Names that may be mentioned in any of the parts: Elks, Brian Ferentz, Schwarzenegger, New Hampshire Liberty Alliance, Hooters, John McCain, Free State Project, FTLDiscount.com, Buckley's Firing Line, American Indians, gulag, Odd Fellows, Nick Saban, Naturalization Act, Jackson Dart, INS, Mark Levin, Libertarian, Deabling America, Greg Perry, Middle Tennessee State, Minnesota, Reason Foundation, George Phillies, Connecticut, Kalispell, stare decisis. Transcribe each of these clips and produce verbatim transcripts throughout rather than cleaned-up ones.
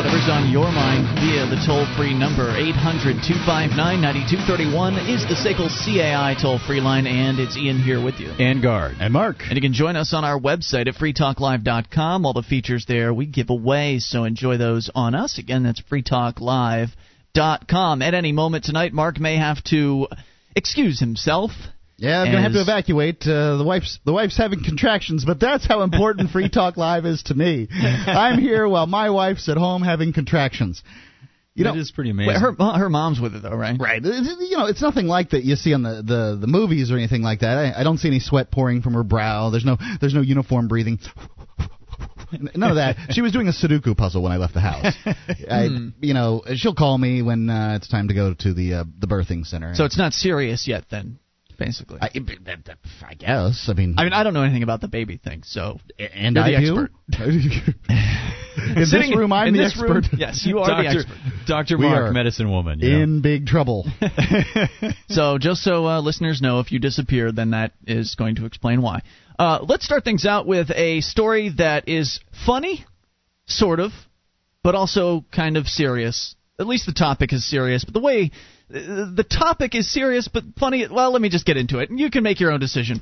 whatever's on your mind via the toll-free number. eight hundred, two five nine, nine two three one is the S A C L C A I toll-free line, and it's Ian here with you. And Guard. And Mark. And you can join us on our website at free talk live dot com. All the features there we give away, so enjoy those on us. Again, that's free talk live dot com. At any moment tonight, Mark may have to excuse himself. Yeah, I'm going to have to evacuate. Uh, the wife's the wife's having contractions, but that's how important Free Talk Live is to me. I'm here while my wife's at home having contractions. You know, it is pretty amazing. Her her mom's with her, though, right? Right. You know, it's nothing like that you see on the, the, the movies or anything like that. I, I don't see any sweat pouring from her brow. There's no there's no uniform breathing. None of that. She was doing a Sudoku puzzle when I left the house. I, mm. You know, she'll call me when uh, it's time to go to the uh, the birthing center. So it's not serious yet, then. Basically, I, I guess. I mean, I mean, I don't know anything about the baby thing, so and you're the I expert. Do. in Sitting, this room, I'm the expert. Room, yes, you are Doctor, the expert, Doctor Mark, medicine woman. You in know. Big trouble. So, just so uh, listeners know, if you disappear, then that is going to explain why. Uh, let's start things out with a story that is funny, sort of, but also kind of serious. At least the topic is serious, but the way. The topic is serious, but funny. Well, let me just get into it, and you can make your own decision.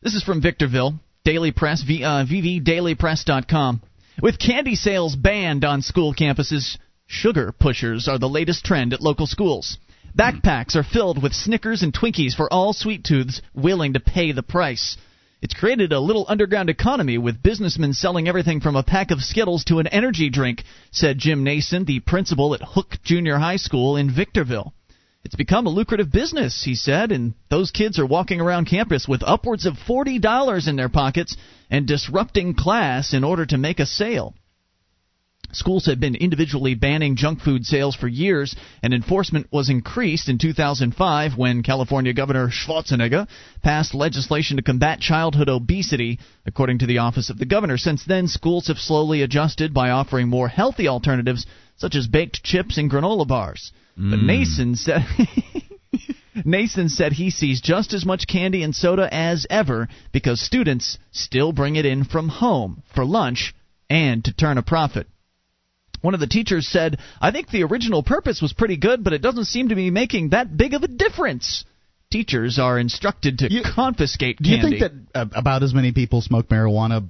This is from Victorville Daily Press, v, uh, v v daily press dot com. With candy sales banned on school campuses, sugar pushers are the latest trend at local schools. Backpacks are filled with Snickers and Twinkies for all sweet tooths willing to pay the price. It's created a little underground economy with businessmen selling everything from a pack of Skittles to an energy drink, said Jim Nason, the principal at Hook Junior High School in Victorville. It's become a lucrative business, he said, and those kids are walking around campus with upwards of forty dollars in their pockets and disrupting class in order to make a sale. Schools have been individually banning junk food sales for years, and enforcement was increased in two thousand five when California Governor Schwarzenegger passed legislation to combat childhood obesity, according to the office of the governor. Since then, schools have slowly adjusted by offering more healthy alternatives, such as baked chips and granola bars. But Nason said, Nason said he sees just as much candy and soda as ever because students still bring it in from home for lunch and to turn a profit. One of the teachers said, "I think the original purpose was pretty good, but it doesn't seem to be making that big of a difference." Teachers are instructed to you, confiscate candy. Do you think that uh, about as many people smoke marijuana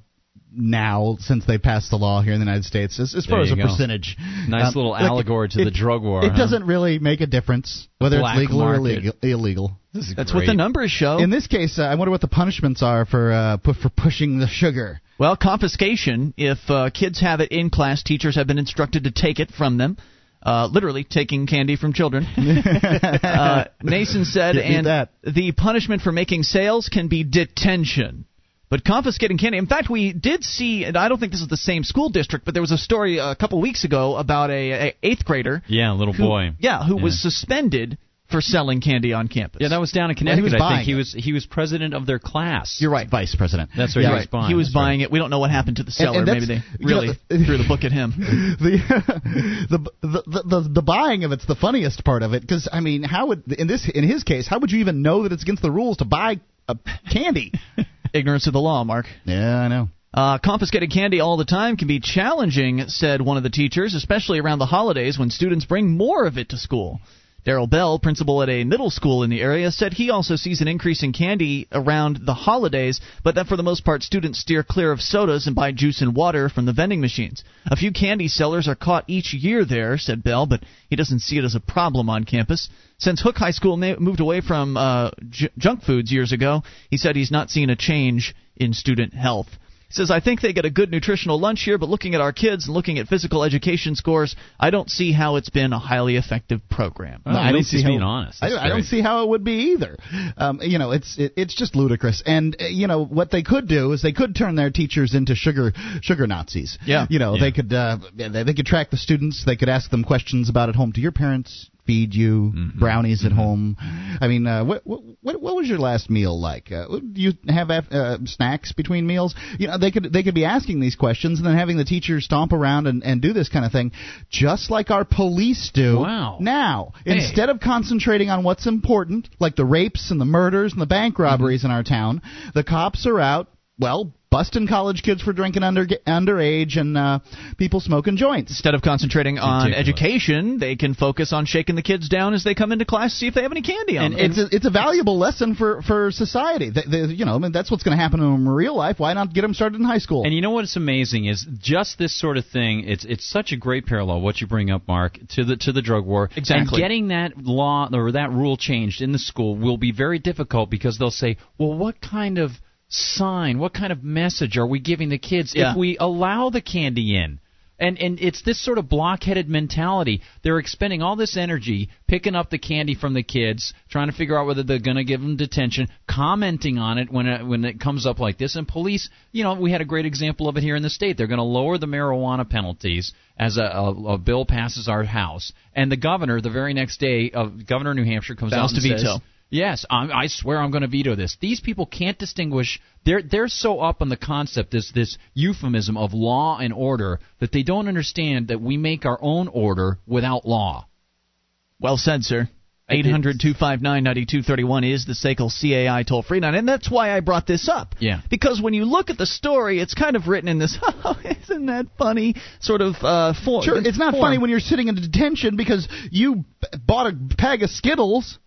now, since they passed the law here in the United States, as, as far as a go. percentage. Nice um, little allegory like, to it, the drug war. It huh? doesn't really make a difference, whether Black it's legal market. or illegal. illegal. That's great. What the numbers show. In this case, uh, I wonder what the punishments are for uh, p- for pushing the sugar. Well, confiscation. If uh, kids have it in class, teachers have been instructed to take it from them. Uh, literally taking candy from children. uh, Nason said, and that. The punishment for making sales can be detention. But confiscating candy. In fact, we did see, and I don't think this is the same school district, but there was a story a couple weeks ago about a, a eighth grader. Yeah, a little who, boy. Yeah, who yeah. was suspended for selling candy on campus. Yeah, that was down in Connecticut. Well, I think he was he was president of their class. You're right, vice president. That's what yeah, he was right. buying. He was that's buying right. it. We don't know what happened to the seller. And, and Maybe they really you know, threw the book at him. The, the the the the buying of it's the funniest part of it because I mean, how would in this in his case, how would you even know that it's against the rules to buy a candy? Ignorance of the law, Mark. Yeah, I know. Uh, confiscating candy all the time can be challenging, said one of the teachers, especially around the holidays when students bring more of it to school. Darrell Bell, principal at a middle school in the area, said he also sees an increase in candy around the holidays, but that for the most part students steer clear of sodas and buy juice and water from the vending machines. A few candy sellers are caught each year there, said Bell, but he doesn't see it as a problem on campus. Since Hook High School moved away from uh, j- junk foods years ago, he said he's not seen a change in student health. He says, I think they get a good nutritional lunch here, but looking at our kids and looking at physical education scores, I don't see how it's been a highly effective program. Well, no, I don't see how, being honest. I, I don't see how it would be either. Um, you know, it's it, it's just ludicrous. And, uh, you know, what they could do is they could turn their teachers into sugar sugar Nazis. Yeah. You know, yeah. they could uh, they, they could track the students. They could ask them questions about at home to your parents. Feed you mm-hmm. brownies at mm-hmm. home. I mean, uh, what what what was your last meal like? Uh, do you have uh, snacks between meals? You know, they could they could be asking these questions and then having the teachers stomp around and, and do this kind of thing, just like our police do wow. now. Hey. Instead of concentrating on what's important, like the rapes and the murders and the bank robberies mm-hmm. in our town, the cops are out. Well, busting college kids for drinking under underage and uh, people smoking joints. Instead of concentrating on education, they can focus on shaking the kids down as they come into class, see if they have any candy on and them. It's a, it's a valuable lesson for, for society. They, they, you know, I mean, that's what's going to happen in them in real life. Why not get them started in high school? And you know what's amazing is just this sort of thing. It's it's such a great parallel what you bring up, Mark, to the to the drug war. Exactly. And getting that law or that rule changed in the school will be very difficult because they'll say, well, what kind of sign, what kind of message are we giving the kids yeah. if we allow the candy in? And and it's this sort of blockheaded mentality. They're expending all this energy picking up the candy from the kids, trying to figure out whether they're going to give them detention, commenting on it when it, when it comes up like this. And police, you know, we had a great example of it here in the state. They're going to lower the marijuana penalties as a, a, a bill passes our house. And the governor, the very next day, uh, governor of New Hampshire comes Bounds out and to says, veto. Yes, I, I swear I'm going to veto this. These people can't distinguish. They're they're so up on the concept, this this euphemism of law and order, that they don't understand that we make our own order without law. Well said, sir. eight hundred two five nine nine two three one is the S A C L C A I toll-free line, and that's why I brought this up. Yeah. Because when you look at the story, it's kind of written in this, oh, isn't that funny sort of uh, form. Sure, it's not form. funny when you're sitting in detention because you b- bought a bag of Skittles.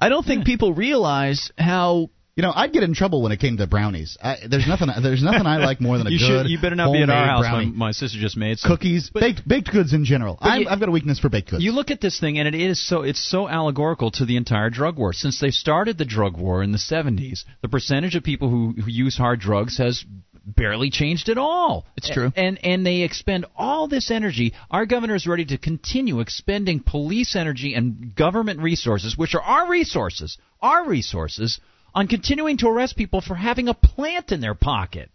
I don't think yeah. people realize how... You know, I'd get in trouble when it came to brownies. I, there's nothing There's nothing I like more than a you good should, You better not be at our house. My, my sister just made some. Cookies, but, baked baked goods in general. I, you, I've got a weakness for baked goods. You look at this thing, and it is so it's so allegorical to the entire drug war. Since they started the drug war in the seventies, the percentage of people who, who use hard drugs has... barely changed at all. It's true. And and they expend all this energy. Our governor is ready to continue expending police energy and government resources, which are our resources, our resources, on continuing to arrest people for having a plant in their pocket.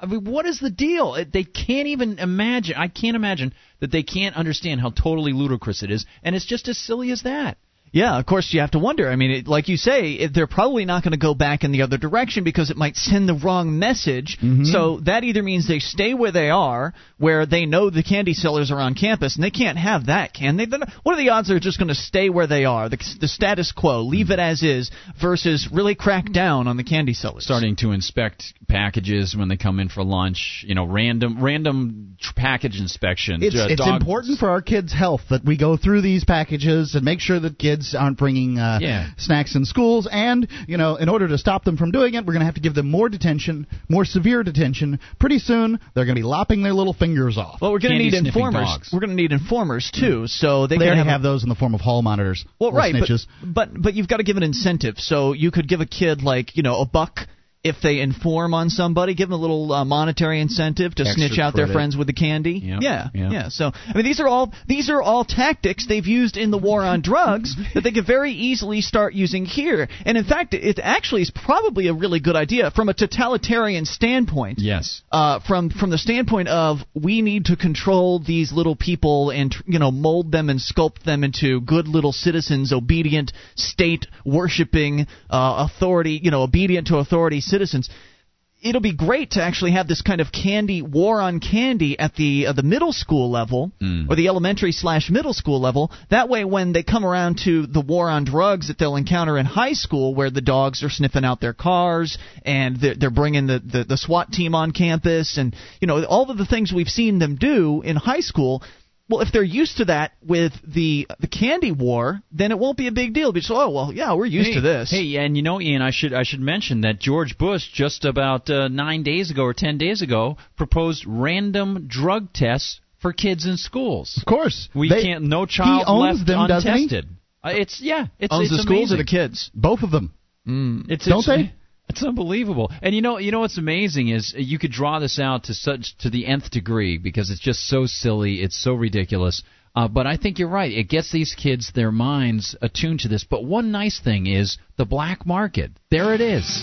I mean, what is the deal? They can't even imagine. I can't imagine that they can't understand how totally ludicrous it is, and it's just as silly as that. Yeah, of course you have to wonder. I mean, it, like you say, it, they're probably not going to go back in the other direction because it might send the wrong message. Mm-hmm. So that either means they stay where they are, where they know the candy sellers are on campus, and they can't have that, can they? Not, what are the odds they're just going to stay where they are, the, the status quo, leave it as is, versus really crack down on the candy sellers? Starting to inspect packages when they come in for lunch, you know, random random package inspection. It's, uh, it's dog- important for our kids' health that we go through these packages and make sure that kids aren't bringing uh, yeah. snacks in schools, and you know, in order to stop them from doing it, we're going to have to give them more detention, more severe detention. Pretty soon, they're going to be lopping their little fingers off. Well, we're going to need informers. Dogs. We're going to need informers too, so they, they can have, have those in the form of hall monitors. Well, right, snitches. But, but but you've got to give an incentive. So you could give a kid like you know a buck. If they inform on somebody, give them a little uh, monetary incentive to Extra snitch out credit. Their friends with the candy. Yep. Yeah, yeah, yeah. So, I mean, these are all these are all tactics they've used in the war on drugs that they could very easily start using here. And in fact, it actually is probably a really good idea from a totalitarian standpoint. Yes. Uh, from from the standpoint of we need to control these little people and you know mold them and sculpt them into good little citizens, obedient, state worshiping, uh, authority, you know, obedient to authority. Citizens, it'll be great to actually have this kind of candy war on candy at the uh, the middle school level mm. or the elementary slash middle school level. That way, when they come around to the war on drugs that they'll encounter in high school, where the dogs are sniffing out their cars and they're, they're bringing the, the, the SWAT team on campus, and you know all of the things we've seen them do in high school. Well, if they're used to that with the the candy war, then it won't be a big deal. Because oh well, yeah, we're used hey, to this. Hey, and you know, Ian, I should I should mention that George Bush just about uh, nine days ago or ten days ago proposed random drug tests for kids in schools. Of course, we they, can't. No child he owns left them, untested. Doesn't he? It's yeah, it's owns it's the amazing. Schools or the kids, both of them. Mm. It's, Don't it's, they? It's unbelievable. And you know you know what's amazing is you could draw this out to such to the nth degree because it's just so silly, it's so ridiculous. Uh, but I think you're right. It gets these kids, their minds attuned to this. But one nice thing is the black market. There it is.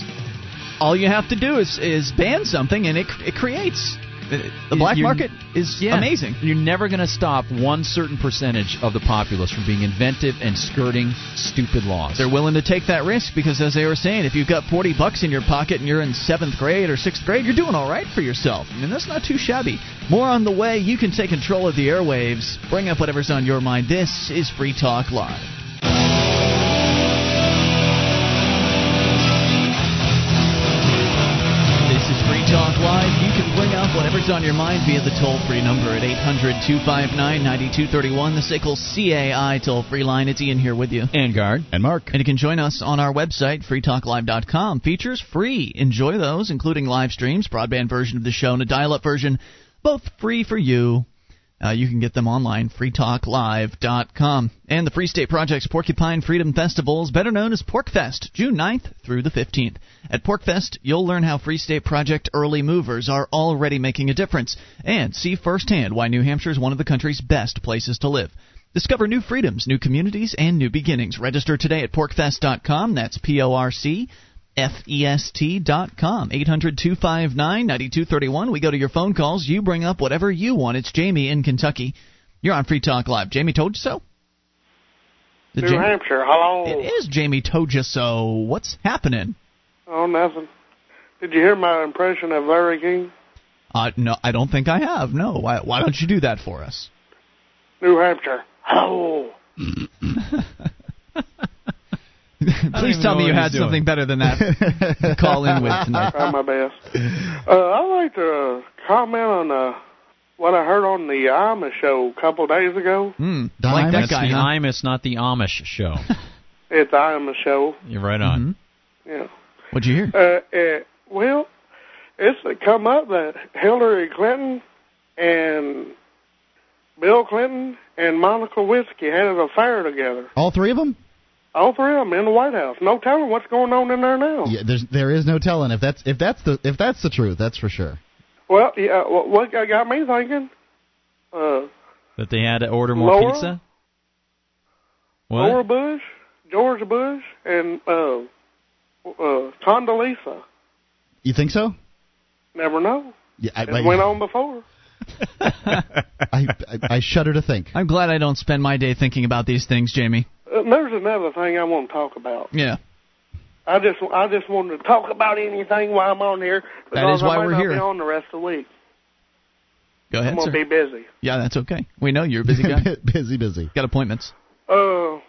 All you have to do is, is ban something and it it creates. The black you're, market is yeah, amazing. You're never going to stop one certain percentage of the populace from being inventive and skirting stupid laws. They're willing to take that risk because, as they were saying, if you've got forty bucks in your pocket and you're in seventh grade or sixth grade, you're doing all right for yourself. I mean, that's not too shabby. More on the way. You can take control of the airwaves. Bring up whatever's on your mind. This is Free Talk Live. This is Free Talk Live. what's on your mind via the toll-free number at eight hundred, two five nine, nine two three one, the S I C L C A I toll-free line. It's Ian here with you. And Guard. And Mark. And you can join us on our website, free talk live dot com. Features free. Enjoy those, including live streams, broadband version of the show, and a dial-up version, both free for you. Uh, you can get them online, free talk live dot com. And the Free State Project's Porcupine Freedom Festival is better known as Porkfest, June ninth through the fifteenth. At Porkfest, you'll learn how Free State Project early movers are already making a difference and see firsthand why New Hampshire is one of the country's best places to live. Discover new freedoms, new communities, and new beginnings. Register today at pork fest dot com. That's P O R C F E S T dot com. eight hundred, two five nine, nine two three one. We go to your phone calls. You bring up whatever you want. It's Jamie in Kentucky. You're on Free Talk Live. Jamie told you so? New Jamie? Hampshire, hello. It is Jamie told you so. What's happening? Oh, nothing. Did you hear my impression of Larry King? Uh, no, I don't think I have. No. Why, why don't you do that for us? New Hampshire, hello. Please tell me you had something better than that to call in with tonight. I tried my best. Uh, I'd like to comment on uh, what I heard on the Amish show a couple of days ago. Mm, I like that guy. It's the huh? Amish, not the Amish show. It's the Amish show. You're right on. Mm-hmm. Yeah. What'd you hear? Uh, it, well, it's come up that Hillary Clinton and Bill Clinton and Monica Lewinsky had an affair together. All three of them? All three of them in the White House. No telling what's going on in there now. Yeah, there's there is no telling if that's if that's the if that's the truth. That's for sure. Well, yeah. What got me thinking? Uh, that they had to order more Laura, pizza. What? Laura Bush, George Bush, and uh, uh, Condoleezza. You think so? Never know. Yeah, I, it I, went on before. I, I I shudder to think. I'm glad I don't spend my day thinking about these things, Jamie. There's another thing I want to talk about. Yeah. I just I just wanted to talk about anything while I'm on here. That is why we're here. I might not be on the rest of the week. Go ahead, sir. I'm going to be busy. Yeah, that's okay. We know you're a busy guy. busy, busy. Got appointments. Uh.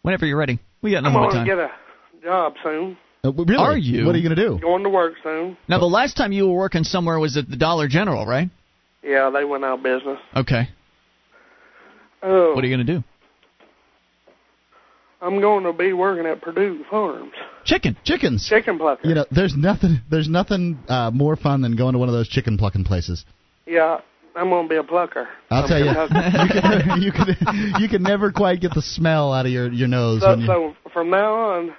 Whenever you're ready. We got no more time. I'm going to get a job soon. Uh, really? Are you? What are you going to do? Going to work soon. Now, the last time you were working somewhere was at the Dollar General, right? Yeah, they went out of business. Okay. Uh, what are you going to do? I'm going to be working at Purdue Farms. Chicken, chickens, chicken pluckers. You know, there's nothing, there's nothing uh, more fun than going to one of those chicken plucking places. Yeah, I'm going to be a plucker. I'll I'm tell you, you, can, you can, you can never quite get the smell out of your your nose. So, when you... so from now on,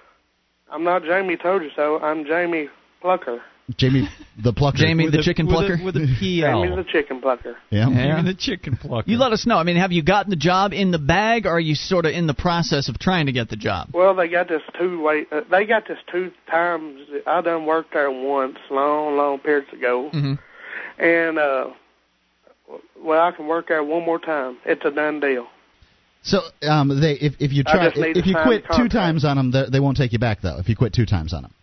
I'm not Jamie told you so. I'm Jamie Plucker. Jamie the plucker. Jamie the, the chicken plucker. With a, with a P L. Jamie the chicken plucker. Yeah. yeah. Jamie the chicken plucker. You let us know. I mean, have you gotten the job in the bag, or are you sort of in the process of trying to get the job? Well, they got this two way. Uh, they got this two times. I done worked there once, long, long periods ago, mm-hmm. and uh, well, I can work there one more time. It's a done deal. So, um, they if if you try if you quit two times on them, they, they won't take you back though. If you quit two times on them.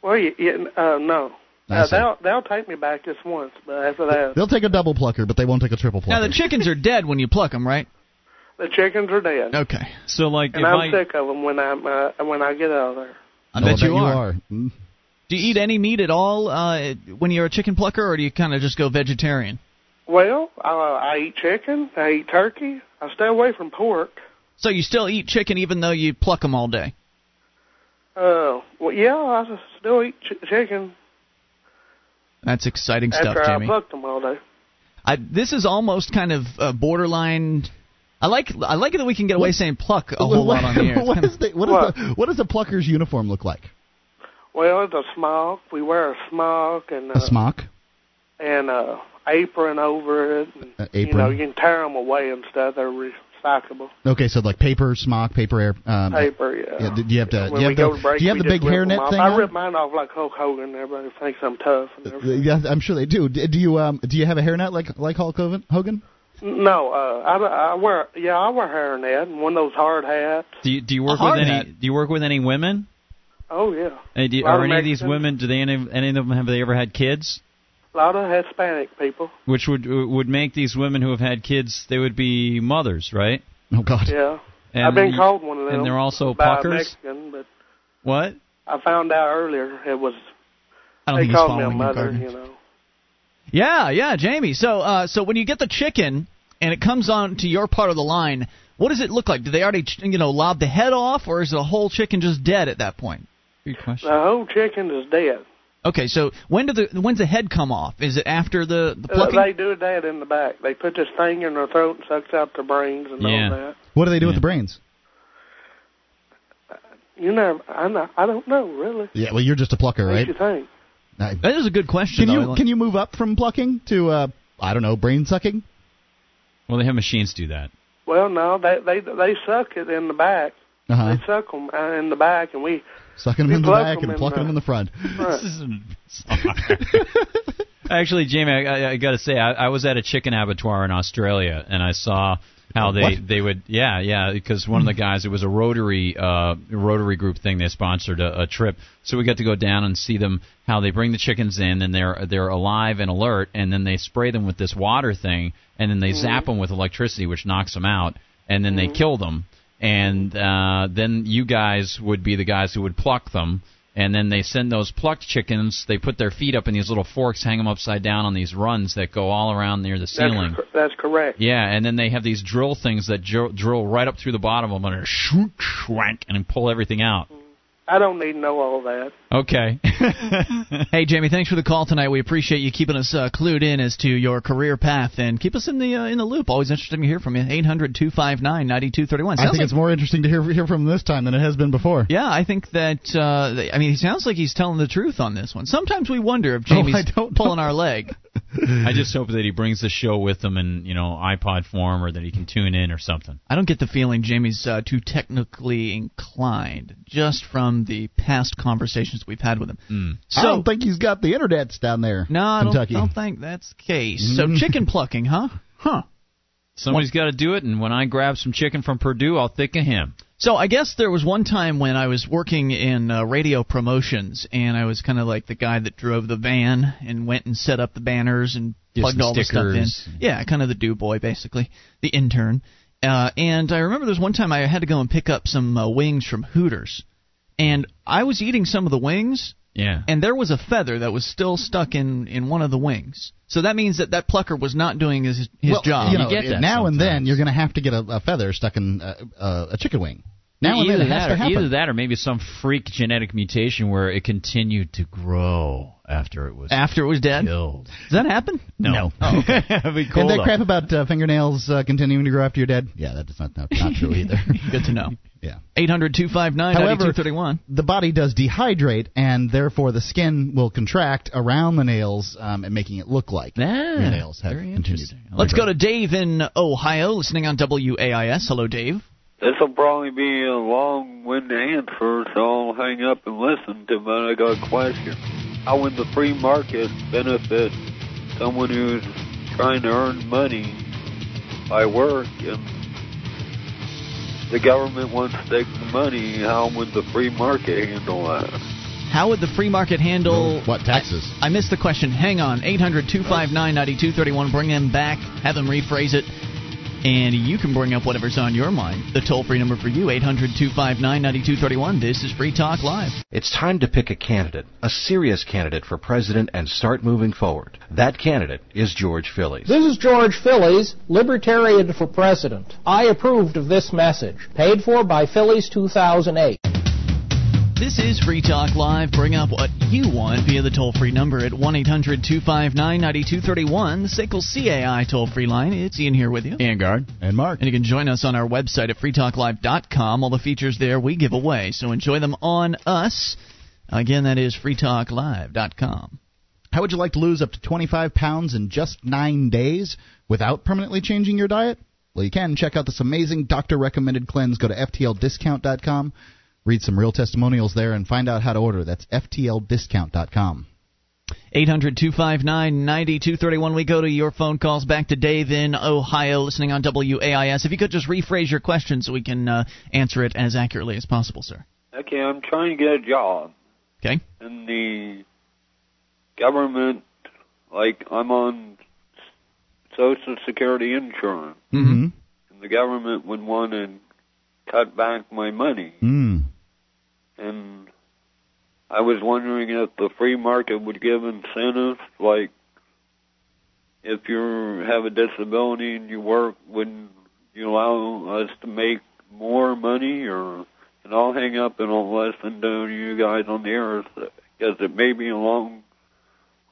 Well, you, you, uh, no. Uh, they'll, they'll take me back just once, but after that... They'll take a double plucker, but they won't take a triple plucker. Now, the chickens are dead when you pluck them, right? The chickens are dead. Okay. So, like, and if I'm I... sick of them when, I'm, uh, when I get out of there. I, I bet, bet you, you are. are. Mm. Do you eat any meat at all uh, when you're a chicken plucker, or do you kind of just go vegetarian? Well, uh, I eat chicken. I eat turkey. I stay away from pork. So you still eat chicken even though you pluck them all day? Uh, well, yeah, I still eat ch- chicken. That's exciting stuff, Jamie. After I plucked them all day. I, this is almost kind of uh, borderline. I like I like it that we can get away what, saying pluck a what, whole lot on the air. What, is the, what, what? Is the, what does the plucker's uniform look like? Well, it's a smock. We wear a smock. And, uh, a smock? And an apron over it. And, uh, apron? You know, you can tear them away and stuff. They're re- Stockable. Okay, so like paper, smock, paper air. Um, paper, yeah. yeah. Do you have to? When do you have, the, break, do you have the big hairnet thing? I rip mine off like Hulk Hogan. Everybody thinks I'm tough. And everything. Yeah, I'm sure they do. Do you um? Do you have a hairnet like like Hulk Hogan? No, uh, I, I wear yeah, I wear hairnet and one of those hard hats. Do you do you work with hat. any? Do you work with any women? Oh yeah. And do, are any Mexicans. of these women? Do they any any of them have they ever had kids? A lot of Hispanic people. Which would would make these women who have had kids, they would be mothers, right? Oh, God. Yeah. And I've been called one of them. And they're also by pluckers? A Mexican, but what? I found out earlier it was, I don't they think called me a mother, you know. Yeah, yeah, Jamie. So, uh, so when you get the chicken and it comes on to your part of the line, what does it look like? Do they already, you know, lob the head off, or is the whole chicken just dead at that point? Good question. The whole chicken is dead. Okay, so when do the when's the head come off? Is it after the, the plucking? They do that in the back. They put this thing in their throat and sucks out their brains and yeah. all that. What do they do yeah. with the brains? You know, I'm not, I don't know, really. Yeah, well, you're just a plucker, right? What do you think? I, that is a good question. Can though. you can you move up from plucking to, uh, I don't know, brain sucking? Well, they have machines do that. Well, no, they they, they suck it in the back. Uh-huh. They suck them in the back, and we... Sucking them in the back and plucking them in the front. This is Actually, Jamie, I, I got to say, I, I was at a chicken abattoir in Australia, and I saw how they, they would... Yeah, yeah, because one of the guys, it was a Rotary uh, Rotary group thing. They sponsored a, a trip. So we got to go down and see them, how they bring the chickens in, and they're, they're alive and alert, and then they spray them with this water thing, and then they mm-hmm. zap them with electricity, which knocks them out, and then mm-hmm. they kill them. And uh, then you guys would be the guys who would pluck them. And then they send those plucked chickens, they put their feet up in these little forks, hang them upside down on these runs that go all around near the ceiling. That's, that's correct. Yeah, and then they have these drill things that drill, drill right up through the bottom of them and shoo, shwank, and pull everything out. I don't need to know all that. Okay. Hey, Jamie, thanks for the call tonight. We appreciate you keeping us uh, clued in as to your career path, and keep us in the uh, in the loop. Always interesting to hear from you. eight hundred two five nine nine two three one. Sounds I think like, it's more interesting to hear hear from him this time than it has been before. Yeah, I think that, uh, I mean, he sounds like he's telling the truth on this one. Sometimes we wonder if Jamie's oh, pulling our leg. I just hope that he brings the show with him in, you know, iPod form, or that he can tune in or something. I don't get the feeling Jamie's uh, too technically inclined, just from the past conversations we've had with him. Mm. So, I don't think he's got the internets down there. No, I don't, don't think that's the case. So chicken plucking, huh? Huh. Somebody's got to do it, and when I grab some chicken from Purdue, I'll think of him. So I guess there was one time when I was working in uh, radio promotions, and I was kind of like the guy that drove the van and went and set up the banners and Get plugged all the stuff in. Yeah, kind of the do boy, basically, the intern. Uh, and I remember there was one time I had to go and pick up some uh, wings from Hooters, and I was eating some of the wings, yeah. and there was a feather that was still stuck in, in one of the wings. So that means that that plucker was not doing his his well, job. You know, you get that now sometimes. And then you're going to have to get a, a feather stuck in uh, uh, a chicken wing. Now either and then it has that, to happen. Either that, or maybe some freak genetic mutation where it continued to grow after it was after it was dead. Killed. Does that happen? No. no. Oh, okay. And that crap about uh, fingernails uh, continuing to grow after you're dead. Yeah, that's not not, not true either. Good to know. Yeah. eight hundred two five nine nine two three one. However, the body does dehydrate, and therefore the skin will contract around the nails, um, and making it look like ah, your nails have continued. Let's go to Dave in Ohio, listening on W A I S. Hello, Dave. This will probably be a long-winded answer, so I'll hang up and listen to it, but I got a question. How would the free market benefit someone who's trying to earn money by work, and the government wants to take the money? How would the free market handle that? How would the free market handle... What, taxes? I, I missed the question. Hang on. eight hundred two five nine nine two three one. Bring them back. Have them rephrase it. And you can bring up whatever's on your mind. The toll-free number for you, eight hundred two five nine nine two three one. This is Free Talk Live. It's time to pick a candidate, a serious candidate for president, and start moving forward. That candidate is George Phillies. This is George Phillies, Libertarian for President. I approved of this message, paid for by Phillies two thousand eight. This is Free Talk Live. Bring up what you want via the toll-free number at one eight hundred two five nine nine two three one, the S A C L C A I toll-free line. It's Ian here with you. Ian Guard. And Mark. And you can join us on our website at free talk live dot com. All the features there we give away, so enjoy them on us. Again, that is free talk live dot com. How would you like to lose up to twenty-five pounds in just nine days without permanently changing your diet? Well, you can. Check out this amazing doctor-recommended cleanse. Go to F T L discount dot com. Read some real testimonials there and find out how to order. That's F T L discount dot com. eight hundred two five nine nine two three one. We go to your phone calls. Back to Dave in Ohio, listening on W A I S. If you could just rephrase your question so we can uh, answer it as accurately as possible, sir. Okay, I'm trying to get a job. Okay. And the government, like, I'm on Social Security insurance. Mm-hmm. And the government would want to cut back my money. Mm. And I was wondering if the free market would give incentives, like if you have a disability and you work, wouldn't you allow us to make more money? Or, and I'll hang up and I'll listen to you guys on the air, because it may be a long,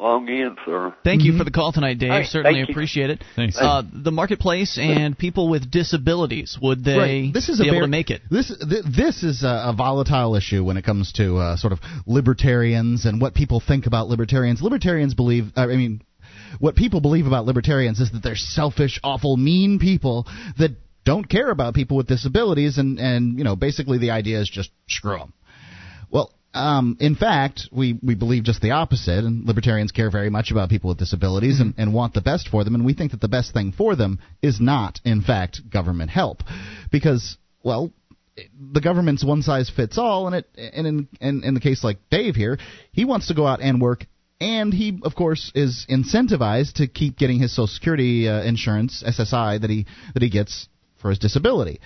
long answer. Thank mm-hmm. you for the call tonight, Dave. Right, certainly appreciate it. Thanks. Uh, the marketplace and people with disabilities, would they right. this is be a able bar- to make it? This, th- this is a, a volatile issue when it comes to uh, sort of libertarians and what people think about libertarians. Libertarians believe, I mean, what people believe about libertarians is that they're selfish, awful, mean people that don't care about people with disabilities, and, and you know, basically the idea is just screw them. Well, Um, in fact, we, we believe just the opposite, and libertarians care very much about people with disabilities and, and want the best for them, and we think that the best thing for them is not, in fact, government help, because, well, the government's one size fits all, and it and in, in, in the case like Dave here, he wants to go out and work, and he, of course, is incentivized to keep getting his Social Security uh, insurance, S S I, that he that he gets for his disability.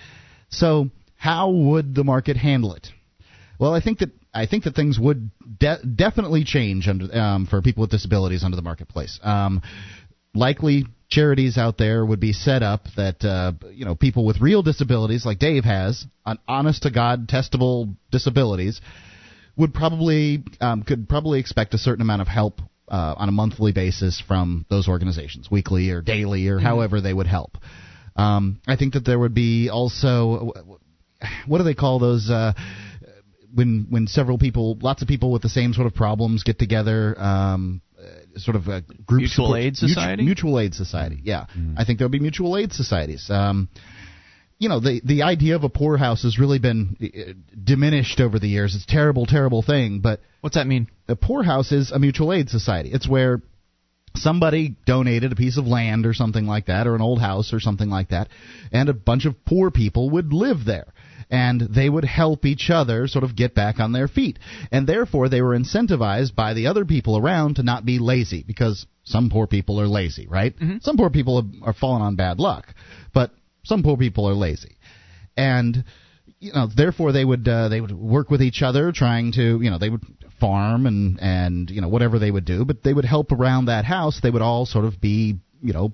So how would the market handle it? Well, I think that I think that things would de- definitely change under, um, for people with disabilities under the marketplace. Um, likely charities out there would be set up that uh, you know, people with real disabilities, like Dave has, an honest-to-God testable disabilities, would probably um, could probably expect a certain amount of help uh, on a monthly basis from those organizations, weekly or daily or mm-hmm. however they would help. Um, I think that there would be also, what do they call those? Uh, When when several people, lots of people with the same sort of problems get together, um, uh, sort of a group mutual support, aid society. Mutual, mutual aid society, yeah. Mm. I think there'll be mutual aid societies. Um, you know, the the idea of a poorhouse has really been uh, diminished over the years. It's a terrible, terrible thing. But what's that mean? A poorhouse is a mutual aid society. It's where somebody donated a piece of land or something like that, or an old house or something like that, and a bunch of poor people would live there. And they would help each other sort of get back on their feet. And therefore, they were incentivized by the other people around to not be lazy, because some poor people are lazy, right? Mm-hmm. Some poor people are falling on bad luck, but some poor people are lazy. And, you know, therefore, they would uh, they would work with each other, trying to, you know, they would farm and, and, you know, whatever they would do. But they would help around that house. They would all sort of be, you know,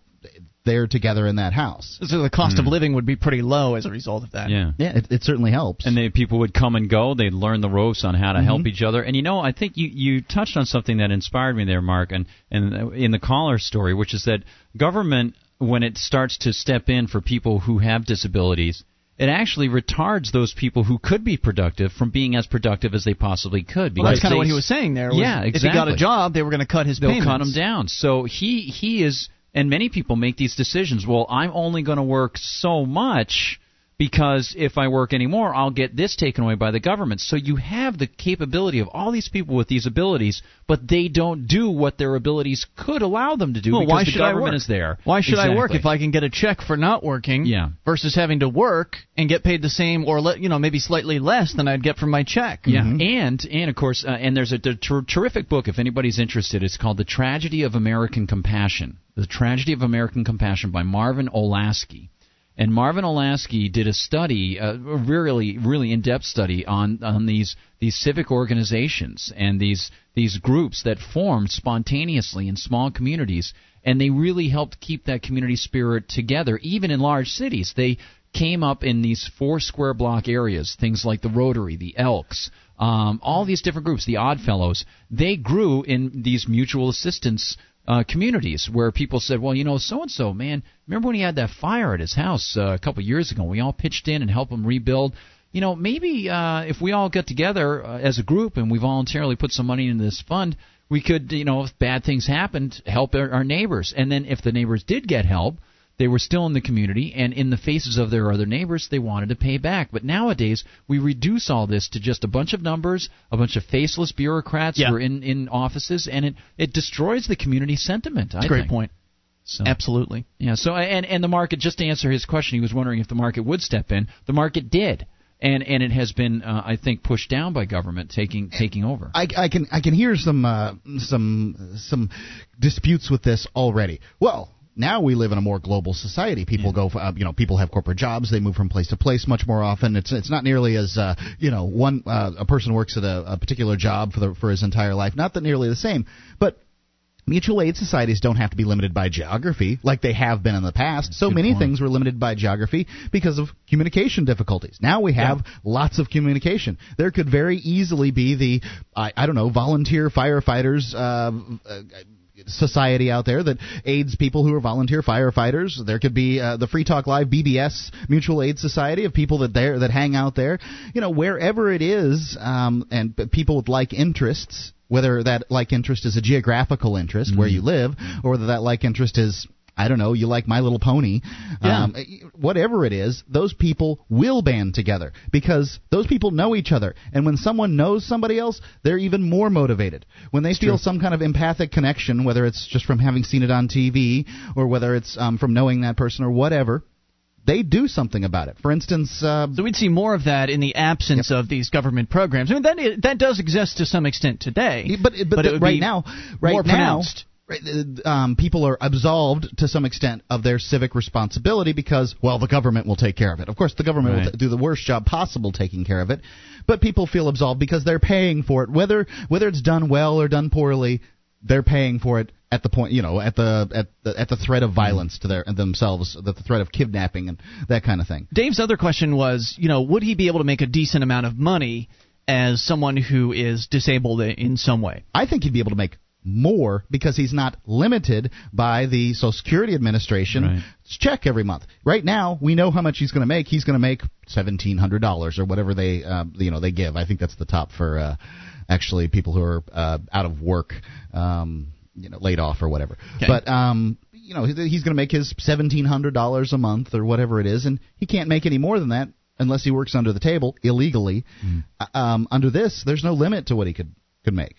there together in that house. So the cost mm. of living would be pretty low as a result of that. Yeah, yeah, it, it certainly helps. And they, people would come and go. They'd learn the ropes on how to mm-hmm. help each other. And, you know, I think you, you touched on something that inspired me there, Mark, and, and in the caller story, which is that government, when it starts to step in for people who have disabilities, it actually retards those people who could be productive from being as productive as they possibly could. Well, that's kind of what he was saying there. Was yeah, exactly. If he got a job, they were going to cut his They'll payments. They'll cut him down. So he, he is... And many people make these decisions. Well, I'm only going to work so much because if I work any more, I'll get this taken away by the government. So you have the capability of all these people with these abilities, but they don't do what their abilities could allow them to do well, because why the should government I work? Is there. Why should exactly. I work if I can get a check for not working yeah. versus having to work and get paid the same or le- you know maybe slightly less than I'd get from my check? Yeah, mm-hmm. and and of course, uh, and there's a ter- terrific book if anybody's interested. It's called The Tragedy of American Compassion. The Tragedy of American Compassion by Marvin Olasky. And Marvin Olasky did a study, a really, really in-depth study on, on these these civic organizations and these these groups that formed spontaneously in small communities, and they really helped keep that community spirit together, even in large cities. They came up in these four square block areas, things like the Rotary, the Elks, um, all these different groups, the Odd Fellows. They grew in these mutual assistance Uh, communities where people said, well, you know, so-and-so, man, remember when he had that fire at his house uh, a couple years ago? We all pitched in and helped him rebuild. You know, maybe uh, if we all get together uh, as a group and we voluntarily put some money into this fund, we could, you know, if bad things happened, help our, our neighbors. And then if the neighbors did get help, they were still in the community, and in the faces of their other neighbors, they wanted to pay back. But nowadays, we reduce all this to just a bunch of numbers, a bunch of faceless bureaucrats yeah. who are in, in offices, and it, it destroys the community sentiment, That's I a great think. point. So, Absolutely. Yeah. So and, and the market, just to answer his question, he was wondering if the market would step in. The market did. And and it has been, uh, I think, pushed down by government taking taking over. I, I can I can hear some uh, some some disputes with this already. Well, now we live in a more global society. People yeah. go, for, uh, you know, people have corporate jobs. They move from place to place much more often. It's it's not nearly as, uh, you know, one uh, a person works at a, a particular job for the, for his entire life. Not that nearly the same, but Mutual aid societies don't have to be limited by geography like they have been in the past. That's so many point. Things were limited by geography because of communication difficulties. Now we have yeah. lots of communication. There could very easily be the, I, I don't know, volunteer firefighters uh, uh, society out there that aids people who are volunteer firefighters. There could be uh, the Free Talk Live B D S mutual aid society of people that there that hang out there. You know, wherever it is, um, and people with like interests, whether that like interest is a geographical interest mm-hmm. where you live, or whether that like interest is, I don't know, you like My Little Pony, yeah. um, whatever it is, those people will band together because those people know each other. And when someone knows somebody else, they're even more motivated. When they it's feel true. some kind of empathic connection, whether it's just from having seen it on T V or whether it's um, from knowing that person or whatever, they do something about it. For instance... Uh, so we'd see more of that in the absence yep. of these government programs. I mean, that that does exist to some extent today. But, but, but it would right be now, right more now, pronounced. Um, people are absolved to some extent of their civic responsibility because, well, the government will take care of it. Of course, the government right. will t- do the worst job possible taking care of it, but people feel absolved because they're paying for it. Whether whether it's done well or done poorly, they're paying for it at the point, you know, at the at the, at the threat of violence to their themselves, the threat of kidnapping and that kind of thing. Dave's other question was, you know, would he be able to make a decent amount of money as someone who is disabled in some way? I think he'd be able to make more because he's not limited by the Social Security Administration right. check every month. Right now, we know how much he's going to make. He's going to make seventeen hundred dollars or whatever they, uh, you know, they give. I think that's the top for uh, actually people who are uh, out of work, um, you know, laid off or whatever. Okay. But um, you know, he's going to make his seventeen hundred dollars a month or whatever it is, and he can't make any more than that unless he works under the table illegally. Mm. Um, under this, there's no limit to what he could could make.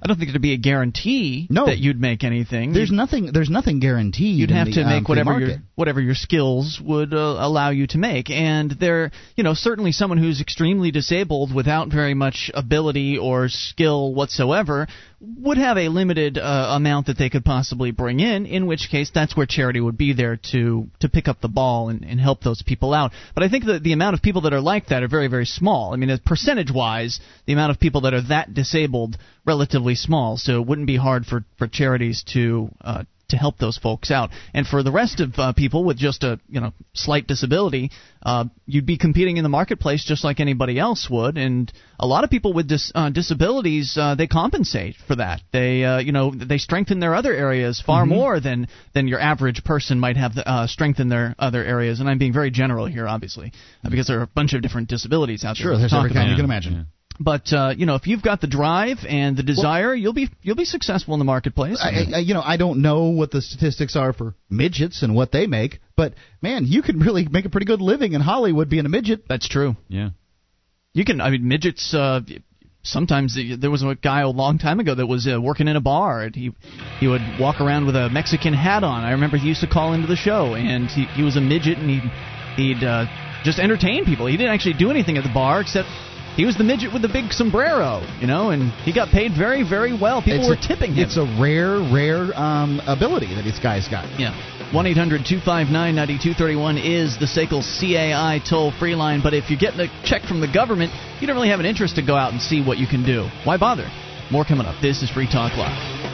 I don't think it'd be a guarantee no. that you'd make anything. There's nothing. There's nothing guaranteed. You'd have the, to make um, whatever your whatever your skills would uh, allow you to make. And there, you know, certainly someone who's extremely disabled without very much ability or skill whatsoever would have a limited uh, amount that they could possibly bring in. In which case, that's where charity would be there to to pick up the ball and, and help those people out. But I think that the amount of people that are like that are very very small. I mean, percentage-wise, the amount of people that are that disabled relatively. Small, so it wouldn't be hard for, for charities to uh, to help those folks out. And for the rest of uh, people with just a you know slight disability, uh, you'd be competing in the marketplace just like anybody else would. And a lot of people with dis- uh, disabilities, uh, they compensate for that. They uh, you know they strengthen their other areas far mm-hmm. more than, than your average person might have the, uh, strengthen their other areas. And I'm being very general here, obviously, uh, because there are a bunch of different disabilities out there. Sure, there's every kind you can imagine. Yeah. But uh, you know, if you've got the drive and the desire, well, you'll be you'll be successful in the marketplace. I, I, you know, I don't know what the statistics are for midgets and what they make, but man, you can really make a pretty good living in Hollywood being a midget. That's true. Yeah, you can. I mean, midgets. Uh, sometimes there was a guy a long time ago that was uh, working in a bar, and he he would walk around with a Mexican hat on. I remember he used to call into the show, and he, he was a midget, and he'd he'd uh, just entertain people. He didn't actually do anything at the bar except. He was the midget with the big sombrero, you know, and he got paid very, very well. People it's were a, tipping him. It's a rare, rare um, ability that this guy's got. Yeah. one eight hundred two five nine nine two three one is the S A C L C A I toll-free line. But if you get a check from the government, you don't really have an interest to go out and see what you can do. Why bother? More coming up. This is Free Talk Live.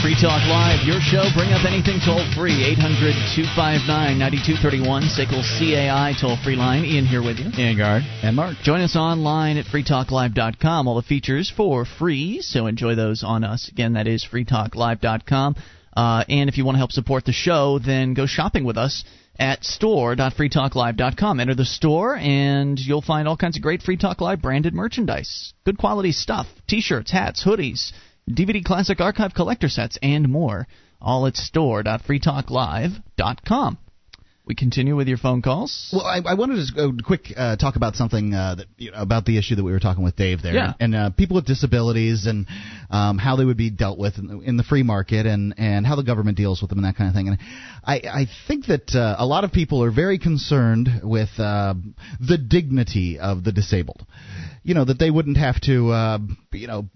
Free Talk Live, your show. Bring up anything toll-free, eight hundred two five nine nine two three one, S A C L C A I toll-free line. Ian here with you. And Guard. And Mark. Join us online at free talk live dot com. All the features for free, so enjoy those on us. Again, that is free talk live dot com. Uh, and if you want to help support the show, then go shopping with us at store dot free talk live dot com. Enter the store, and you'll find all kinds of great Free Talk Live branded merchandise. Good quality stuff. T-shirts, hats, hoodies, D V D Classic Archive Collector Sets, and more, all at store dot free talk live dot com. We continue with your phone calls. Well, I, I wanted to uh, quick uh, talk about something uh, that, you know, about the issue that we were talking with Dave there, yeah. and uh, people with disabilities and um, how they would be dealt with in the, in the free market and, and how the government deals with them and that kind of thing. And I, I think that uh, a lot of people are very concerned with uh, the dignity of the disabled. You know, that they wouldn't have to, uh, you know...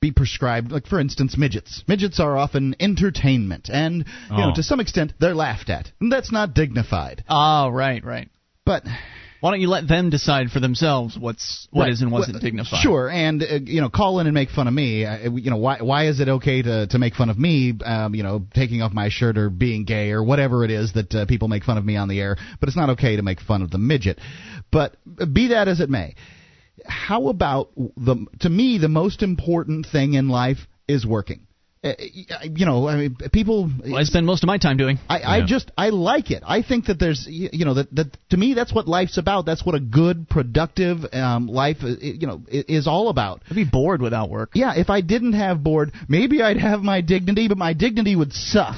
be prescribed, like for instance, midgets. Midgets are often entertainment, and you oh. know, to some extent, they're laughed at. And that's not dignified. Oh, right, right. But Why don't you let them decide for themselves what's what right. is and wasn't well, dignified? Sure, and uh, you know, call in and make fun of me. Uh, you know, why why is it okay to to make fun of me? Um, you know, taking off my shirt or being gay or whatever it is that uh, people make fun of me on the air. But it's not okay to make fun of the midget. But be that as it may, how about the to me the most important thing in life is working. You know, I mean, people. Well, I spend most of my time doing. I, I yeah. just, I like it. I think that there's, you know, that, that to me, that's what life's about. That's what a good, productive um, life, you know, is all about. I'd be bored without work. Yeah, if I didn't have bored, maybe I'd have my dignity, but my dignity would suck,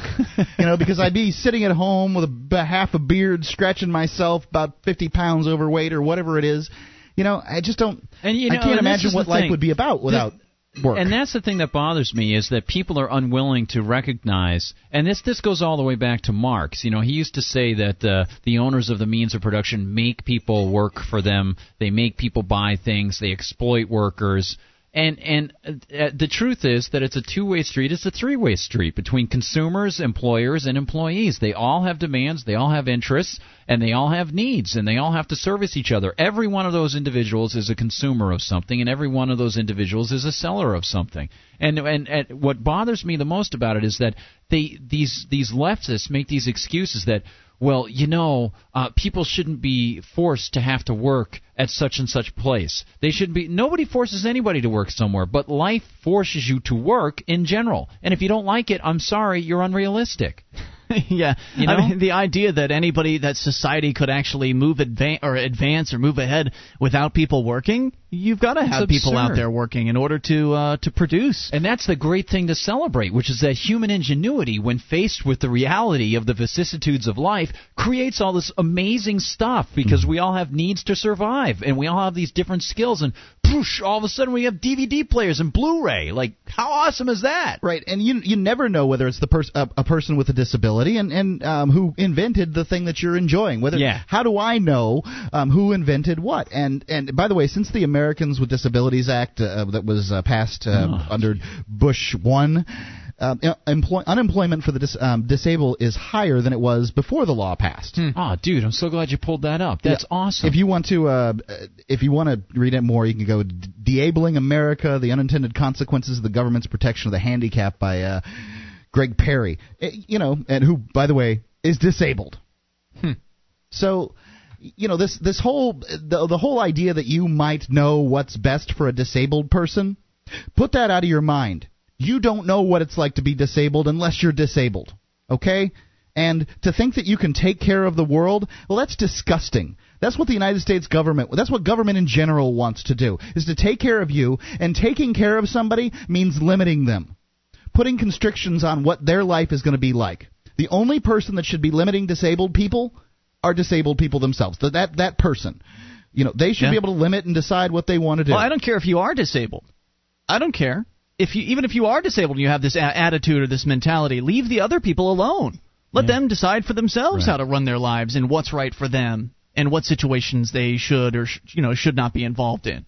you know, because I'd be sitting at home with a half a beard, scratching myself, about fifty pounds overweight or whatever it is. You know, I just don't. And, you know, I can't imagine what life thing. would be about without. The, Work. And that's the thing that bothers me is that people are unwilling to recognize, and this this goes all the way back to Marx. You know, he used to say that uh, the owners of the means of production make people work for them. They make people buy things. They exploit workers. And and uh, the truth is that it's a two-way street. It's a three-way street between consumers, employers, and employees. They all have demands. They all have interests, and they all have needs, and they all have to service each other. Every one of those individuals is a consumer of something, and every one of those individuals is a seller of something. And and, and what bothers me the most about it is that they these these leftists make these excuses that, well, you know, uh, people shouldn't be forced to have to work at such and such place. They shouldn't be. Nobody forces anybody to work somewhere, but life forces you to work in general. And if you don't like it, I'm sorry, you're unrealistic. Yeah, you know? I mean, the idea that anybody, that society could actually move advance or advance or move ahead without people working, you've got to have people out there working in order to uh, to produce. And that's the great thing to celebrate, which is that human ingenuity, when faced with the reality of the vicissitudes of life, creates all this amazing stuff because mm-hmm. we all have needs to survive and we all have these different skills. And poosh, all of a sudden we have D V D players and Blu-ray. Like, how awesome is that? Right, and you you never know whether it's the pers- a, a person with a disability. And, and um, who invented the thing that you're enjoying? Whether yeah. How do I know um, who invented what? And and by the way, since the Americans with Disabilities Act uh, that was uh, passed uh, oh, under geez. Bush one, um, employ- unemployment for the dis- um, disabled is higher than it was before the law passed. Hmm. Oh, dude, I'm so glad you pulled that up. That's yeah. awesome. If you want to, uh, if you want to read it more, you can go "Deabling America: The Unintended Consequences of the Government's Protection of the Handicapped" by. Uh, Greg Perry, you know, and who, by the way, is disabled. Hmm. So, you know, this this whole the, the whole idea that you might know what's best for a disabled person, put that out of your mind. You don't know what it's like to be disabled unless you're disabled, okay? And to think that you can take care of the world, well, that's disgusting. That's what the United States government, that's what government in general wants to do, is to take care of you, and taking care of somebody means limiting them. Putting constrictions on what their life is going to be like. The only person that should be limiting disabled people are disabled people themselves. That that, that person, you know, they should yeah. be able to limit and decide what they want to do. Well, I don't care if you are disabled. I don't care if you even if you are disabled and you have this a- attitude or this mentality. Leave the other people alone. Let yeah. them decide for themselves right. how to run their lives and what's right for them and what situations they should or sh- you know should not be involved in.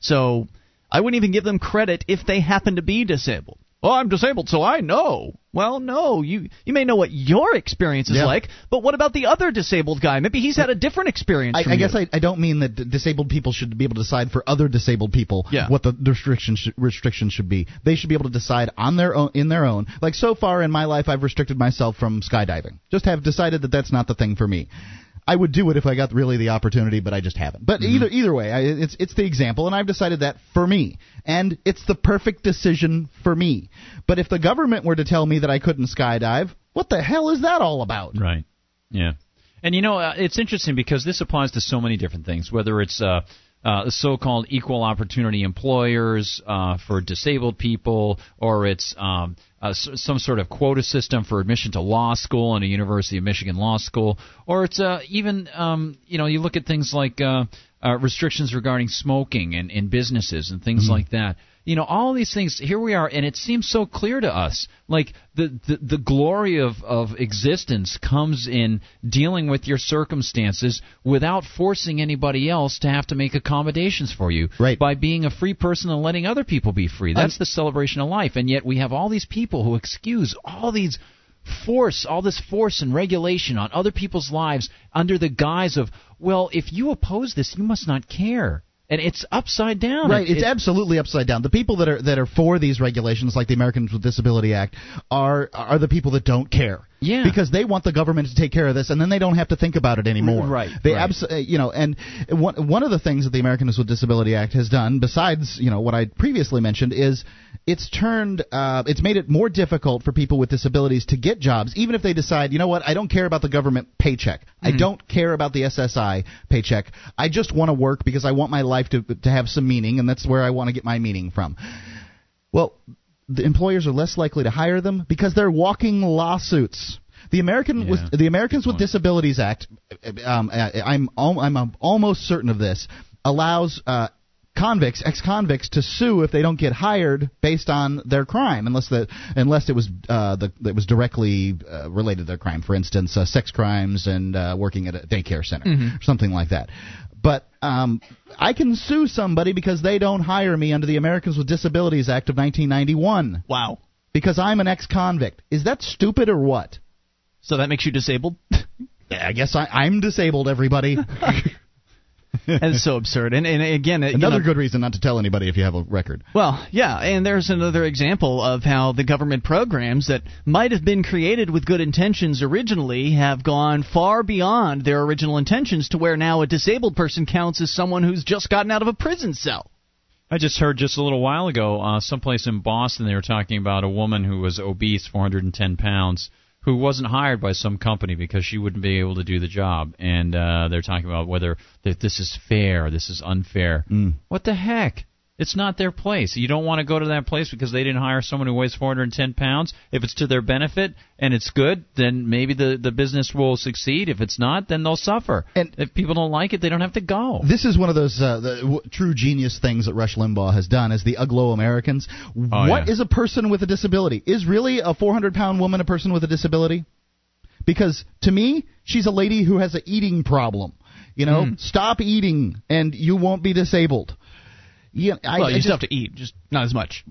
So I wouldn't even give them credit if they happen to be disabled. Oh, I'm disabled, so I know. Well, no, you you may know what your experience is yeah. like, but what about the other disabled guy? Maybe he's had a different experience I, from I you. guess I, I don't mean that disabled people should be able to decide for other disabled people yeah. what the restriction sh- restrictions should be. They should be able to decide on their own, in their own. Like, so far in my life, I've restricted myself from skydiving. Just have decided that that's not the thing for me. I would do it if I got really the opportunity, but I just haven't. But mm-hmm. either either way, I, it's it's the example, and I've decided that for me, and it's the perfect decision for me. But if the government were to tell me that I couldn't skydive, what the hell is that all about? Right. Yeah. And you know, uh, it's interesting because this applies to so many different things. Whether it's uh, uh, so-called equal opportunity employers uh, for disabled people, or it's um, Uh, some sort of quota system for admission to law school and a University of Michigan law school, or it's uh, even um, you know you look at things like uh, uh, restrictions regarding smoking and, and businesses and things mm-hmm. like that. You know, all these things. Here we are, and it seems so clear to us. Like the the, the glory of, of existence comes in dealing with your circumstances without forcing anybody else to have to make accommodations for you. Right. By being a free person and letting other people be free. That's um, the celebration of life. And yet we have all these people who excuse all these force, all this force and regulation on other people's lives under the guise of, well, if you oppose this, you must not care. And it's upside down. Right, it's, it's absolutely upside down. The people that are that are for these regulations, like the Americans with Disabilities Act, are are the people that don't care. Yeah. Because they want the government to take care of this, and then they don't have to think about it anymore. Right. They right. Abs- you know, and one one of the things that the Americans with Disabilities Act has done, besides you know what I previously mentioned, is it's turned uh, it's made it more difficult for people with disabilities to get jobs, even if they decide, you know what, I don't care about the government paycheck. Mm. I don't care about the S S I paycheck. I just want to work because I want my life to to have some meaning, and that's where I want to get my meaning from. Well, the employers are less likely to hire them because they're walking lawsuits. The American yeah. with the Americans with Disabilities Act, um, I'm I'm almost certain of this, allows uh, convicts, ex-convicts, to sue if they don't get hired based on their crime, unless the unless it was uh, the it was directly uh, related to their crime. For instance, uh, sex crimes and uh, working at a daycare center, mm-hmm. or something like that. But um, I can sue somebody because they don't hire me under the Americans with Disabilities Act of nineteen ninety-one. Wow. Because I'm an ex-convict. Is that stupid or what? So that makes you disabled? Yeah, I guess I, I'm disabled, everybody. That's so absurd. And, and again, it, another you know, good reason not to tell anybody if you have a record. Well, yeah, and there's another example of how the government programs that might have been created with good intentions originally have gone far beyond their original intentions to where now a disabled person counts as someone who's just gotten out of a prison cell. I just heard just a little while ago, uh, someplace in Boston, they were talking about a woman who was obese, four hundred ten pounds, who wasn't hired by some company because she wouldn't be able to do the job. And uh, they're talking about whether that this is fair, this is unfair. Mm. What the heck? It's not their place. You don't want to go to that place because they didn't hire someone who weighs four hundred ten pounds. If it's to their benefit and it's good, then maybe the, the business will succeed. If it's not, then they'll suffer. And if people don't like it, they don't have to go. This is one of those uh, the w- true genius things that Rush Limbaugh has done is the Uglow Americans. Oh, what yeah. is a person with a disability? Is really a four hundred pound woman a person with a disability? Because to me, she's a lady who has an eating problem. You know, mm. Stop eating and you won't be disabled. Yeah, I, well, you I just have to eat, just not as much.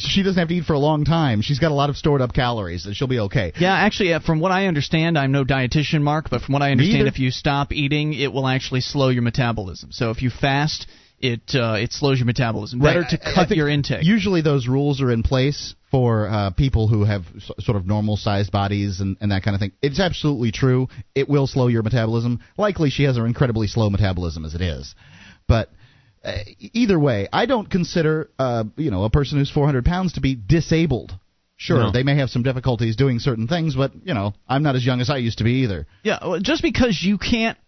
She doesn't have to eat for a long time. She's got a lot of stored up calories, and she'll be okay. Yeah, actually, uh, from what I understand, I'm no dietitian, Mark, but from what I understand, if you stop eating, it will actually slow your metabolism. So if you fast, it uh, it slows your metabolism. Better right. to cut your intake. Usually those rules are in place for uh, people who have so, sort of normal-sized bodies and, and that kind of thing. It's absolutely true. It will slow your metabolism. Likely she has an incredibly slow metabolism as it is, but... Uh, either way, I don't consider uh, you know a person who's four hundred pounds to be disabled. Sure, no. They may have some difficulties doing certain things, but you know I'm not as young as I used to be either. Yeah, well, just because you can't,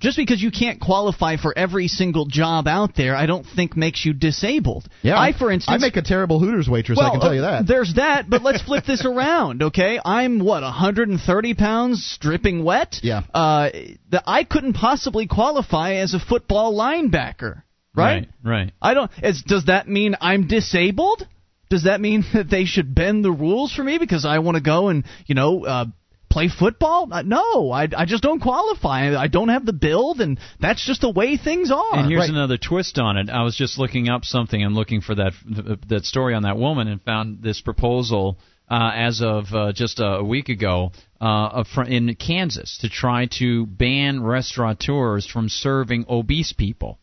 just because you can't qualify for every single job out there, I don't think makes you disabled. Yeah, I for instance, I make a terrible Hooters waitress. Well, I can tell you that. There's that, but let's flip this around, okay? I'm what one hundred thirty pounds, dripping wet. Yeah. Uh, that I couldn't possibly qualify as a football linebacker, right? Right. Right. I don't. It's, does that mean I'm disabled? Does that mean that they should bend the rules for me because I want to go and you know? Uh, Play football? No, I, I just don't qualify. I don't have the build, and that's just the way things are. And here's right. another twist on it. I was just looking up something and looking for that that story on that woman and found this proposal uh, as of uh, just a week ago uh, in Kansas to try to ban restaurateurs from serving obese people.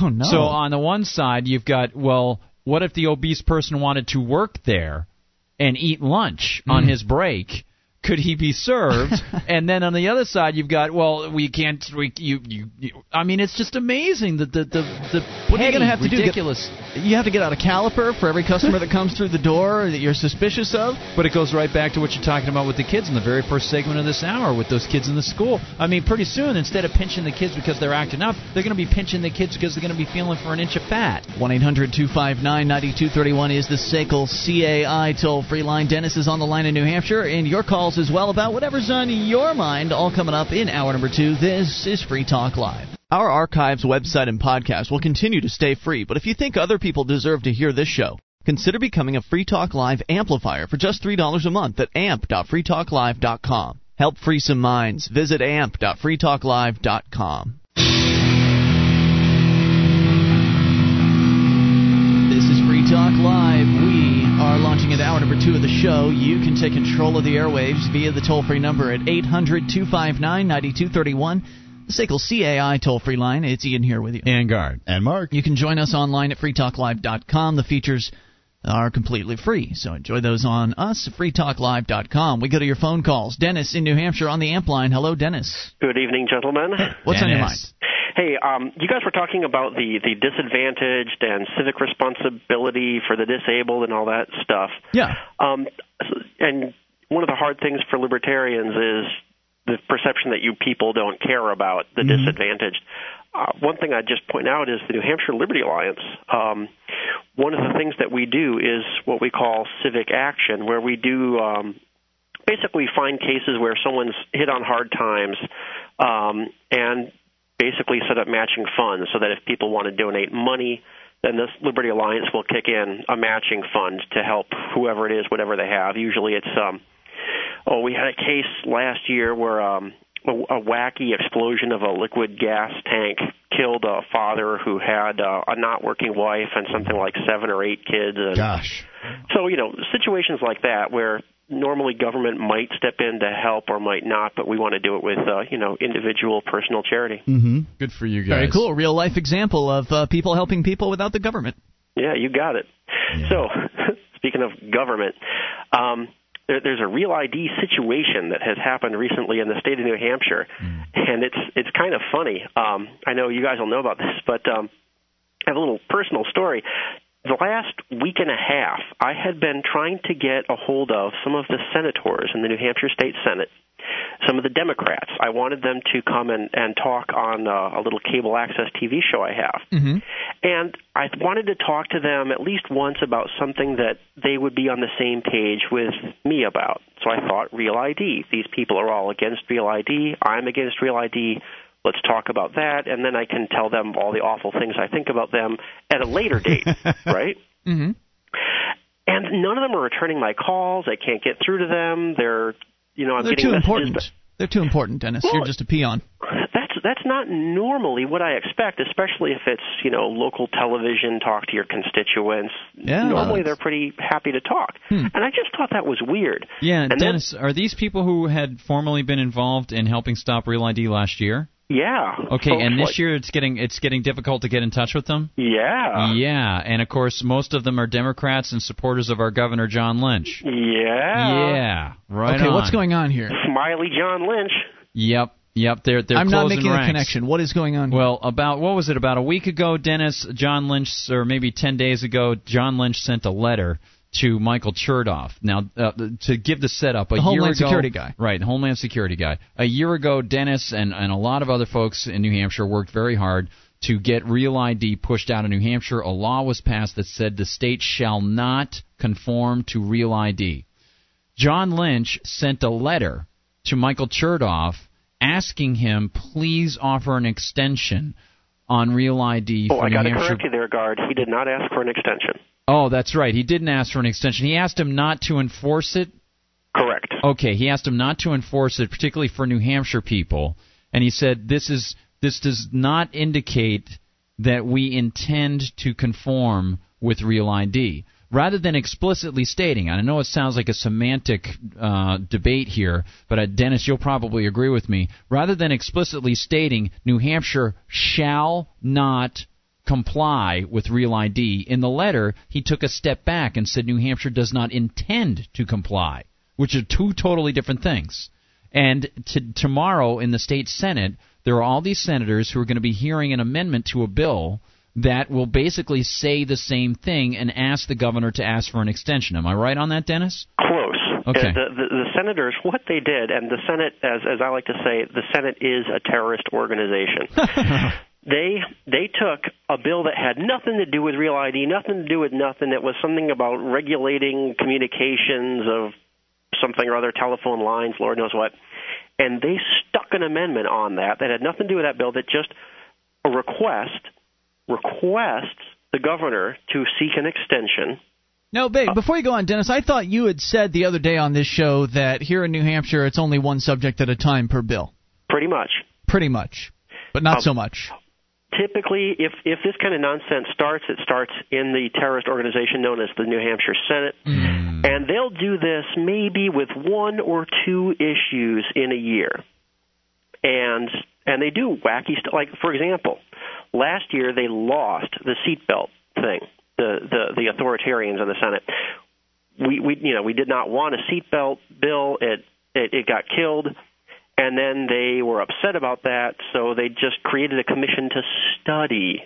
Oh, no. So on the one side, you've got, well, what if the obese person wanted to work there and eat lunch mm. on his break? Could he be served? And then on the other side, you've got, well, we can't. We you you. you I mean, it's just amazing that the the the. What petty, are you going to have to ridiculous. do? Ridiculous. You have to get out a caliper for every customer that comes through the door that you're suspicious of. But it goes right back to what you're talking about with the kids in the very first segment of this hour with those kids in the school. I mean, pretty soon, instead of pinching the kids because they're acting up, they're going to be pinching the kids because they're going to be feeling for an inch of fat. one eight hundred two five nine nine two three one is the S A C L C A I toll-free line. Dennis is on the line in New Hampshire, and your calls as well about whatever's on your mind, all coming up in hour number two. This is Free Talk Live. Our archives, website, and podcast will continue to stay free, but if you think other people deserve to hear this show, consider becoming a Free Talk Live amplifier for just three dollars a month at amp dot free talk live dot com. Help free some minds. Visit amp dot free talk live dot com. This is Free Talk Live. We are launching into hour number two of the show, you can take control of the airwaves via the toll-free number at eight hundred two five nine nine two three one. The S A C L C A I toll-free line. It's Ian here with you. And Guard. And Mark. You can join us online at free talk live dot com. The features are completely free, so enjoy those on us, free talk live dot com. We go to your phone calls. Dennis in New Hampshire on the amp line. Hello, Dennis. Good evening, gentlemen. Hey, what's Dennis. on your mind? Hey, um, you guys were talking about the, the disadvantaged and civic responsibility for the disabled and all that stuff. Yeah. Um, and one of the hard things for libertarians is the perception that you people don't care about the mm-hmm. disadvantaged. Uh, one thing I'd just point out is the New Hampshire Liberty Alliance. Um, one of the things that we do is what we call civic action, where we do um, basically find cases where someone's hit on hard times um, and basically set up matching funds so that if people want to donate money, then this Liberty Alliance will kick in a matching fund to help whoever it is, whatever they have. Usually it's, um, oh, we had a case last year where um, a, a wacky explosion of a liquid gas tank killed a father who had uh, a not-working wife and something like seven or eight kids. And Gosh. So, you know, situations like that where normally government might step in to help or might not, but we want to do it with, uh, you know, individual personal charity. Mm-hmm. Good for you guys. Very cool. Real-life example of uh, people helping people without the government. Yeah, you got it. Yeah. So, speaking of government, um, there, there's a Real I D situation that has happened recently in the state of New Hampshire, mm. and it's it's kind of funny. Um, I know you guys will know about this, but um, I have a little personal story. The last week and a half, I had been trying to get a hold of some of the senators in the New Hampshire State Senate, some of the Democrats. I wanted them to come and, and talk on uh, a little cable access T V show I have. Mm-hmm. And I wanted to talk to them at least once about something that they would be on the same page with me about. So I thought, Real I D. These people are all against Real I D. I'm against Real I D. Let's talk about that, and then I can tell them all the awful things I think about them at a later date, right? Mm-hmm. And none of them are returning my calls. I can't get through to them. They're, you know, I'm They're getting too messages, important. They're too important, Dennis. Well, you're just a peon. That's that's not normally what I expect, especially if it's, you know, local television, talk to your constituents. Yeah, normally that's... they're pretty happy to talk. Hmm. And I just thought that was weird. Yeah, and Dennis, then, are these people who had formerly been involved in helping stop Real I D last year? Yeah. Okay, folks, and this like, year it's getting it's getting difficult to get in touch with them? Yeah. Yeah, and of course most of them are Democrats and supporters of our governor, John Lynch. Yeah. Yeah, right Okay, on. What's going on here? Smiley John Lynch. Yep, yep, they're, they're I'm closing I'm not making ranks. a connection. What is going on here? Well, about, what was it, about a week ago, Dennis, John Lynch, or maybe ten days ago, John Lynch sent a letter to Michael Chertoff. Now, uh, to give the setup, a the year Homeland ago, Security guy. Right, the Homeland Security guy. A year ago, Dennis and, and a lot of other folks in New Hampshire worked very hard to get Real I D pushed out of New Hampshire. A law was passed that said the state shall not conform to Real I D. John Lynch sent a letter to Michael Chertoff asking him, please offer an extension on Real I D for New Hampshire. Oh, I got to correct you there, Guard. He did not ask for an extension. Oh, that's right. He didn't ask for an extension. He asked him not to enforce it? Correct. Okay, he asked him not to enforce it, particularly for New Hampshire people. And he said, this is this does not indicate that we intend to conform with Real I D. Rather than explicitly stating, and I know it sounds like a semantic uh, debate here, but uh, Dennis, you'll probably agree with me, rather than explicitly stating New Hampshire shall not comply with Real I D. In the letter, he took a step back and said New Hampshire does not intend to comply, which are two totally different things. And t- tomorrow in the state Senate, there are all these senators who are going to be hearing an amendment to a bill that will basically say the same thing and ask the governor to ask for an extension. Am I right on that, Dennis? Close. Okay. The, the, the senators, what they did, and the Senate, as, as I like to say, the Senate is a terrorist organization. They they took a bill that had nothing to do with Real I D, nothing to do with nothing. It was something about regulating communications of something or other, telephone lines, Lord knows what. And they stuck an amendment on that that had nothing to do with that bill, that just a request requests the governor to seek an extension. No, babe, before you go on, Dennis, I thought you had said the other day on this show that here in New Hampshire it's only one subject at a time per bill. Pretty much. Pretty much, but not um, so much. Typically, if, if this kind of nonsense starts, it starts in the terrorist organization known as the New Hampshire Senate. Mm. And they'll do this maybe with one or two issues in a year. And and they do wacky stuff. Like, for example, last year they lost the seatbelt thing, the, the, the authoritarians in the Senate. We, we you know, we did not want a seatbelt bill. It, it it got killed. And then they were upset about that, so they just created a commission to study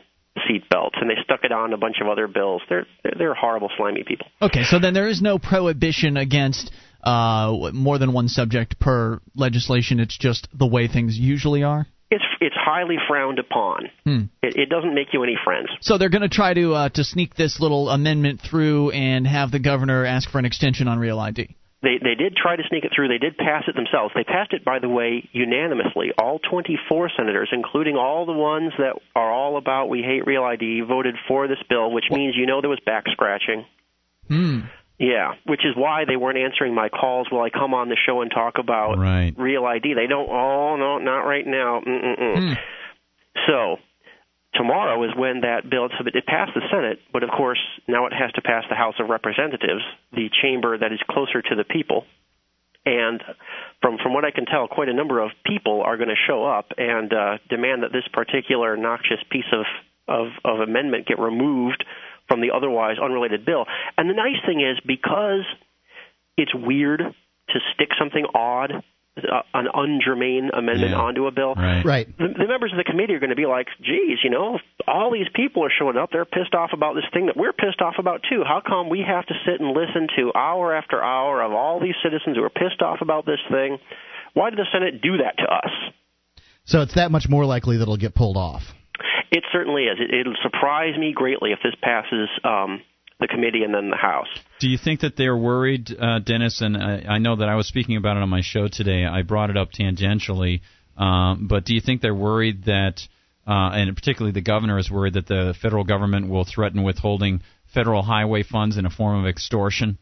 seatbelts, and they stuck it on a bunch of other bills. They're they're horrible, slimy people. Okay, so then there is no prohibition against uh, more than one subject per legislation. It's just the way things usually are? It's it's highly frowned upon. Hmm. It, it doesn't make you any friends. So they're going to try to uh, to sneak this little amendment through and have the governor ask for an extension on Real I D. They they did try to sneak it through. They did pass it themselves. They passed it, by the way, unanimously. All twenty-four senators, including all the ones that are all about we hate Real I D, voted for this bill, which means you know there was back scratching. Hmm. Yeah, which is why they weren't answering my calls while I come on the show and talk about right. Real I D. They don't, oh, no, not right now. Mm-mm-mm. Hmm. So tomorrow is when that bill, it passed the Senate, but of course now it has to pass the House of Representatives, the chamber that is closer to the people. And from from what I can tell, quite a number of people are going to show up and uh, demand that this particular noxious piece of, of, of amendment get removed from the otherwise unrelated bill. And the nice thing is, because it's weird to stick something odd, Uh, an ungermane amendment yeah. onto a bill. Right. right. The, the members of the committee are going to be like, geez, you know, all these people are showing up. They're pissed off about this thing that we're pissed off about, too. How come we have to sit and listen to hour after hour of all these citizens who are pissed off about this thing? Why did the Senate do that to us? So it's that much more likely that it'll get pulled off. It certainly is. It, it'll surprise me greatly if this passes um, the committee and then the House. Do you think that they're worried, uh, Dennis? And I, I know that I was speaking about it on my show today. I brought it up tangentially. Um, but do you think they're worried that, uh, and particularly the governor is worried that the federal government will threaten withholding federal highway funds in a form of extortion?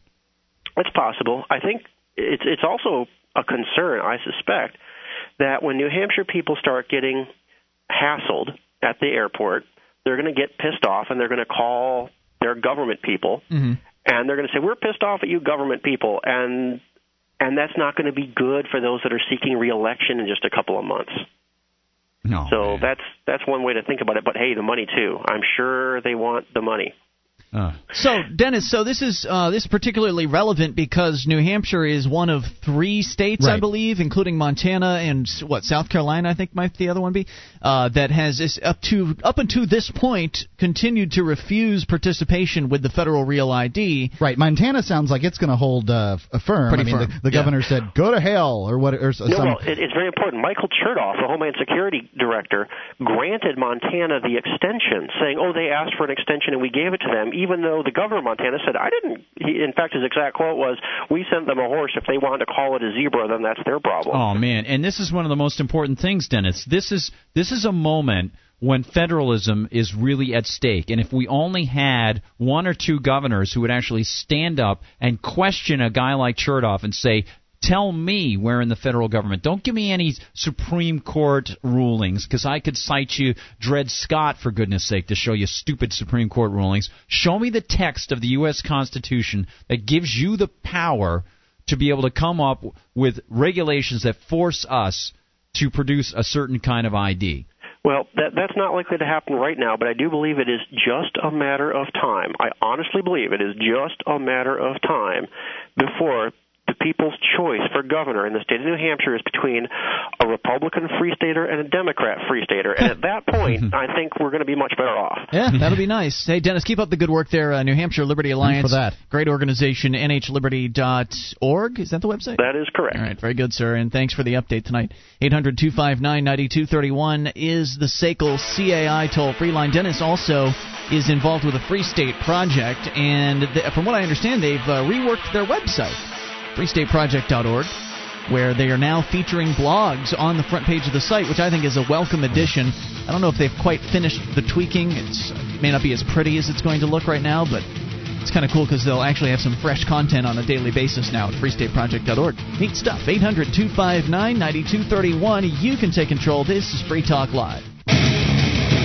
It's possible. I think it's, it's also a concern, I suspect, that when New Hampshire people start getting hassled at the airport, they're going to get pissed off and they're going to call their government people. Mm-hmm. And they're going to say, we're pissed off at you government people, and and that's not going to be good for those that are seeking re-election in just a couple of months. No, so man. that's that's one way to think about it, but hey, the money too. I'm sure they want the money. Uh. So, Dennis, so this is uh, this is particularly relevant because New Hampshire is one of three states, right. I believe, including Montana and what South Carolina, I think might the other one be, uh, that has this up to up until this point continued to refuse participation with the federal Real I D. Right, Montana sounds like it's going to hold uh, firm. Pretty I mean, firm. The, the governor yeah. said, "Go to hell," or what? Or no, some... well, it, it's very important. Michael Chertoff, the Homeland Security Director, granted Montana the extension, saying, "Oh, they asked for an extension and we gave it to them." Even though the governor of Montana said, I didn't, he, in fact, his exact quote was, we sent them a horse. If they wanted to call it a zebra, then that's their problem. Oh, man. And this is one of the most important things, Dennis. This is this is a moment when federalism is really at stake. And if we only had one or two governors who would actually stand up and question a guy like Chertoff and say, tell me where in the federal government. Don't give me any Supreme Court rulings, because I could cite you Dred Scott, for goodness sake, to show you stupid Supreme Court rulings. Show me the text of the U S Constitution that gives you the power to be able to come up with regulations that force us to produce a certain kind of I D. Well, that, that's not likely to happen right now, but I do believe it is just a matter of time. I honestly believe it is just a matter of time before the people's choice for governor in the state of New Hampshire is between a Republican free stater and a Democrat free stater. And at that point, I think we're going to be much better off. Yeah, that'll be nice. Hey, Dennis, keep up the good work there. Uh, New Hampshire Liberty Alliance. Thanks for that. Great organization, N H liberty dot org. Is that the website? That is correct. All right, very good, sir. And thanks for the update tonight. eight hundred two five nine nine two three one is the S A C L C A I toll-free line. Dennis also is involved with the Free State Project. And the, from what I understand, they've uh, reworked their website, free state project dot org, where they are now featuring blogs on the front page of the site, which I think is a welcome addition. I don't know if they've quite finished the tweaking. It's, it may not be as pretty as it's going to look right now, but it's kind of cool because they'll actually have some fresh content on a daily basis now at free state project dot org. Neat stuff. eight hundred two five nine nine two three one. You can take control. This is Free Talk Live.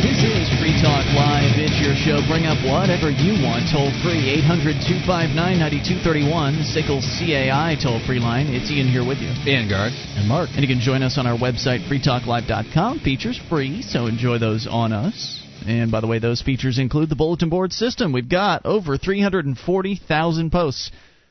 This is Free Talk Live is your show. Bring up whatever you want. Toll free, eight hundred, two five nine, nine two three one, Sickles C A I toll-free line. It's Ian here with you. Vanguard. And Mark. And you can join us on our website, free talk live dot com. Features free, so enjoy those on us. And by the way, those features include the bulletin board system. We've got over three hundred forty thousand posts.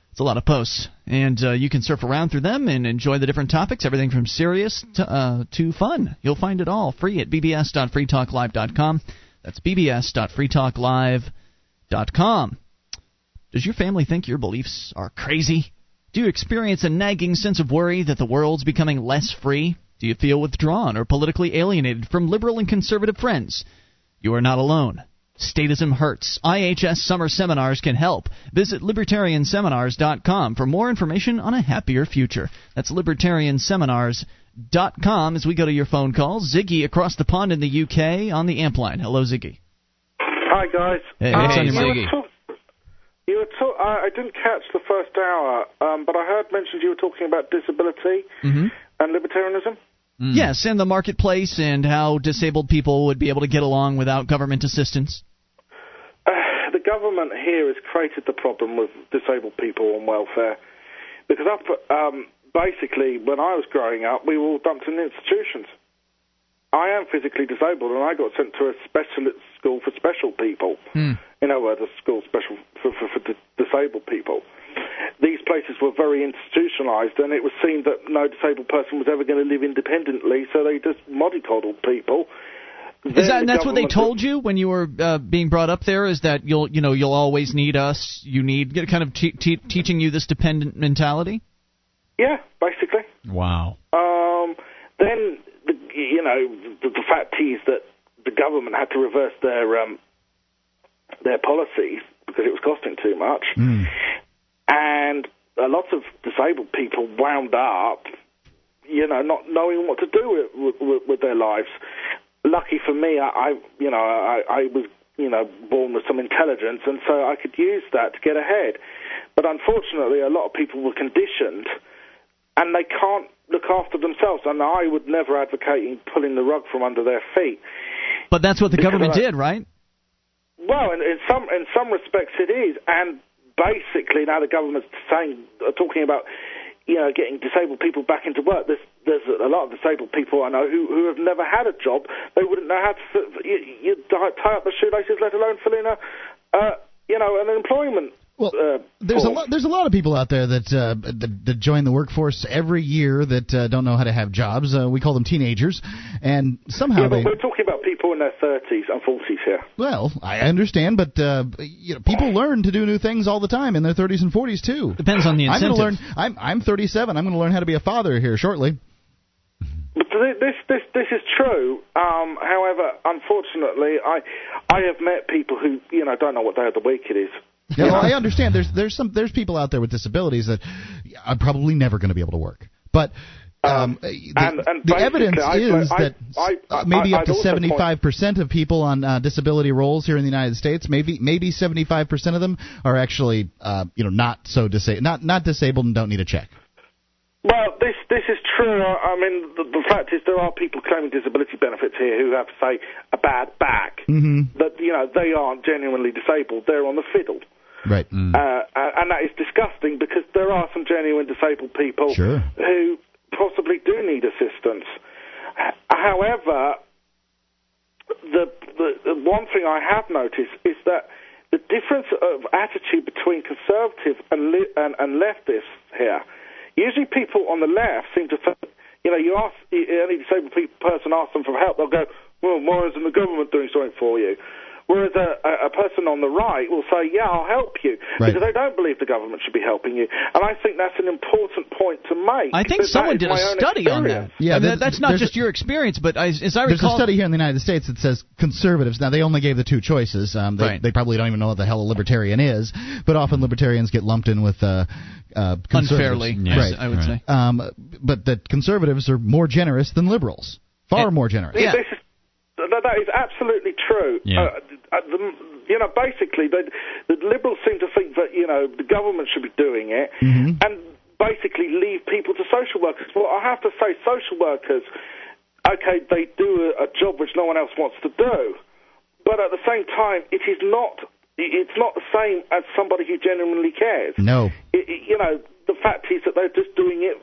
It's a lot of posts. And uh, you can surf around through them and enjoy the different topics, everything from serious to, uh, to fun. You'll find it all free at b b s dot free talk live dot com. That's b b s dot free talk live dot com. Does your family think your beliefs are crazy? Do you experience a nagging sense of worry that the world's becoming less free? Do you feel withdrawn or politically alienated from liberal and conservative friends? You are not alone. Statism hurts. I H S summer seminars can help. Visit libertarian seminars dot com for more information on a happier future. That's libertarian seminars dot com. As we go to your phone calls, Ziggy across the pond in the U K on the amp line. Hello, Ziggy. Hi, guys. Hey, what's um, on your mind? You were talk- you were talk- I-, I didn't catch the first hour, um, but I heard mentioned you were talking about disability mm-hmm. and libertarianism. Mm. Yes, and the marketplace and how disabled people would be able to get along without government assistance. Uh, the government here has created the problem with disabled people on welfare. Because up, um, basically, when I was growing up, we were all dumped in institutions. I am physically disabled, and I got sent to a special school for special people. Mm. In other words, a school special for, for, for di- disabled people. These places were very institutionalized, and it was seen that no disabled person was ever going to live independently, so they just mollycoddled people. Is that, and that's what they told you when you were uh, being brought up there, is that you'll you know you'll always need us, you need kind of te- te- teaching you this dependent mentality? Yeah, basically. Wow. Um, then, the, you know, the, the fact is that the government had to reverse their, um, their policies because it was costing too much. Mm. And a lot of disabled people wound up, you know, not knowing what to do with, with, with their lives. Lucky for me, I, I you know, I, I was, you know, born with some intelligence, and so I could use that to get ahead. But unfortunately, a lot of people were conditioned, and they can't look after themselves. And I would never advocate pulling the rug from under their feet. But that's what the government did, right? Well, in, in some in some respects, it is, and. Basically, now the government's saying, uh, talking about, you know, getting disabled people back into work. There's, there's a lot of disabled people I know who, who have never had a job. They wouldn't know how to you, you tie up the shoelaces, let alone fill in a, uh, you know, an employment. Well, uh, there's a lot. There's a lot of people out there that uh, that, that join the workforce every year that uh, don't know how to have jobs. Uh, we call them teenagers, and somehow yeah, but they. We're talking about people in their thirties and forties here. Well, I understand, but uh, you know, people learn to do new things all the time in their thirties and forties too. Depends on the incentive. I'm going to learn. I'm I'm thirty-seven. I'm going to learn how to be a father here shortly. But this this this is true. Um, however, unfortunately, I I have met people who you know don't know what day of the week it is. Yeah, well, I understand. There's there's some there's people out there with disabilities that are probably never going to be able to work. But um, um, the, and, and the evidence I, is I, that I, I, maybe I, up to seventy-five percent of people on uh, disability rolls here in the United States, maybe maybe seventy-five percent of them are actually uh, you know not so disabled, not not disabled, and don't need a check. Well, this this is true. I mean, the, the fact is there are people claiming disability benefits here who have, say, a bad back. Mm-hmm. That you know they aren't genuinely disabled. They're on the fiddle. Right, mm. uh, and that is disgusting because there are some genuine disabled people sure. who possibly do need assistance. However, the, the, the one thing I have noticed is that the difference of attitude between conservatives and, li- and, and leftists here. Usually, people on the left seem to think, you know, you ask any disabled person asks them for help, they'll go, "Well, why isn't the government doing something for you?" Whereas a, a person on the right will say, yeah, I'll help you, right. because they don't believe the government should be helping you. And I think that's an important point to make. I think someone did a study on that. Yeah, I mean, th- that's not just your experience, but I, as I recall... There's a study here in the United States that says conservatives, now they only gave the two choices. Um, they, right. they probably don't even know what the hell a libertarian is, but often libertarians get lumped in with uh, uh, conservatives. Unfairly, yes, right. I would right. say. Um, but that conservatives are more generous than liberals, far it, more generous. Yeah. This is That is absolutely true. Yeah. Uh, the, you know, basically, the, the liberals seem to think that, you know, the government should be doing it mm-hmm. and basically leave people to social workers. Well, I have to say social workers, okay, they do a, a job which no one else wants to do. But at the same time, it is not it's not the same as somebody who genuinely cares. No. It, it, you know, the fact is that they're just doing it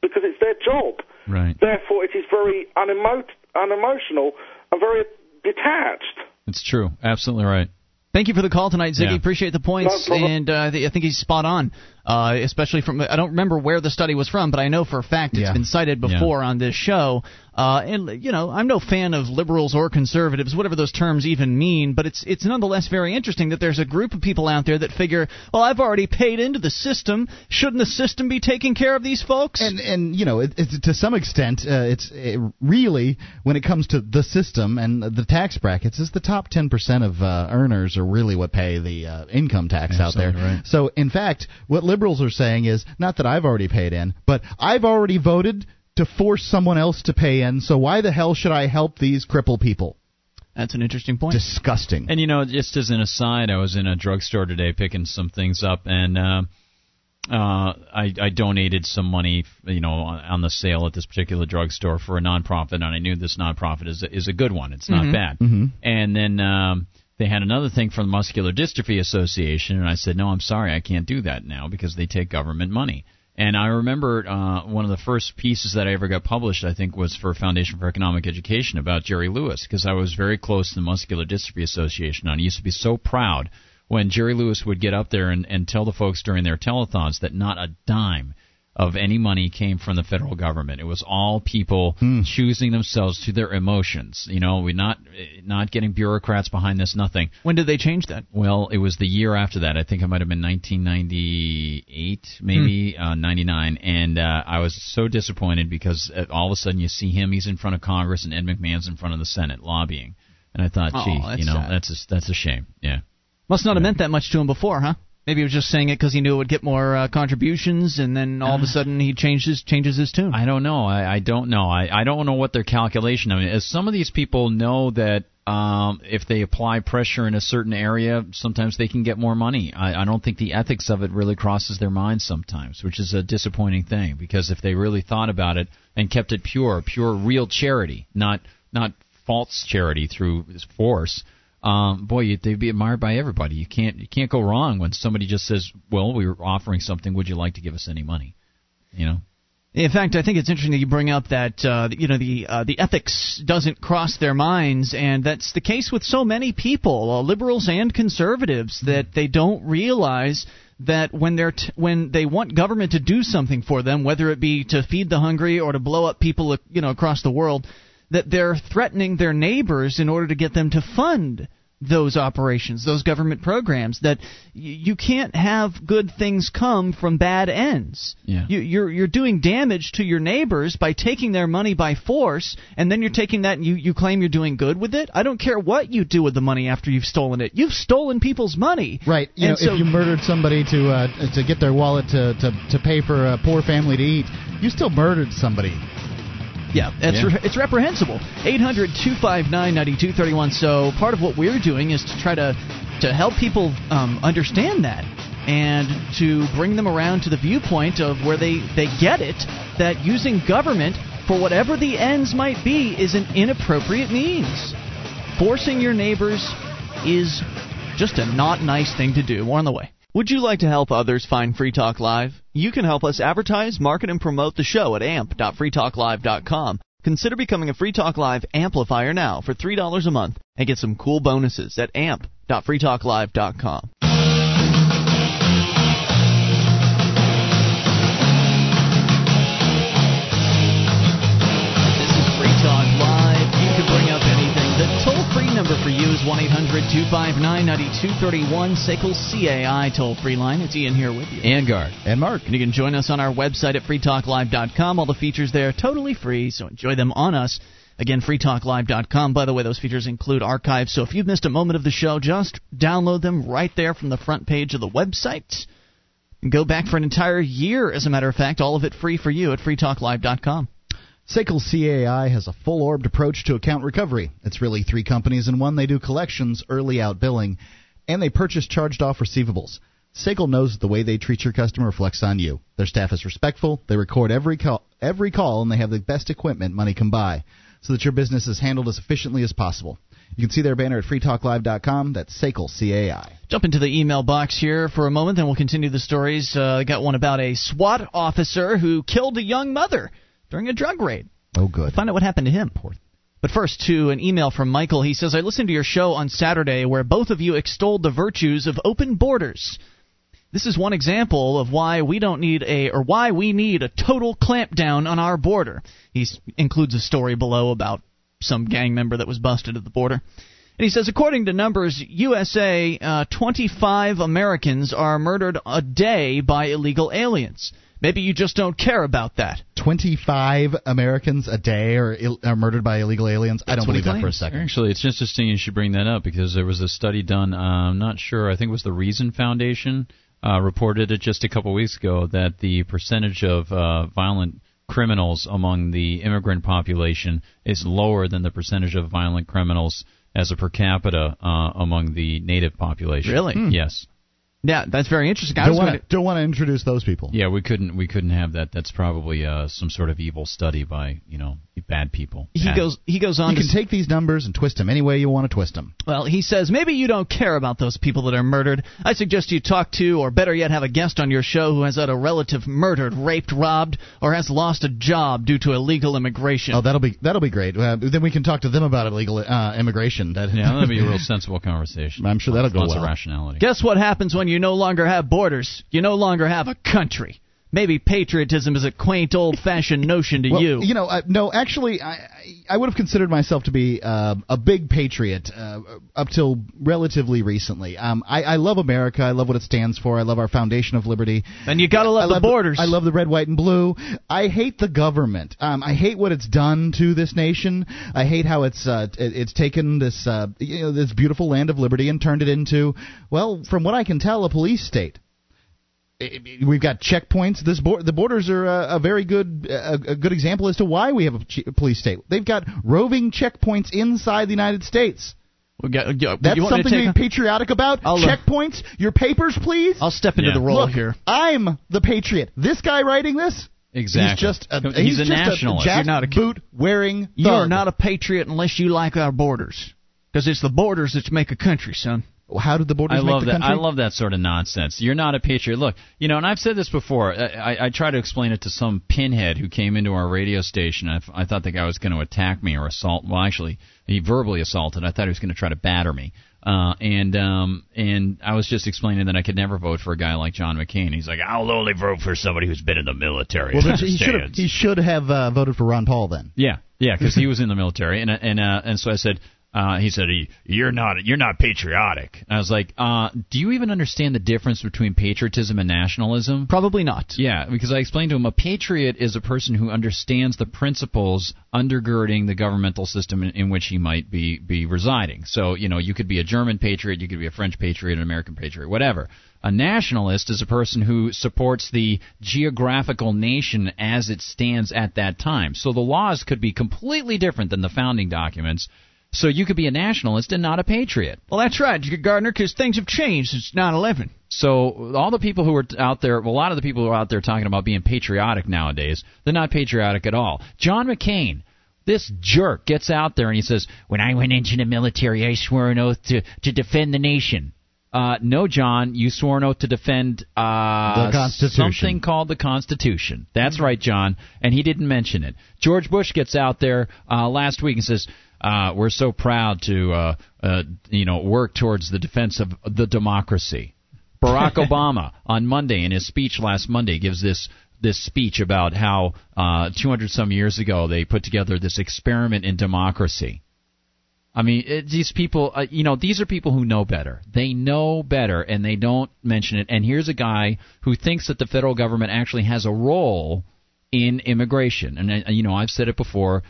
because it's their job. Right. Therefore, it is very unemo- unemotional and very detached. It's true. Absolutely right. Thank you for the call tonight, Ziggy. Yeah. Appreciate the points, no and uh, I think he's spot on, uh, especially from – I don't remember where the study was from, but I know for a fact it's yeah. been cited before yeah. on this show. Uh, and, you know, I'm no fan of liberals or conservatives, whatever those terms even mean, but it's it's nonetheless very interesting that there's a group of people out there that figure, well, I've already paid into the system. Shouldn't the system be taking care of these folks? And, and you know, it, it, to some extent, uh, it's it really, when it comes to the system and the tax brackets, it's the top ten percent of uh, earners are really what pay the uh, income tax yeah, out there. Right. So, in fact, what liberals are saying is, not that I've already paid in, but I've already voted to force someone else to pay in, so why the hell should I help these crippled people? That's an interesting point. Disgusting. And, you know, just as an aside, I was in a drugstore today picking some things up, and uh, uh, I, I donated some money, you know, on, on the sale at this particular drugstore for a nonprofit, and I knew this nonprofit is a, is a good one. It's not mm-hmm. bad. Mm-hmm. And then um, they had another thing from the Muscular Dystrophy Association, and I said, no, I'm sorry, I can't do that now because they take government money. And I remember uh, one of the first pieces that I ever got published, I think, was for Foundation for Economic Education about Jerry Lewis, because I was very close to the Muscular Dystrophy Association. And I used to be so proud when Jerry Lewis would get up there and, and tell the folks during their telethons that not a dime of any money came from the federal government. It was all people hmm. choosing themselves to their emotions. You know, we're not, not getting bureaucrats behind this, nothing. When did they change that? Well, it was the year after that. I think it might have been nineteen ninety-eight, maybe, hmm. uh, ninety-nine. And uh, I was so disappointed because all of a sudden you see him, he's in front of Congress, and Ed McMahon's in front of the Senate lobbying. And I thought, oh, gee, you know, sad. that's a, that's a shame. Yeah. Must not yeah. have meant that much to him before, huh? Maybe he was just saying it because he knew it would get more uh, contributions, and then all of a sudden he changes changes his tune. I don't know. I, I don't know. I, I don't know what their calculation. I mean, as some of these people know that um, if they apply pressure in a certain area, sometimes they can get more money. I, I don't think the ethics of it really crosses their mind sometimes, which is a disappointing thing, because if they really thought about it and kept it pure, pure real charity, not not false charity through force, Um, boy, they'd be admired by everybody. You can't you can't go wrong when somebody just says, "Well, we were offering something. Would you like to give us any money?" You know. In fact, I think it's interesting that you bring up that uh, you know the uh, the ethics doesn't cross their minds, and that's the case with so many people, uh, liberals and conservatives, that they don't realize that when they're t- when they want government to do something for them, whether it be to feed the hungry or to blow up people, you know, across the world, that they're threatening their neighbors in order to get them to fund those operations, those government programs, that y- you can't have good things come from bad ends. Yeah. You, you're you're doing damage to your neighbors by taking their money by force, and then you're taking that and you, you claim you're doing good with it. I don't care what you do with the money after you've stolen it. You've stolen people's money. Right. You and know, so, if you murdered somebody to uh, to get their wallet to, to, to pay for a poor family to eat, you still murdered somebody. Yeah, it's, yeah. Re- it's reprehensible. eight hundred two five nine nine two three one. So part of what we're doing is to try to, to help people um, understand that and to bring them around to the viewpoint of where they, they get it, that using government for whatever the ends might be is an inappropriate means. Forcing your neighbors is just a not nice thing to do. More on the way. Would you like to help others find Free Talk Live? You can help us advertise, market, and promote the show at amp dot free talk live dot com. Consider becoming a Free Talk Live amplifier now for three dollars a month and get some cool bonuses at amp dot free talk live dot com. This is Free Talk Live. You can bring up anything. The toll free number for you is one eight hundred two five nine nine two three one, S A C L C A I toll-free line. It's Ian here with you. And Gar. And Mark. And you can join us on our website at free talk live dot com. All the features there are totally free, so enjoy them on us. Again, free talk live dot com. By the way, those features include archives, so if you've missed a moment of the show, just download them right there from the front page of the website. And go back for an entire year, as a matter of fact, all of it free for you at free talk live dot com. S A C L C A I has a full-orbed approach to account recovery. It's really three companies in one. They do collections, early out billing, and they purchase charged-off receivables. S A C L knows that the way they treat your customer reflects on you. Their staff is respectful, they record every call, every call, and they have the best equipment money can buy so that your business is handled as efficiently as possible. You can see their banner at free talk live dot com. That's S A C L, C A I. Jump into the email box here for a moment, and we'll continue the stories. Uh, I got one about a SWAT officer who killed a young mother during a drug raid. Oh, good. We'll find out what happened to him. Poor. But first, to an email from Michael. He says, I listened to your show on Saturday where both of you extolled the virtues of open borders. This is one example of why we don't need a or why we need a total clampdown on our border. He includes a story below about some gang member that was busted at the border. And he says, according to numbers, U S A, uh, twenty-five Americans are murdered a day by illegal aliens. Maybe you just don't care about that. twenty-five Americans a day are, il- are murdered by illegal aliens? That's I don't believe that for a second. Actually, it's interesting you should bring that up because there was a study done, uh, I'm not sure, I think it was the Reason Foundation, uh, reported it just a couple weeks ago, that the percentage of uh, violent criminals among the immigrant population is lower than the percentage of violent criminals as a per capita uh, among the native population. Really? Hmm. Yes. Yeah, that's very interesting. I don't want to don't want to introduce those people. Yeah, we couldn't we couldn't have that. That's probably uh, some sort of evil study by you know bad people. He bad. goes he goes on. You to can s- take these numbers and twist them any way you want to twist them. Well, he says maybe you don't care about those people that are murdered. I suggest you talk to, or better yet, have a guest on your show who has had a relative murdered, raped, robbed, or has lost a job due to illegal immigration. Oh, that'll be that'll be great. Uh, then we can talk to them about illegal uh, immigration. That, yeah, that'll be a real sensible conversation. I'm sure that'll lots, go lots well. Lots of rationality. Guess what happens when you no longer have borders. You no longer have a country. Maybe patriotism is a quaint, old-fashioned notion to well, you. You know, uh, no, actually, I I would have considered myself to be uh, a big patriot uh, up till relatively recently. Um, I, I love America. I love what it stands for. I love our foundation of liberty. And you got to love I the love borders. The, I love the red, white, and blue. I hate the government. Um, I hate what it's done to this nation. I hate how it's uh, it's taken this uh, you know this beautiful land of liberty and turned it into, well, from what I can tell, a police state. We've got checkpoints. This board, the borders are a, a very good a, a good example as to why we have a, ch- a police state. They've got roving checkpoints inside the United States. We got, yeah, That's you want something to, to be a... patriotic about. I'll, checkpoints, your papers, please. I'll step into yeah. the role Look, here. I'm the patriot. This guy writing this. Exactly. He's just a, he's he's a just nationalist. A You're not a boot wearing. Thug. You're not a patriot unless you like our borders, because it's the borders that make a country, son. How did the borders I make love the that. country? I love that sort of nonsense. You're not a patriot. Look, you know, and I've said this before. I, I, I try to explain it to some pinhead who came into our radio station. I, I thought the guy was going to attack me or assault. Well, actually, he verbally assaulted. I thought he was going to try to batter me. Uh, and um, and I was just explaining that I could never vote for a guy like John McCain. He's like, I'll only vote for somebody who's been in the military. Well, he should have, he should have uh, voted for Ron Paul then. Yeah, yeah, because he was in the military. And and uh, and so I said. Uh, he said, "You're not, you're not patriotic." And I was like, uh, "Do you even understand the difference between patriotism and nationalism?" Probably not. Yeah, because I explained to him, a patriot is a person who understands the principles undergirding the governmental system in, in which he might be be residing. So, you know, you could be a German patriot, you could be a French patriot, an American patriot, whatever. A nationalist is a person who supports the geographical nation as it stands at that time. So the laws could be completely different than the founding documents. So you could be a nationalist and not a patriot. Well, that's right, Gardner, because things have changed since nine eleven. So all the people who are out there, well, a lot of the people who are out there talking about being patriotic nowadays, they're not patriotic at all. John McCain, this jerk, gets out there and he says, when I went into the military, I swore an oath to, to defend the nation. Uh, no, John, you swore an oath to defend uh, the Constitution. Something called the Constitution. That's right, John, and he didn't mention it. George Bush gets out there uh, last week and says, Uh, we're so proud to, uh, uh, you know, work towards the defense of the democracy. Barack Obama on Monday, in his speech last Monday, gives this this speech about how uh, two hundred some years ago they put together this experiment in democracy. I mean, it, these people, uh, you know, these are people who know better. They know better, and they don't mention it. And here's a guy who thinks that the federal government actually has a role in immigration. And, uh, you know, I've said it before.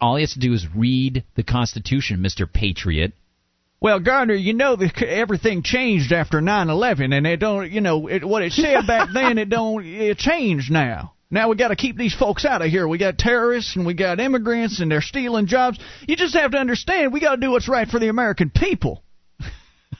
All he has to do is read the Constitution, Mister Patriot. Well, Gardner, you know that everything changed after nine eleven, and they don't, you know, it, what it said back then, it don't, it changed now. Now we got to keep these folks out of here. We got terrorists, and we got immigrants, and they're stealing jobs. You just have to understand, we got to do what's right for the American people.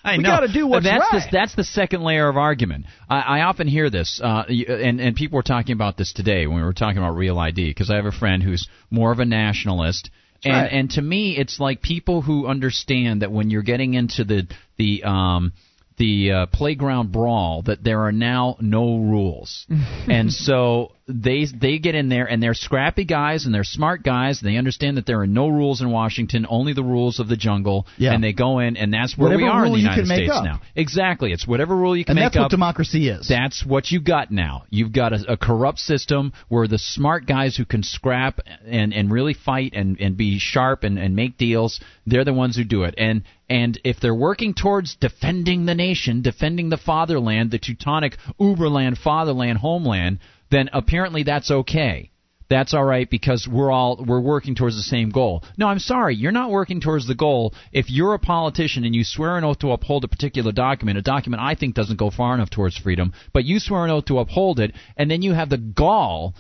I we know. Got to do what's that's right. The, that's the second layer of argument. I, I often hear this, uh, and, and people were talking about this today when we were talking about Real I D, because I have a friend who's more of a nationalist, And right. and to me, it's like people who understand that when you're getting into the the um, the uh, playground brawl, that there are now no rules, and so they they get in there and they're scrappy guys and they're smart guys and they understand that there are no rules in Washington, only the rules of the jungle, yeah. and they go in and that's where whatever we are in the United States up. now. Exactly, it's whatever rule you can and make up. And that's what democracy is. That's what you got now. You've got a, a corrupt system where the smart guys who can scrap and, and really fight and, and be sharp and, and make deals, they're the ones who do it. And And if they're working towards defending the nation, defending the fatherland, the Teutonic Uberland, fatherland, homeland, then apparently that's okay. That's all right because we're all we're working towards the same goal. No, I'm sorry, you're not working towards the goal if you're a politician and you swear an oath to uphold a particular document, a document I think doesn't go far enough towards freedom, but you swear an oath to uphold it, and then you have the gall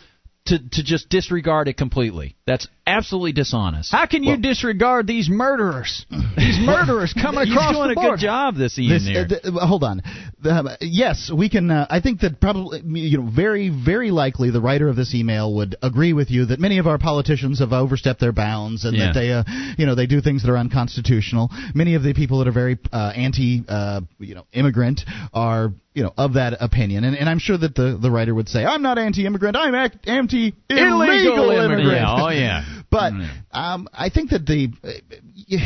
To, to just disregard it completely. That's absolutely dishonest. How can you well, disregard these murderers? These murderers coming across the board. He's doing a good job this evening. This, uh, th- hold on. Uh, yes, we can. Uh, I think that probably, you know, very, very likely the writer of this email would agree with you that many of our politicians have overstepped their bounds and yeah. that they, uh, you know, they do things that are unconstitutional. Many of the people that are very uh, anti, uh, you know, immigrant are. You know, of that opinion. And, and I'm sure that the, the writer would say, I'm not anti-immigrant, I'm act- anti-illegal Illegal immigrant. Yeah, oh, yeah. But um, I think that the... Uh,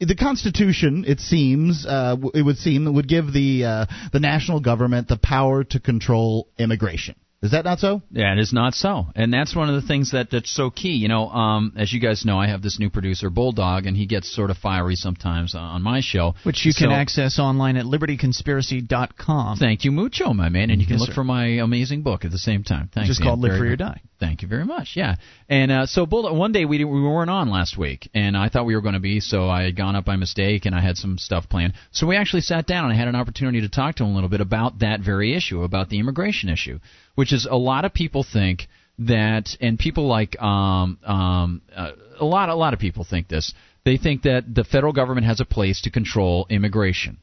The Constitution, it seems, uh, it would seem, would give the uh, the national government the power to control immigration. Is that not so? Yeah, it is not so. And that's one of the things that, that's so key. You know, um, as you guys know, I have this new producer, Bulldog, and he gets sort of fiery sometimes on my show. Which you so, can access online at liberty conspiracy dot com. Thank you mucho, my man. And you can yes, look sir. for my amazing book at the same time. Thanks, Just man. called Live Free or Die. Thank you very much, yeah. And uh, so, Bulldog, one day we didn't, we weren't on last week, and I thought we were going to be, so I had gone up by mistake, and I had some stuff planned. So we actually sat down, and I had an opportunity to talk to him a little bit about that very issue, about the immigration issue, which is a lot of people think that, and people like um, um, uh, a lot, a lot of people think this. They think that the federal government has a place to control immigration.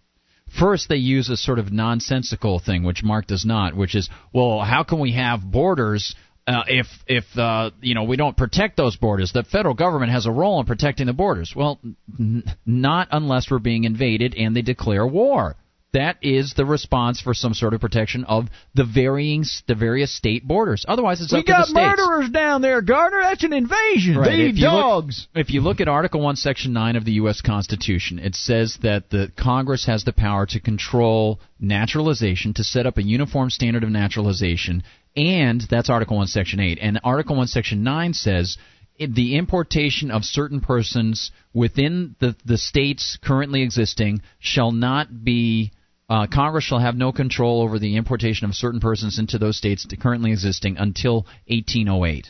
First, they use a sort of nonsensical thing, which Mark does not, which is, well, how can we have borders uh, if if uh, you know we don't protect those borders? The federal government has a role in protecting the borders. Well, n- not unless we're being invaded and they declare war. That is the response for some sort of protection of the varying, the various state borders. Otherwise, it's we up to the states. We got murderers down there, Gardner. That's an invasion. Right. They if dogs. You look, if you look at Article one, Section nine of the U S Constitution, it says that the Congress has the power to control naturalization, to set up a uniform standard of naturalization, and that's Article one, Section eight. And Article one, Section nine says the importation of certain persons within the, the states currently existing shall not be... Uh, Congress shall have no control over the importation of certain persons into those states currently existing until eighteen oh eight.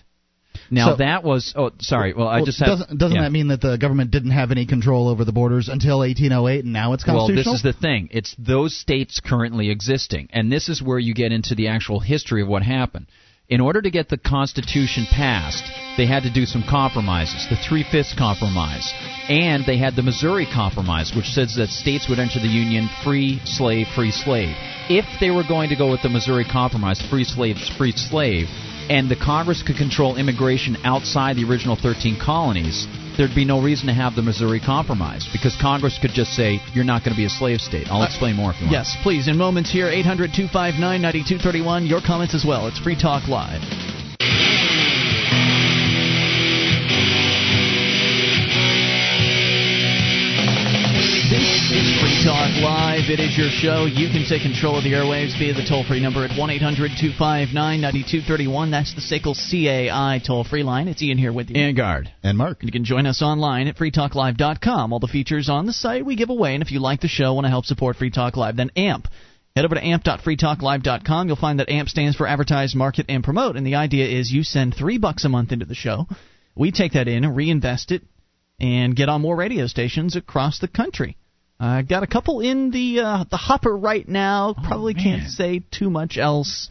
Now, so, that was – oh, sorry. Well, well I just have – Doesn't, doesn't yeah. that mean that the government didn't have any control over the borders until eighteen oh eight and now it's constitutional? Well, this is the thing. It's those states currently existing, and this is where you get into the actual history of what happened. In order to get the Constitution passed, they had to do some compromises, the Three-Fifths Compromise. And they had the Missouri Compromise, which says that states would enter the Union free slave, free slave. If they were going to go with the Missouri Compromise, free slave, free slave, and the Congress could control immigration outside the original thirteen colonies, there'd be no reason to have the Missouri Compromise because Congress could just say, you're not going to be a slave state. I'll explain more if you want. Yes, please. In moments here, eight hundred two five nine nine two three one. Your comments as well. It's Free Talk Live. Free Talk Live. It is your show. You can take control of the airwaves via the toll-free number at one eight hundred two five nine nine two three one. That's the S A C L C A I toll-free line. It's Ian here with you. And Guard. And Mark. You can join us online at free talk live dot com. All the features on the site we give away. And if you like the show, want to help support Free Talk Live, then A M P. Head over to amp dot free talk live dot com. You'll find that A M P stands for Advertise, Market, and Promote. And the idea is you send three bucks a month into the show. We take that in, reinvest it, and get on more radio stations across the country. I uh, got a couple in the uh, the hopper right now. Probably oh, can't say too much else.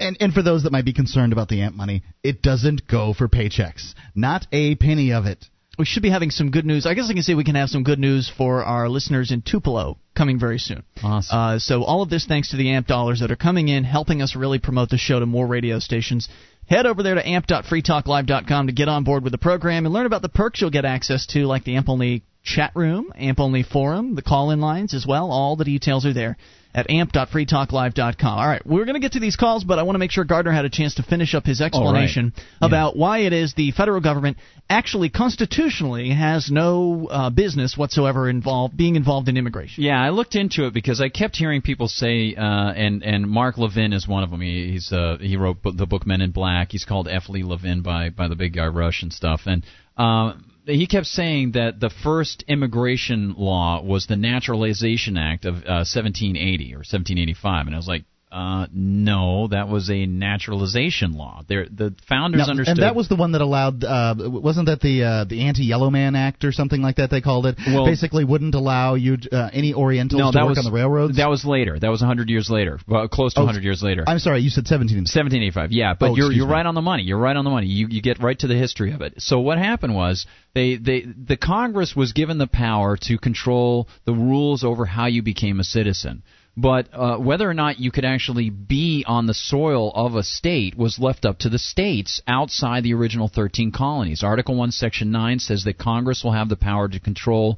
And and for those that might be concerned about the A M P money, it doesn't go for paychecks. Not a penny of it. we should be having some good news. I guess I can say we can have some good news for our listeners in Tupelo coming very soon. Awesome. Uh, so all of this thanks to the A M P dollars that are coming in, helping us really promote the show to more radio stations. Head over there to amp dot free talk live dot com to get on board with the program and learn about the perks you'll get access to, like the A M P-only chat room, A M P-only forum, the call-in lines as well. All the details are there at amp dot free talk live dot com. All right, we're going to get to these calls, but I want to make sure Gardner had a chance to finish up his explanation right. yeah. about why it is the federal government actually constitutionally has no uh, business whatsoever involved being involved in immigration. Yeah, I looked into it because I kept hearing people say, uh, and and Mark Levin is one of them. He, he's uh, he wrote the book Men in Black. He's called F. Lee Levin by by the big guy Rush and stuff, and. Uh, He kept saying that the first immigration law was the Naturalization Act of uh, seventeen eighty or seventeen eighty-five, and I was like, uh, no, that was a naturalization law. They're, the founders now, understood, and that was the one that allowed. Uh, wasn't that the uh, the Anti-Yellow Man Act or something like that? They called it. Well, basically, wouldn't allow you uh, any Orientals no, to work was, on the railroads. That was later. That was one hundred years later. Well, close to oh, one hundred years later. I'm sorry, you said seventeen. seventeen eighty-five. Yeah, but oh, you're you're me. right on the money. You're right on the money. You you get right to the history of it. So what happened was. They, they, the Congress was given the power to control the rules over how you became a citizen. But uh, whether or not you could actually be on the soil of a state was left up to the states outside the original thirteen colonies. Article one, Section nine says that Congress will have the power to control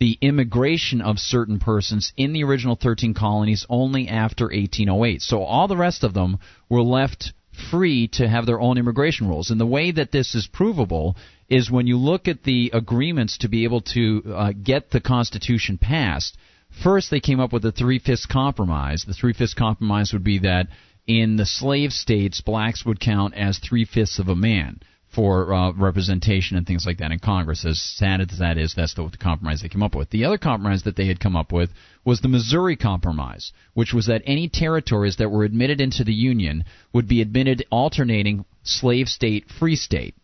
the immigration of certain persons in the original thirteen colonies only after eighteen oh eight. So all the rest of them were left free to have their own immigration rules. And the way that this is provable is when you look at the agreements to be able to uh, get the Constitution passed. First, they came up with the Three-Fifths Compromise. The Three-Fifths Compromise would be that in the slave states, blacks would count as three-fifths of a man for uh, representation and things like that in Congress. As sad as that is, that's the, the compromise they came up with. The other compromise that they had come up with was the Missouri Compromise, which was that any territories that were admitted into the Union would be admitted alternating slave state, free state,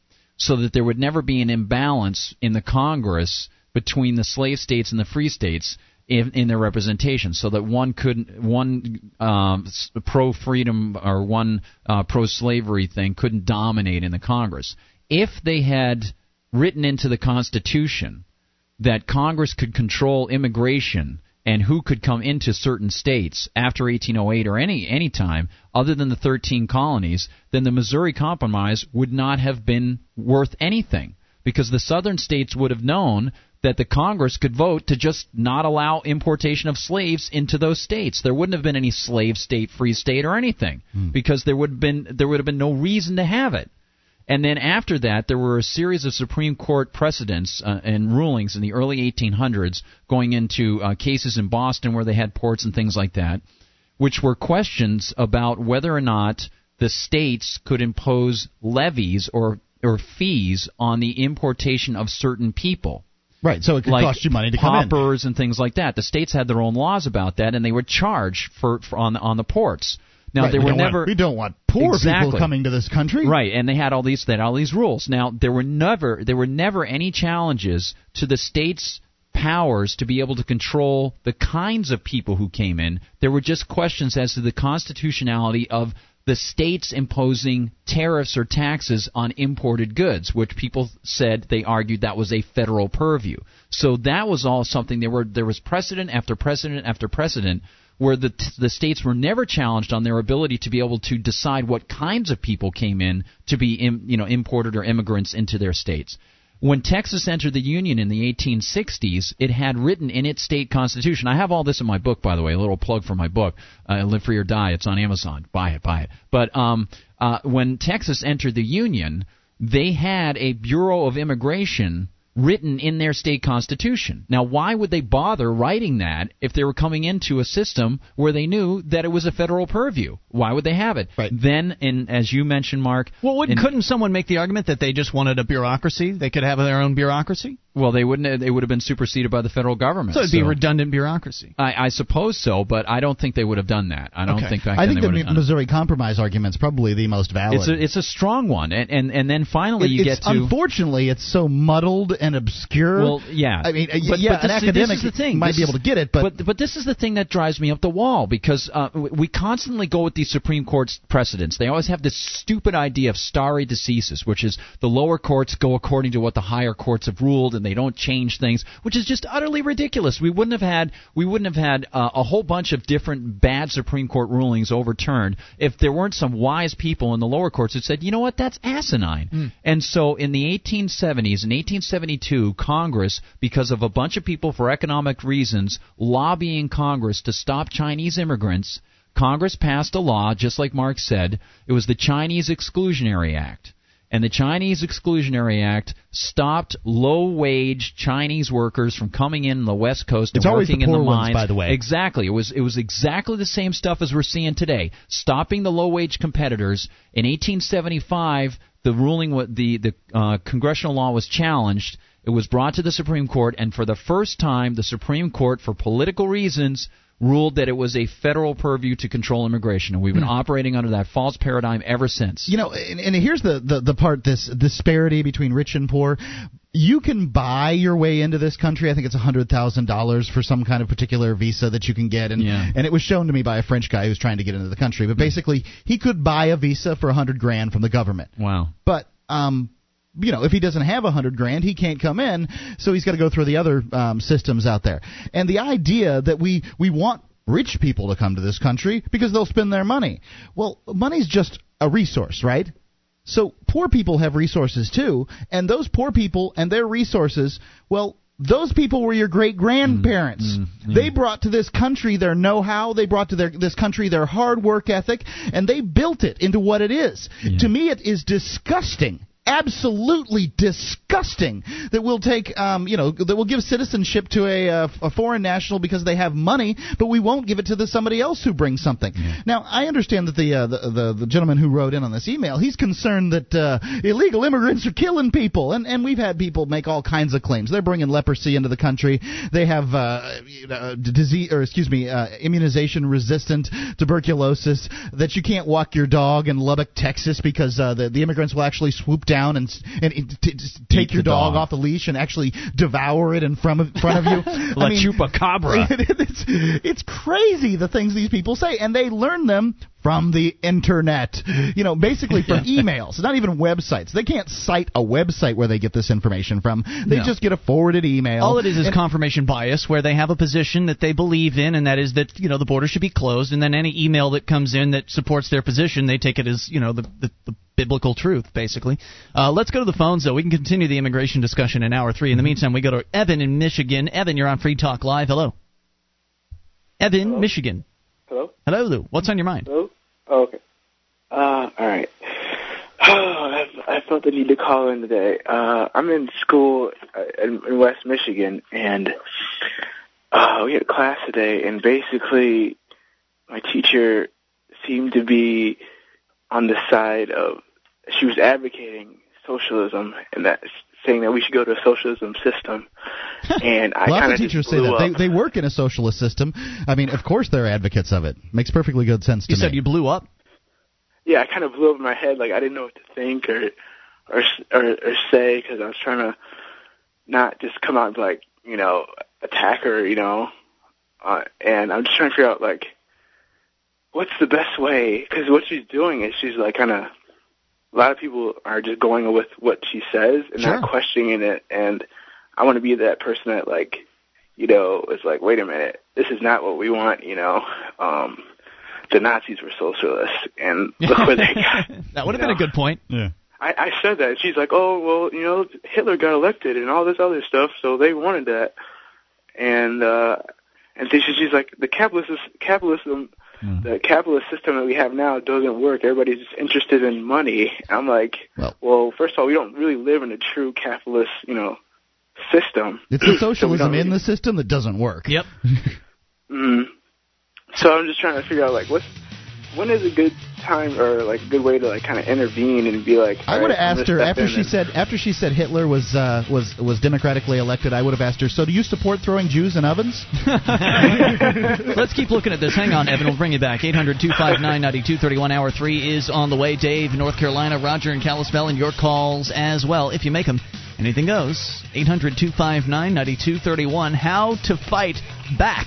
so that there would never be an imbalance in the Congress between the slave states and the free states in, in their representation, so that one couldn't one um, pro-freedom or one uh, pro-slavery thing couldn't dominate in the Congress. If they had written into the Constitution that Congress could control immigration and who could come into certain states after eighteen oh eight or any any time other than the thirteen colonies, then the Missouri Compromise would not have been worth anything, because the southern states would have known that the Congress could vote to just not allow importation of slaves into those states. There wouldn't have been any slave state, free state, or anything, mm. because there would have been there would have been no reason to have it. And then after that, there were a series of Supreme Court precedents uh, and rulings in the early eighteen hundreds going into uh, cases in Boston where they had ports and things like that, which were questions about whether or not the states could impose levies or, or fees on the importation of certain people. Right, so it could like cost you money to come in. Paupers and things like that. The states had their own laws about that, and they would charge for, for on, on the ports. Now right, they we were never. Want, we don't want poor exactly. people coming to this country, right? And they had all these, they had all these rules. Now there were never, there were never any challenges to the state's powers to be able to control the kinds of people who came in. There were just questions as to the constitutionality of the states imposing tariffs or taxes on imported goods, which people said they argued that was a federal purview. So that was all something there were there was precedent after precedent after precedent. Where the t- the states were never challenged on their ability to be able to decide what kinds of people came in to be im- you know imported or immigrants into their states. When Texas entered the Union in the eighteen sixties, it had written in its state constitution. I have all this in my book, by the way, a little plug for my book, uh, Live Free or Die. It's on Amazon. Buy it, buy it. But um, uh, when Texas entered the Union, they had a Bureau of Immigration written in their state constitution. Now, why would they bother writing that if they were coming into a system where they knew that it was a federal purview? Why would they have it? Right. Then, and as you mentioned, Mark... Well, wouldn't, in, couldn't someone make the argument that they just wanted a bureaucracy? They could have their own bureaucracy? Well, they wouldn't. They would have been superseded by the federal government. So it'd so. be redundant bureaucracy. I, I suppose so, but I don't think they would have done that. I don't okay. think back I then think they the would have done Missouri it. Compromise argument's probably the most valid. It's a, it's a strong one, and and, and then finally it, you it's, get to. Unfortunately, it's so muddled and obscure. Well, yeah. I mean, but, yeah, but an this, academic this is the thing. might this, be able to get it, but, but but this is the thing that drives me up the wall because uh, we constantly go with these Supreme Court's precedents. They always have this stupid idea of stare decisis, which is the lower courts go according to what the higher courts have ruled, and they don't change things, which is just utterly ridiculous. We wouldn't have had we wouldn't have had uh, a whole bunch of different bad Supreme Court rulings overturned if there weren't some wise people in the lower courts that said, you know what, that's asinine. Mm. And so in the eighteen seventies, in eighteen seventy-two, Congress, because of a bunch of people for economic reasons lobbying Congress to stop Chinese immigrants, Congress passed a law, just like Mark said. It was the Chinese Exclusionary Act. And the Chinese Exclusionary Act stopped low-wage Chinese workers from coming in the West Coast and working in the mines. It's always the poor ones, by the way. Exactly. It was, it was exactly the same stuff as we're seeing today, stopping the low-wage competitors. In eighteen seventy-five, the ruling, the, the uh, congressional law was challenged. It was brought to the Supreme Court, and for the first time, the Supreme Court, for political reasons, ruled that it was a federal purview to control immigration, and we've been operating under that false paradigm ever since. You know, and, and here's the, the, the part, this disparity between rich and poor. You can buy your way into this country. I think it's one hundred thousand dollars for some kind of particular visa that you can get. And yeah. and it was shown to me by a French guy who's trying to get into the country. But basically, he could buy a visa for one hundred grand from the government. Wow. But um. You know, if he doesn't have a hundred grand, he can't come in, so he's got to go through the other um, systems out there. And the idea that we, we want rich people to come to this country because they'll spend their money. Well, money's just a resource, right? So poor people have resources too, and those poor people and their resources, well, those people were your great-grandparents. Mm, mm, yeah. They brought to this country their know-how. They brought to their, this country their hard work ethic, and they built it into what it is. Yeah. To me, it is disgusting. Absolutely disgusting that we'll take, um, you know, that we'll give citizenship to a, a foreign national because they have money, but we won't give it to the, somebody else who brings something. Mm-hmm. Now, I understand that the, uh, the the the gentleman who wrote in on this email, he's concerned that uh, illegal immigrants are killing people, and and we've had people make all kinds of claims. They're bringing leprosy into the country. They have uh, you know, disease, or excuse me, uh, immunization-resistant tuberculosis. That you can't walk your dog in Lubbock, Texas, because uh, the the immigrants will actually swoop down. Down and and t- t- take Eat your dog, dog off the leash and actually devour it in front of, front of you. La I mean, chupacabra. It's, it's crazy the things these people say, and they learn them from the internet. You know, basically from emails, not even websites. They can't cite a website where they get this information from. They no. just get a forwarded email. All it is is and, confirmation bias, where they have a position that they believe in, and that is that, you know, the border should be closed, and then any email that comes in that supports their position, they take it as, you know, the the, the biblical truth, basically. Uh, let's go to the phones, though. We can continue the immigration discussion in hour three. In the meantime, we go to Evan in Michigan. Evan, you're on Free Talk Live. Hello. Evan, Hello? Michigan. Hello? Hello, Lou. What's on your mind? Hello? Oh, okay. Uh, all right. Oh, I, I felt the need to call in today. Uh, I'm in school in, in West Michigan, and uh, we had a class today, and basically my teacher seemed to be on the side of, she was advocating socialism and that, saying that we should go to a socialism system. And I kind of teachers blew say that they, they work in a socialist system. I mean, of course they're advocates of it. Makes perfectly good sense to you me. You said you blew up. Yeah, I kind of blew up in my head. Like I didn't know what to think or or or, or say because I was trying to not just come out and be like, you know, attack her, you know. Uh, and I'm just trying to figure out like what's the best way, because what she's doing is she's like kind of. A lot of people are just going with what she says and sure. not questioning it, and I want to be that person that, like, you know, is like, wait a minute, this is not what we want, you know. Um, the Nazis were socialists, and look where they got. That would have been know? a good point. Yeah. I, I said that. She's like, oh, well, you know, Hitler got elected and all this other stuff, so they wanted that. And uh, and she's, she's like, the capitalist capitalism... Mm. The capitalist system that we have now doesn't work. Everybody's just interested in money. I'm like, well, well, first of all, we don't really live in a true capitalist, you know, system. It's the socialism so in the system that doesn't work. Yep. mm. So I'm just trying to figure out, like, what's when is a good time or like a good way to like kind of intervene and be like? I would have right, asked her after she said after she said Hitler was uh, was was democratically elected. I would have asked her. So do you support throwing Jews in ovens? Let's keep looking at this. Hang on, Evan. We'll bring you back. eight hundred two five nine nine two three one. Hour three is on the way. Dave, North Carolina, Roger, and Kalispell, and your calls as well if you make them. Anything goes. eight hundred two five nine nine two three one. How to fight back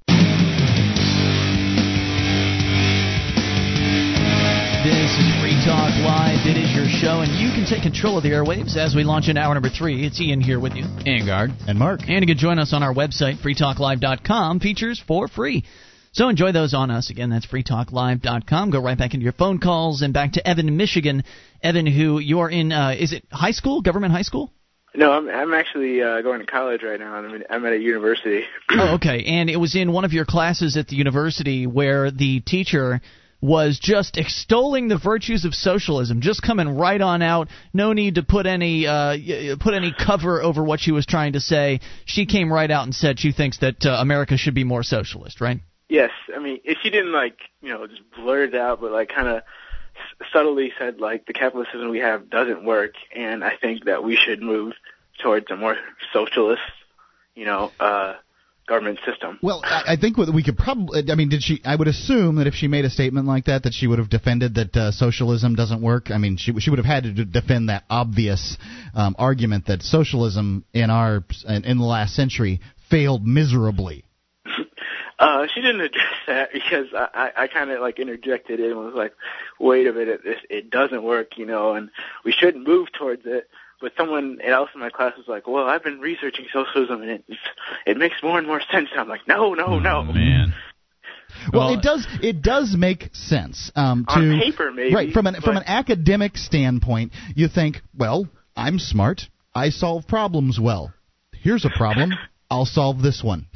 This is Free Talk Live. It is your show, and you can take control of the airwaves as we launch into hour number three. It's Ian here with you. Angard. And Mark. And you can join us on our website, free talk live dot com. Features for free. So enjoy those on us. Again, that's free talk live dot com. Go right back into your phone calls and back to Evan, Michigan. Evan, who you're in, uh, is it high school, government high school? No, I'm I'm actually uh, going to college right now, and I'm, in, I'm at a university. Oh, okay. And it was in one of your classes at the university where the teacher was just extolling the virtues of socialism, just coming right on out. No need to put any uh, put any cover over what she was trying to say. She came right out and said she thinks that uh, America should be more socialist, right? Yes, I mean, if she didn't like you know just blurt it out, but like kind of subtly said like the capitalism we have doesn't work, and I think that we should move towards a more socialist, you know. Uh, government system. Well, I think we could probably, I mean, did she, I would assume that if she made a statement like that, that she would have defended that uh, socialism doesn't work. I mean, she she would have had to defend that obvious um, argument that socialism in our, in, in the last century failed miserably. Uh, she didn't address that because I, I, I kind of like interjected it and was like, wait a minute, this, it doesn't work, you know, and we shouldn't move towards it. But someone else in my class was like, well, I've been researching socialism, and it, it makes more and more sense. And I'm like, no, no, no. Oh, man. Well, well, it does. It does make sense. Um, to, on paper, maybe. Right. From an from an academic standpoint, you think, well, I'm smart. I solve problems well. Here's a problem. I'll solve this one.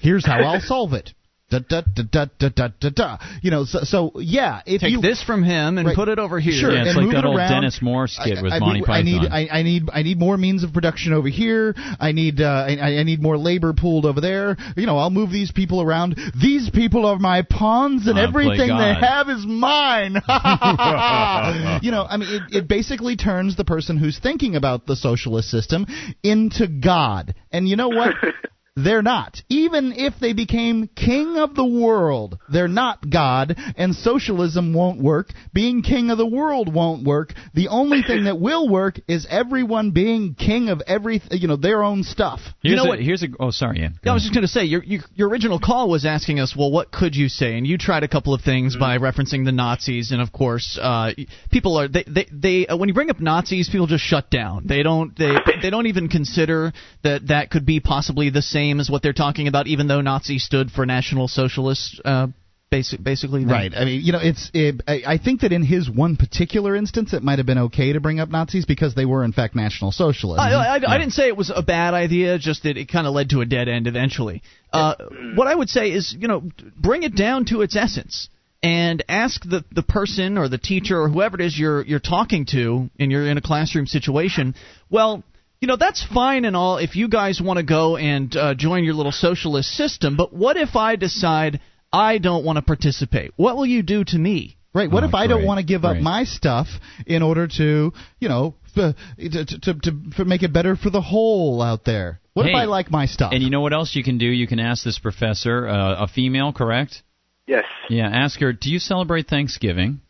Here's how I'll solve it. Da, da, da, da, da, da, da, da. You know, so, so yeah. If Take you, this from him and right, put it over here. Sure, yeah, it's and like move that it old around. Dennis Moore skit I, with I, Monty I, Python. I need, I, I need, I need more means of production over here. I need, uh, I, I need more labor pooled over there. You know, I'll move these people around. These people are my pawns, and uh, everything they have is mine. You know, I mean, it, it basically turns the person who's thinking about the socialist system into God. And you know what? They're not. Even if they became king of the world, they're not God, and socialism won't work. Being king of the world won't work. The only thing that will work is everyone being king of every, you know, their own stuff. Here's you know a, what? Here's a. Oh, sorry, Ian. Yeah, I was just going to say your, your your original call was asking us, well, what could you say? And you tried a couple of things mm-hmm. by referencing the Nazis, and of course, uh, people are they they, they uh, when you bring up Nazis, people just shut down. They don't they they don't even consider that that could be possibly the same is what they're talking about, even though Nazi stood for National Socialist, uh, basic, basically. Then. Right. I mean, you know, it's. It, I think that in his one particular instance, it might have been okay to bring up Nazis because they were, in fact, National Socialists. I, I, yeah. I didn't say it was a bad idea, just that it kind of led to a dead end eventually. Uh, what I would say is, you know, bring it down to its essence and ask the, the person or the teacher or whoever it is you're you're talking to, and you're in a classroom situation, well, you know, that's fine and all if you guys want to go and uh, join your little socialist system, but what if I decide I don't want to participate? What will you do to me? Right. What oh, if great, I don't want to give great. up my stuff in order to, you know, f- to, to, to, to make it better for the whole out there? What hey, if I like my stuff? And you know what else you can do? You can ask this professor, uh, a female, correct? Yes. Yeah, ask her, do you celebrate Thanksgiving?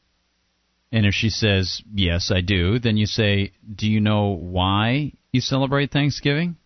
And if she says, yes, I do, then you say, do you know why you celebrate Thanksgiving?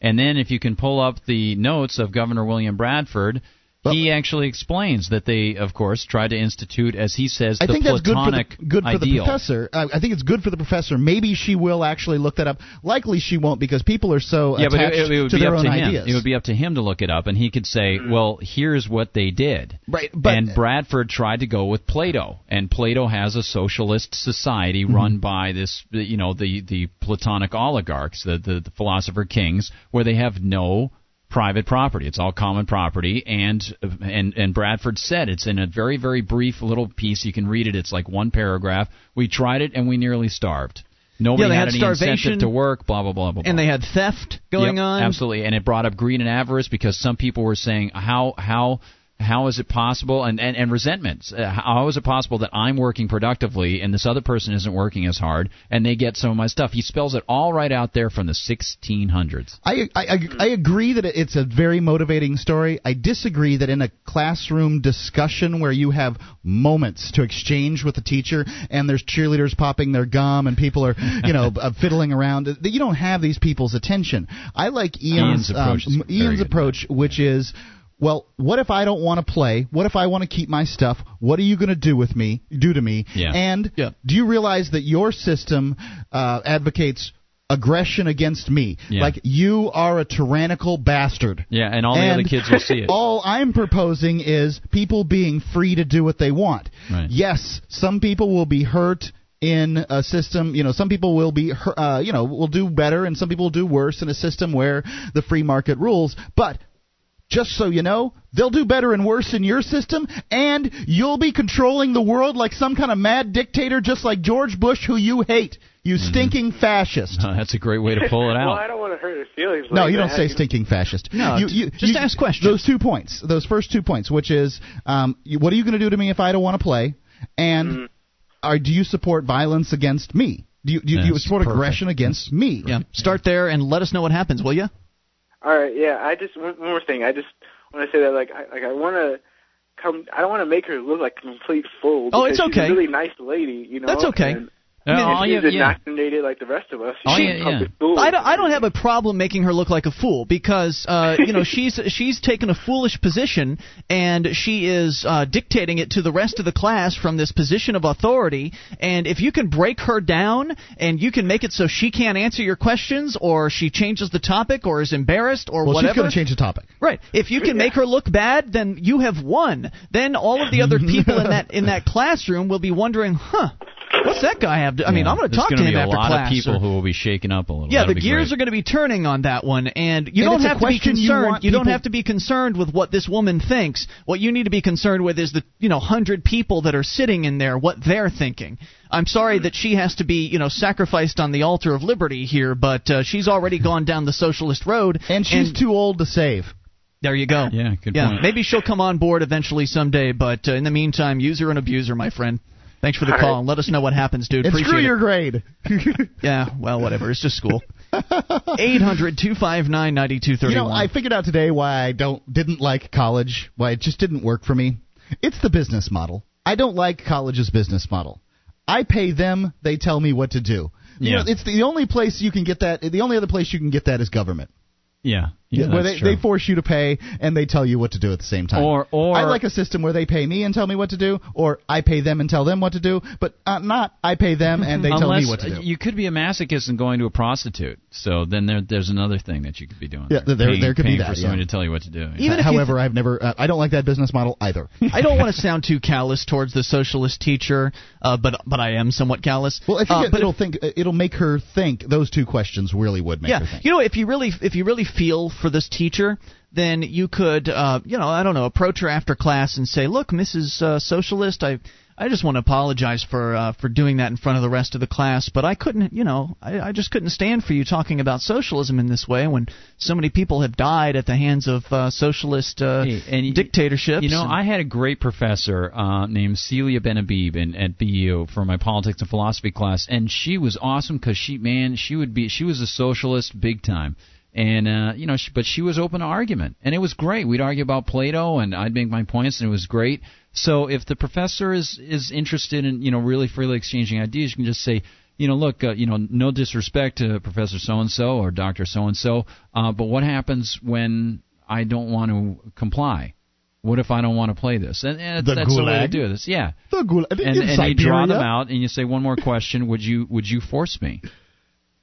And then if you can pull up the notes of Governor William Bradford, well, he actually explains that they, of course, try to institute, as he says, I the think that's Platonic good for the, good for the professor. I, I think it's good for the professor. Maybe she will actually look that up. Likely she won't because people are so yeah, attached it, it would to be their up own to him. ideas. It would be up to him to look it up, and he could say, well, here's what they did. Right, but, and Bradford tried to go with Plato, and Plato has a socialist society mm-hmm. run by this, you know, the, the Platonic oligarchs, the, the, the philosopher kings, where they have no private property. It's all common property. And and and Bradford said, it's in a very, very brief little piece. You can read it. It's like one paragraph. We tried it and we nearly starved. Nobody yeah, had, had any incentive to work, blah, blah, blah, blah, blah. And they had theft going yep, on. Absolutely. And it brought up greed and avarice because some people were saying, how how how is it possible? And, and, and resentments. Uh, how is it possible that I'm working productively and this other person isn't working as hard and they get some of my stuff? He spells it all right out there from the sixteen hundreds. I, I, I agree that it's a very motivating story. I disagree that in a classroom discussion where you have moments to exchange with the teacher and there's cheerleaders popping their gum and people are, you know, fiddling around, you don't have these people's attention. I like Ian's, Ian's approach, um, Ian's approach which is... well, what if I don't want to play? What if I want to keep my stuff? What are you going to do with me? Do to me? Yeah. And yeah. do you realize that your system uh, advocates aggression against me? Yeah. Like, you are a tyrannical bastard. Yeah, and all the and other kids will see it. All I'm proposing is people being free to do what they want. Right. Yes, some people will be hurt in a system, you know, some people will be, uh, you know, will do better, and some people will do worse in a system where the free market rules, but... just so you know, they'll do better and worse in your system, and you'll be controlling the world like some kind of mad dictator, just like George Bush, who you hate. You stinking mm-hmm. fascist. Uh, that's a great way to pull it out. Well, I don't want to hurt his feelings. Like no, you don't that. say stinking fascist. No, you, you, just you, ask questions. Those two points, those first two points, which is, um, what are you going to do to me if I don't want to play, and mm-hmm. are, do you support violence against me? Do you, do you, do you support perfect. aggression against me? Yeah. Start there and let us know what happens, will you? All right, yeah. I just one more thing. I just want to say that, like, I, like I want to come. I don't want to make her look like a complete fool. Oh, it's okay. She's a really nice lady, you know. That's okay. And, no, and all she's you, indoctrinated yeah. like the rest of us. She, yeah. I don't. I don't have a problem making her look like a fool because, uh, you know, she's she's taken a foolish position and she is uh, dictating it to the rest of the class from this position of authority. And if you can break her down and you can make it so she can't answer your questions, or she changes the topic, or is embarrassed, or well, whatever. Well, she's going to change the topic, right? If you can yeah. make her look bad, then you have won. Then all of the other people in that in that classroom will be wondering, huh? What's that guy have? To, I mean, yeah, I'm going to talk to him after class. There's going to be a lot class, of people or, who will be shaken up a little. Yeah, That'll the gears great. are going to be turning on that one, and you and don't have to be concerned. You, you don't have to be concerned with what this woman thinks. What you need to be concerned with is the you know hundred people that are sitting in there, what they're thinking. I'm sorry that she has to be, you know, sacrificed on the altar of liberty here, but uh, she's already gone down the socialist road, and she's and, too old to save. There you go. Yeah, good yeah, point. Maybe she'll come on board eventually someday, but uh, in the meantime, user and abuser, my friend. Thanks for the All call, right. and let us know what happens, dude. Appreciate screw it. your grade. Yeah, well, whatever. It's just school. eight hundred two five nine nine two three one. You know, I figured out today why I don't didn't like college, why it just didn't work for me. It's the business model. I don't like college's business model. I pay them. They tell me what to do. Yeah. You know, it's the only place you can get that. The only other place you can get that is government. Yeah, yeah, where they, they force you to pay and they tell you what to do at the same time. Or, or I like a system where they pay me and tell me what to do, or I pay them and tell them what to do, but uh, not I pay them and they tell me what to do. You could be a masochist and going to a prostitute, so then there, there's another thing that you could be doing. Yeah, there, there, paying, there could be that. For someone yeah. to tell you what to do. Even uh, however, th- I've never. Uh, I don't like that business model either. I don't want to sound too callous towards the socialist teacher, uh, but but I am somewhat callous. Well, if you get, uh, but it'll if, think it'll make her think. Those two questions really would make yeah, her think. You know, if you really if you really feel for this teacher, then you could, uh, you know, I don't know, approach her after class and say, "Look, Missus Uh, Socialist, I, I just want to apologize for uh, for doing that in front of the rest of the class, but I couldn't, you know, I, I just couldn't stand for you talking about socialism in this way when so many people have died at the hands of uh, socialist uh, hey, and dictatorships." You know, and, I had a great professor uh, named Celia Benabib in, at B U for my politics and philosophy class, and she was awesome because she, man, she would be, she was a socialist big time. And, uh, you know, she, but she was open to argument, and it was great. We'd argue about Plato, and I'd make my points, and it was great. So if the professor is, is interested in, you know, really freely exchanging ideas, you can just say, you know, look, uh, you know, no disrespect to Professor so-and-so or Doctor so-and-so, uh, but what happens when I don't want to comply? What if I don't want to play this? And, and the that's gulag. the way to do this. Yeah. The gulag. And, and they draw them out, and you say, one more question, would you would you force me?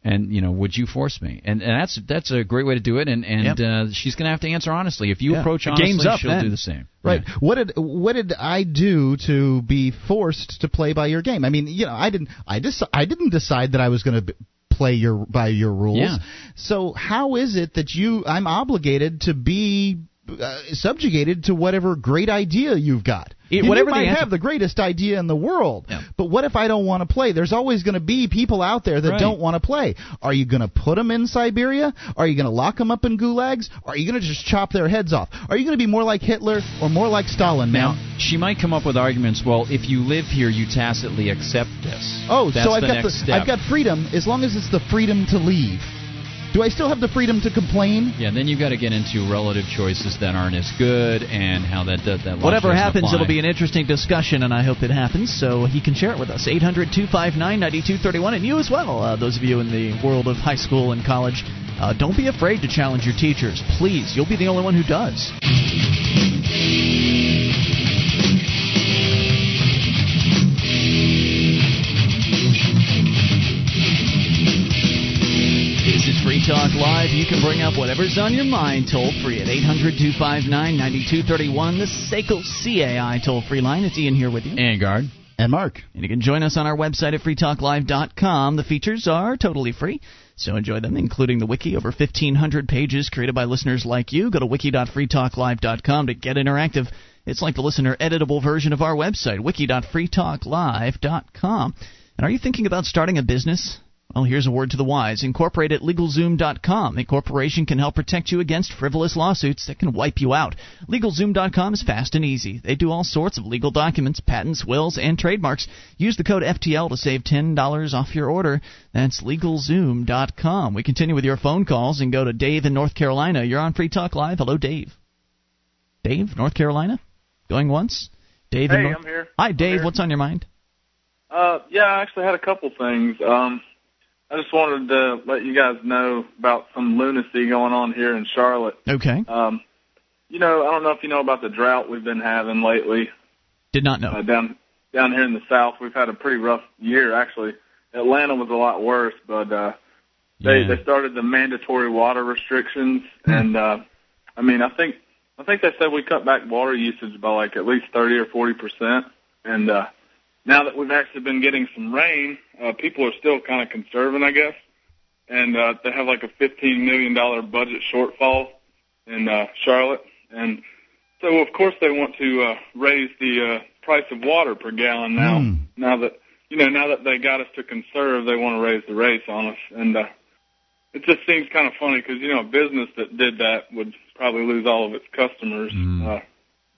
And, you know, would you force me? And, and that's that's a great way to do it. And, and yep. uh, she's going to have to answer honestly. If you yeah. approach honestly, game's up, she'll then. do the same. Right. Yeah. What did what did I do to be forced to play by your game? I mean, you know, I didn't I dec- I didn't decide that I was going to play your by your rules. Yeah. So how is it that you I'm obligated to be uh, subjugated to whatever great idea you've got? It, whatever you might have the greatest idea in the world, yeah. but what if I don't want to play? There's always going to be people out there that right. don't want to play. Are you going to put them in Siberia? Are you going to lock them up in gulags? Are you going to just chop their heads off? Are you going to be more like Hitler or more like Stalin? Now, man? She might come up with arguments, well, if you live here, you tacitly accept this. Oh, That's so I've, the got next the, step. I've got freedom as long as it's the freedom to leave. Do I still have the freedom to complain? Yeah, and then you've got to get into relative choices that aren't as good and how that does that. Whatever happens, apply. It'll be an interesting discussion, and I hope it happens so he can share it with us. eight hundred two five nine nine two three one, and you as well, uh, those of you in the world of high school and college. Uh, don't be afraid to challenge your teachers. Please, you'll be the only one who does. Free Talk Live. You can bring up whatever's on your mind toll-free at eight hundred two five nine nine two three one, the S A C L C A I toll-free line. It's Ian here with you. And Guard. And Mark. And you can join us on our website at free talk live dot com. The features are totally free, so enjoy them, including the wiki, over fifteen hundred pages created by listeners like you. Go to wiki dot free talk live dot com to get interactive. It's like the listener-editable version of our website, wiki dot free talk live dot com. And are you thinking about starting a business? Well, here's a word to the wise. Incorporate at legal zoom dot com. A corporation can help protect you against frivolous lawsuits that can wipe you out. legal zoom dot com is fast and easy. They do all sorts of legal documents, patents, wills, and trademarks. Use the code F T L to save ten dollars off your order. That's legal zoom dot com. We continue with your phone calls and go to Dave in North Carolina. You're on Free Talk Live. Hello, Dave. Dave, North Carolina? Going once? Dave. Hey, in North- I'm here. Hi, Dave. Here. What's on your mind? Uh, yeah, I actually had a couple things. Um... I just wanted to let you guys know about some lunacy going on here in Charlotte. Okay. Um, you know, I don't know if you know about the drought we've been having lately. Did not know. Uh, down down here in the South, we've had a pretty rough year, actually. Atlanta was a lot worse, but uh, they yeah. they started the mandatory water restrictions, hmm. and uh, I mean, I think I think they said we cut back water usage by like at least thirty or forty percent, and. Uh, Now that we've actually been getting some rain, uh, people are still kind of conserving, I guess, and uh, they have like a fifteen million dollars budget shortfall in uh, Charlotte, and so of course they want to uh, raise the uh, price of water per gallon now. Mm. Now that you know, now that they got us to conserve, they want to raise the rates on us, and uh, it just seems kind of funny because you know a business that did that would probably lose all of its customers. Mm. Uh,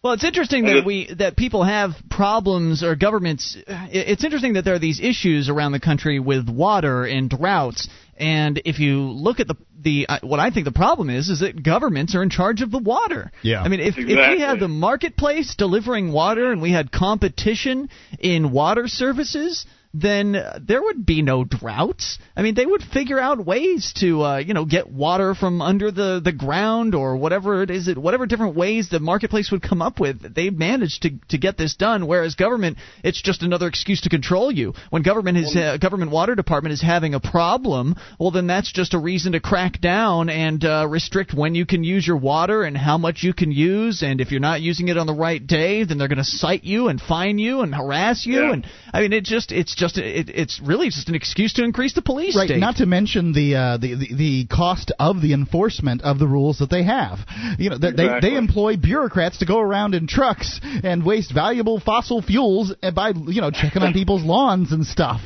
Well, it's interesting that we that people have problems or governments. It's interesting that there are these issues around the country with water and droughts. And if you look at the the uh, what I think the problem is is that governments are in charge of the water. Yeah. I mean, if, exactly. if we had the marketplace delivering water and we had competition in water services, then there would be no droughts. I mean, they would figure out ways to, uh, you know, get water from under the, the ground or whatever it is, whatever different ways the marketplace would come up with. They managed to, to get this done, whereas government, it's just another excuse to control you. When government is uh, government water department is having a problem, well, then that's just a reason to crack down and uh, restrict when you can use your water and how much you can use. And if you're not using it on the right day, then they're going to cite you and fine you and harass you. Yeah. And I mean, it just it's just. Just, it, it's really just an excuse to increase the police right, state. Not to mention the, uh, the the the cost of the enforcement of the rules that they have. You know, they, exactly. they they employ bureaucrats to go around in trucks and waste valuable fossil fuels by you know checking on people's lawns and stuff.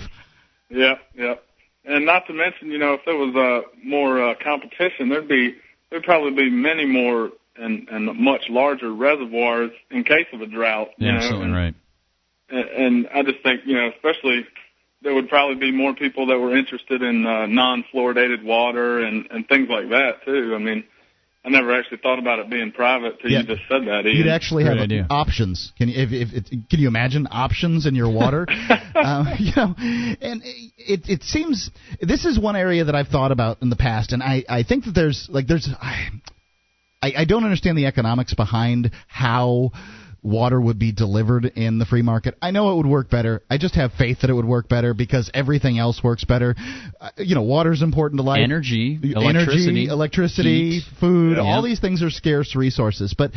Yeah, yeah, and not to mention, you know, if there was uh, more uh, competition, there'd be there'd probably be many more and and much larger reservoirs in case of a drought. Yeah, you know? Absolutely right. And I just think, you know, especially there would probably be more people that were interested in uh, non-fluoridated water and, and things like that, too. I mean, I never actually thought about it being private until yeah. you just said that, Ian. You'd actually have a, options. Can you, if, if, if, can you imagine options in your water? uh, you know, and it, it seems this is one area that I've thought about in the past, and I, I think that there's, like, there's I, – I don't understand the economics behind how – water would be delivered in the free market. I know it would work better. I just have faith that it would work better because everything else works better. Uh, you know, water's important to life. Energy, electricity, energy, electricity, heat, food. Yeah. All these things are scarce resources, but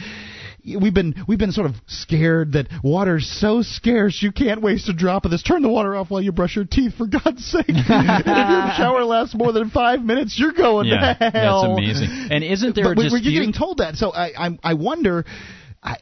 we've been we've been sort of scared that water's so scarce you can't waste a drop of this. Turn the water off while you brush your teeth, for God's sake. And if your shower lasts more than five minutes, you're going yeah, to hell. That's amazing. And isn't there? But a we're dispute? Getting told that, so I I, I wonder. I,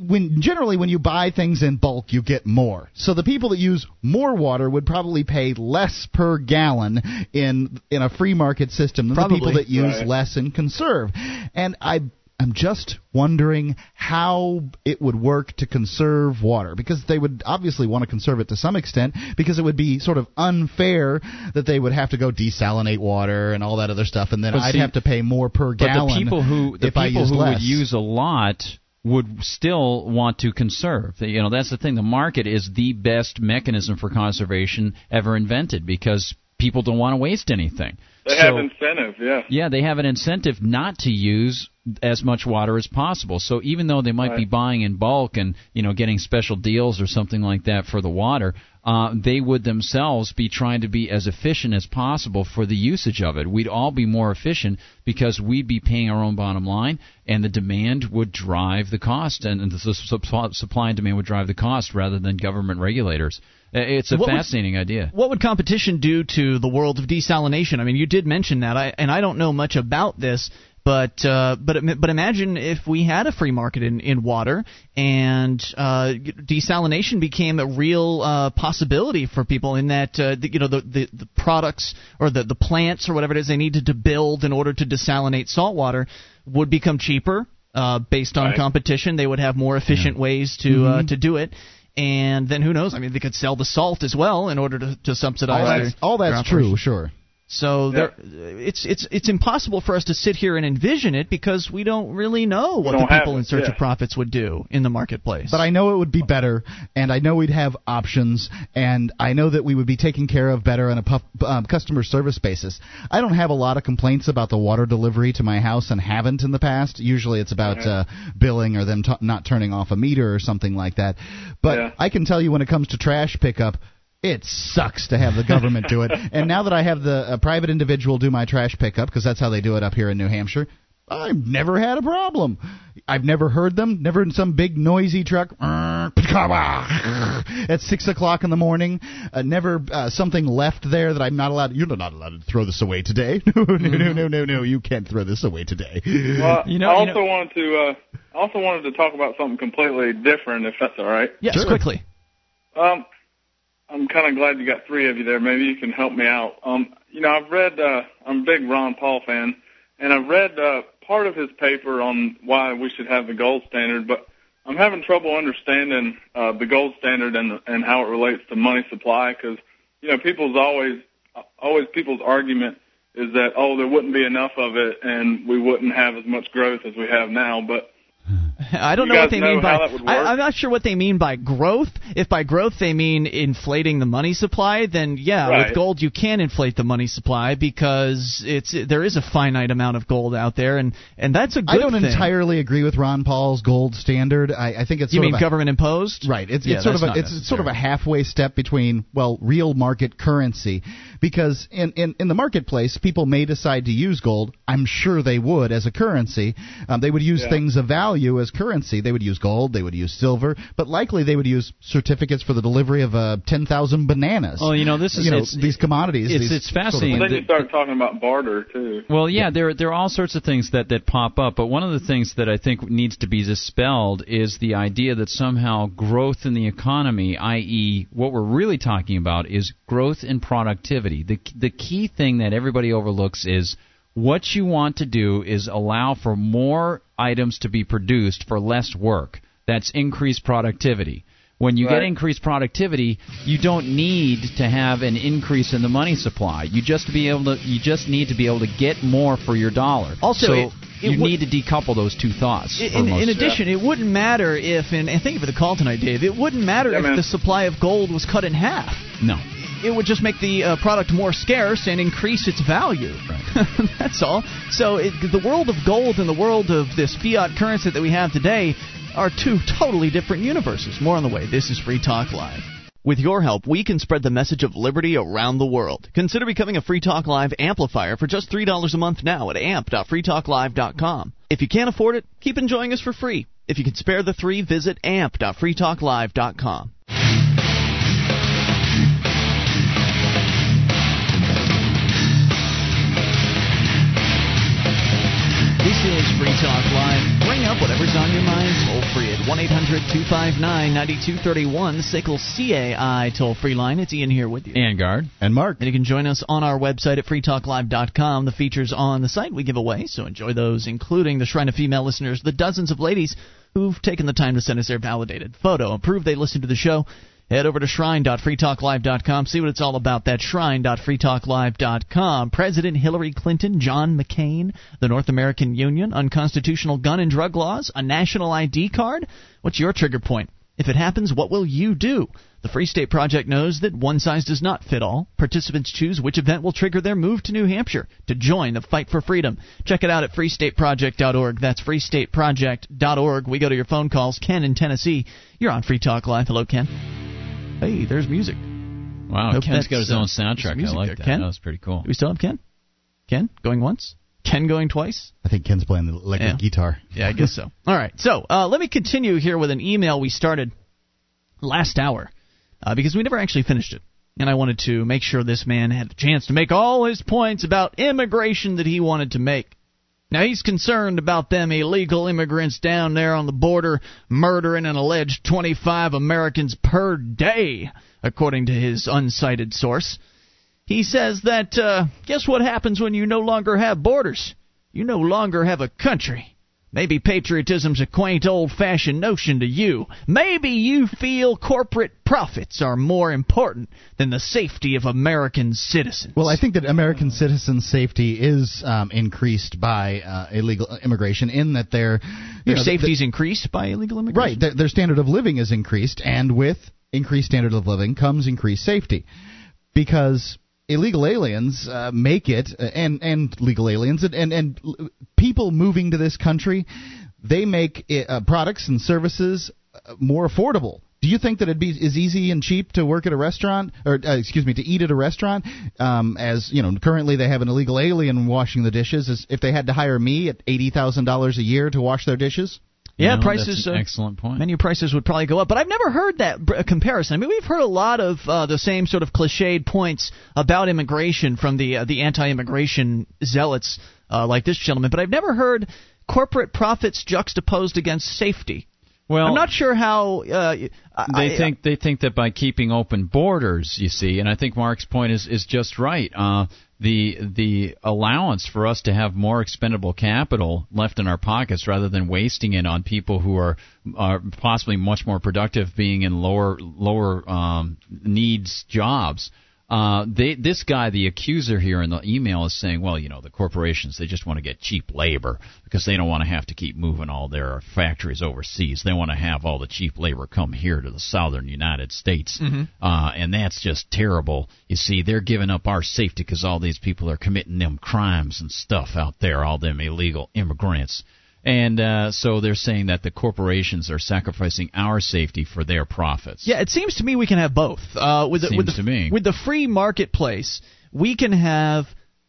when generally when you buy things in bulk, you get more. So the people that use more water would probably pay less per gallon in in a free market system than probably. The people that use right. less and conserve. And I, I'm just wondering how it would work to conserve water, because they would obviously want to conserve it to some extent, because it would be sort of unfair that they would have to go desalinate water and all that other stuff, and then but I'd see, have to pay more per but gallon. But the people who, the people who would use a lot would still want to conserve. You know, that's the thing. The market is the best mechanism for conservation ever invented, because people don't want to waste anything. They so, have incentive, yeah. Yeah, they have an incentive not to use as much water as possible. So even though they might right. be buying in bulk and, you know, getting special deals or something like that for the water, uh, they would themselves be trying to be as efficient as possible for the usage of it. We'd all be more efficient because we'd be paying our own bottom line, and the demand would drive the cost, and, and the supply and demand would drive the cost rather than government regulators. It's a what fascinating would, idea. What would competition do to the world of desalination? I mean, you did mention that, I, and I don't know much about this, but uh, but but imagine if we had a free market in, in water, and uh, desalination became a real uh, possibility for people, in that uh, the, you know the, the, the products or the, the plants or whatever it is they needed to build in order to desalinate salt water would become cheaper uh, based on right. competition. They would have more efficient yeah. ways to mm-hmm. uh, to do it. And then who knows? I mean, they could sell the salt as well in order to, to subsidize. All that's, their, all that's true, sure. So yeah. there, it's it's it's impossible for us to sit here and envision it, because we don't really know what the people it, in search yeah. of profits would do in the marketplace. But I know it would be better, and I know we'd have options, and I know that we would be taken care of better on a puff, um, customer service basis. I don't have a lot of complaints about the water delivery to my house, and haven't in the past. Usually it's about yeah. uh, billing or them t- not turning off a meter or something like that. But yeah. I can tell you when it comes to trash pickup, it sucks to have the government do it. And now that I have the a private individual do my trash pickup, because that's how they do it up here in New Hampshire, I've never had a problem. I've never heard them, never in some big noisy truck at six o'clock in the morning, uh, never uh, something left there that I'm not allowed, you're not allowed to throw this away today. No, no, no, no, no, no, you can't throw this away today. Well, you know, I also, you know, want to, uh, I also wanted to talk about something completely different, if that's all right. Yes, sure. Quickly. Um. I'm kind of glad you got three of you there. Maybe you can help me out. Um, you know, I've read, uh, I'm a big Ron Paul fan, and I've read uh, part of his paper on why we should have the gold standard, but I'm having trouble understanding uh, the gold standard and and how it relates to money supply, because, you know, people's always, always people's argument is that, oh, there wouldn't be enough of it, and we wouldn't have as much growth as we have now, but I don't you know what they know mean by. I, I'm not sure what they mean by growth. If by growth they mean inflating the money supply, then yeah, right. with gold you can inflate the money supply, because it's there is a finite amount of gold out there, and, and that's a good thing. I don't thing. entirely agree with Ron Paul's gold standard. I, I think it's you sort mean of a, government imposed, right? It's, yeah, it's sort of a, it's necessary. sort of a halfway step between well, real market currency, because in, in, in the marketplace people may decide to use gold. I'm sure they would as a currency. Um, they would use yeah. things of value as currency. They would use gold, they would use silver, but likely they would use certificates for the delivery of uh, ten thousand bananas. Well, you know, this is you know, it's, these commodities. It's, these it's fascinating. Sort of then you start talking about barter, too. Well, yeah, yeah, there there are all sorts of things that, that pop up, but one of the things that I think needs to be dispelled is the idea that somehow growth in the economy, that is what we're really talking about, is growth in productivity. The The key thing that everybody overlooks is what you want to do is allow for more items to be produced for less work. That's increased productivity. When you right. get increased productivity, you don't need to have an increase in the money supply. You just be able to. You just need to be able to get more for your dollar. Also, so it, it you would, need to decouple those two thoughts. It, in, in addition, yeah. it wouldn't matter if, and thank you for the call tonight, Dave. It wouldn't matter yeah, if man. the supply of gold was cut in half. No. It would just make the uh, product more scarce and increase its value. Right. That's all. So it, the world of gold and the world of this fiat currency that we have today are two totally different universes. More on the way. This is Free Talk Live. With your help, we can spread the message of liberty around the world. Consider becoming a Free Talk Live amplifier for just three dollars a month now at amp dot free talk live dot com. If you can't afford it, keep enjoying us for free. If you can spare the three, visit amp dot free talk live dot com. This is Free Talk Live. Bring up whatever's on your mind toll-free at one eight hundred two five nine nine two three one, S I C L C A I toll-free line. It's Ian here with you. And Guard. And Mark. And you can join us on our website at free talk live dot com. The features on the site we give away, so enjoy those, including the Shrine of Female Listeners, the dozens of ladies who've taken the time to send us their validated photo, prove they listened to the show. Head over to shrine dot free talk live dot com. See what it's all about. That's shrine dot free talk live dot com. President Hillary Clinton, John McCain, the North American Union, unconstitutional gun and drug laws, a national I D card. What's your trigger point? If it happens, what will you do? The Free State Project knows that one size does not fit all. Participants choose which event will trigger their move to New Hampshire to join the fight for freedom. Check it out at free state project dot org. That's free state project dot org. We go to your phone calls. Ken in Tennessee. You're on Free Talk Live. Hello, Ken. Hey, there's music. Wow, Hope Ken's got his own soundtrack. I like there. that. Ken? That was pretty cool. Do we still have Ken? Ken going once? Ken going twice? I think Ken's playing the electric yeah. guitar. Yeah, I guess so. All right, so uh, let me continue here with an email we started last hour uh, because we never actually finished it. And I wanted to make sure this man had the chance to make all his points about immigration that he wanted to make. Now, he's concerned about them illegal immigrants down there on the border murdering an alleged twenty-five Americans per day, according to his unsighted source. He says that, uh, guess what happens when you no longer have borders? You no longer have a country. Maybe patriotism's a quaint old-fashioned notion to you. Maybe you feel corporate profits are more important than the safety of American citizens. Well, I think that American citizen safety is um, increased by uh, illegal immigration in that their... Their you know, safety is the, increased by illegal immigration? Right. Their, their standard of living is increased, and with increased standard of living comes increased safety. Because... Illegal aliens uh, make it, and and legal aliens, and, and, and people moving to this country, they make it, uh, products and services more affordable. Do you think that it'd be as easy and cheap to work at a restaurant, or uh, excuse me, to eat at a restaurant, um, as you know? Currently, they have an illegal alien washing the dishes. As if they had to hire me at eighty thousand dollars a year to wash their dishes. Yeah, no, prices. That's an uh, excellent point. Menu prices would probably go up, but I've never heard that b- comparison. I mean, we've heard a lot of uh, the same sort of cliched points about immigration from the uh, the anti-immigration zealots uh, like this gentleman, but I've never heard corporate profits juxtaposed against safety. Well, I'm not sure how uh, they I, think they think that by keeping open borders, you see, and I think Mark's point is is just right. Uh, the the allowance for us to have more expendable capital left in our pockets rather than wasting it on people who are are possibly much more productive being in lower lower um, needs jobs. Uh, they, this guy, the accuser here in the email, is saying, well, you know, the corporations, they just want to get cheap labor because they don't want to have to keep moving all their factories overseas. They want to have all the cheap labor come here to the southern United States, mm-hmm. uh, and that's just terrible. You see, they're giving up our safety because all these people are committing them crimes and stuff out there, all them illegal immigrants. And uh, so they're saying that the corporations are sacrificing our safety for their profits. Yeah, it seems to me we can have both. Uh, with the, seems with the, to me. With the free marketplace, we can have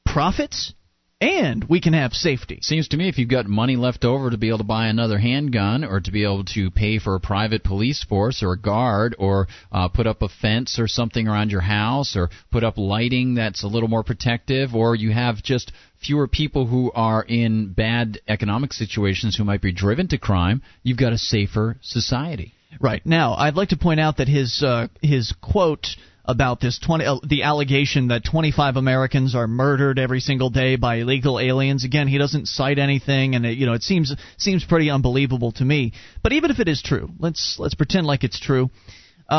profits and we can have safety. Seems to me if you've got money left over to be able to buy another handgun or to be able to pay for a private police force or a guard or uh, put up a fence or something around your house or put up lighting that's a little more protective, or you have just... fewer people who are in bad economic situations who might be driven to crime, you've got a safer society. Right. Now, I'd like to point out that his uh, his quote about this twenty uh, the allegation that twenty-five Americans are murdered every single day by illegal aliens, again, he doesn't cite anything, and it, you know, it seems seems pretty unbelievable to me. But even if it is true, let's let's pretend like it's true.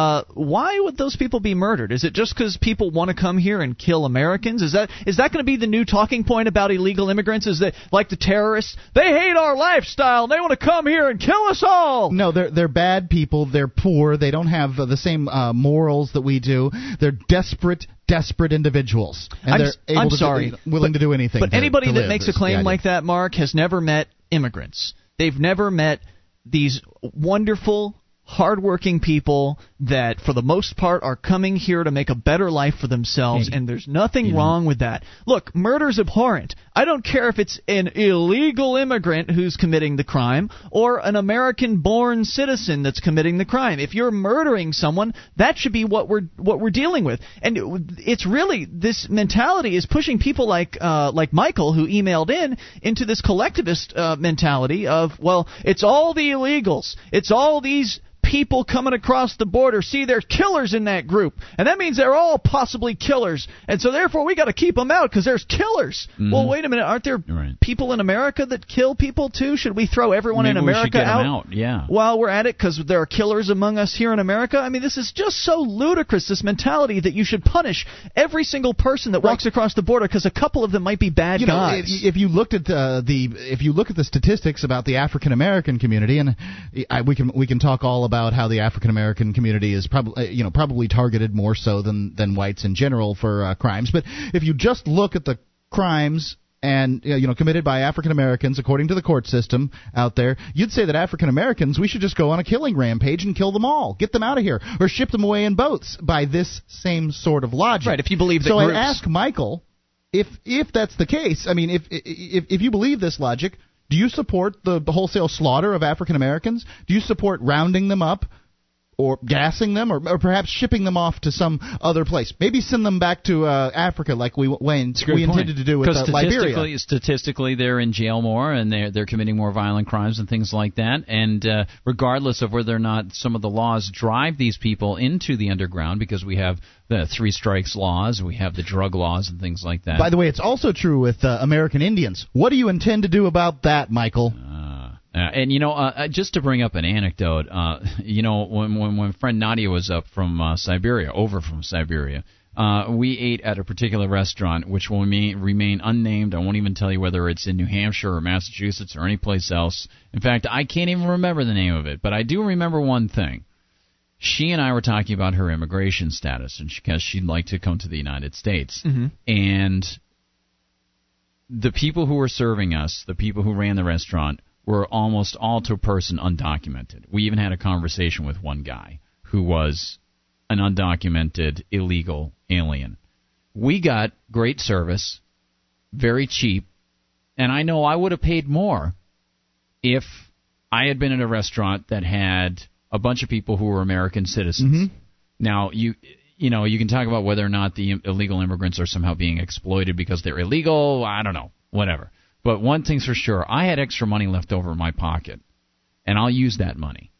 Uh, why would those people be murdered? Is it just because people want to come here and kill Americans? Is that is that going to be the new talking point about illegal immigrants? Is that like the terrorists? They hate our lifestyle. They want to come here and kill us all. No, they're they're bad people. They're poor. They don't have the same uh, morals that we do. They're desperate. Desperate individuals, and I'm, they're able I'm to sorry, do, willing but, to do anything. But to, anybody to that live, makes a claim like that, Mark, has never met immigrants. They've never met these wonderful, hardworking people that, for the most part, are coming here to make a better life for themselves, hey, and there's nothing you know. wrong with that. Look, murder's abhorrent. I don't care if it's an illegal immigrant who's committing the crime or an American-born citizen that's committing the crime. If you're murdering someone, that should be what we're what we're dealing with. And it's really, this mentality is pushing people like uh, like Michael, who emailed in, into this collectivist uh, mentality of, well, it's all the illegals, it's all these people coming across the border. See, there's killers in that group, and that means they're all possibly killers, and so therefore we got to keep them out because there's killers. Mm-hmm. Well, wait a minute, aren't there right. people in America that kill people too? Should we throw everyone Maybe in America out, out. Yeah. while we're at it because there are killers among us here in America? I mean, this is just so ludicrous, this mentality that you should punish every single person that right. walks across the border because a couple of them might be bad you guys. Know, if, if you looked at uh, the if you look at the statistics about the African American community, and I, we can we can talk all about how the African American community is probably, you know, probably targeted more so than than whites in general for uh, crimes. But if you just look at the crimes and you know committed by African Americans according to the court system out there, you'd say that African Americans, we should just go on a killing rampage and kill them all, get them out of here, or ship them away in boats by this same sort of logic. Right. If you believe that. So groups... I ask Michael, if if that's the case, I mean, if if if you believe this logic, do you support the wholesale slaughter of African Americans? Do you support rounding them up or gassing them or, or perhaps shipping them off to some other place? Maybe send them back to uh, Africa like we, Wayne, we intended to do with uh, Liberia. Because statistically they're in jail more and they're, they're committing more violent crimes and things like that. And uh, regardless of whether or not some of the laws drive these people into the underground, because we have the three strikes laws, we have the drug laws and things like that. By the way, it's also true with uh, American Indians. What do you intend to do about that, Michael? Uh, uh, and, you know, uh, just to bring up an anecdote, uh, you know, when, when when friend Nadia was up from uh, Siberia, over from Siberia, uh, we ate at a particular restaurant, which will remain unnamed. I won't even tell you whether it's in New Hampshire or Massachusetts or anyplace else. In fact, I can't even remember the name of it, but I do remember one thing. She and I were talking about her immigration status, and because she, she'd like to come to the United States. Mm-hmm. And the people who were serving us, the people who ran the restaurant, were almost all to a person undocumented. We even had a conversation with one guy who was an undocumented, illegal alien. We got great service, very cheap, and I know I would have paid more if I had been in a restaurant that had a bunch of people who were American citizens. Mm-hmm. Now, you you know, you can talk about whether or not the illegal immigrants are somehow being exploited because they're illegal. I don't know. Whatever. But one thing's for sure. I had extra money left over in my pocket, and I'll use that money.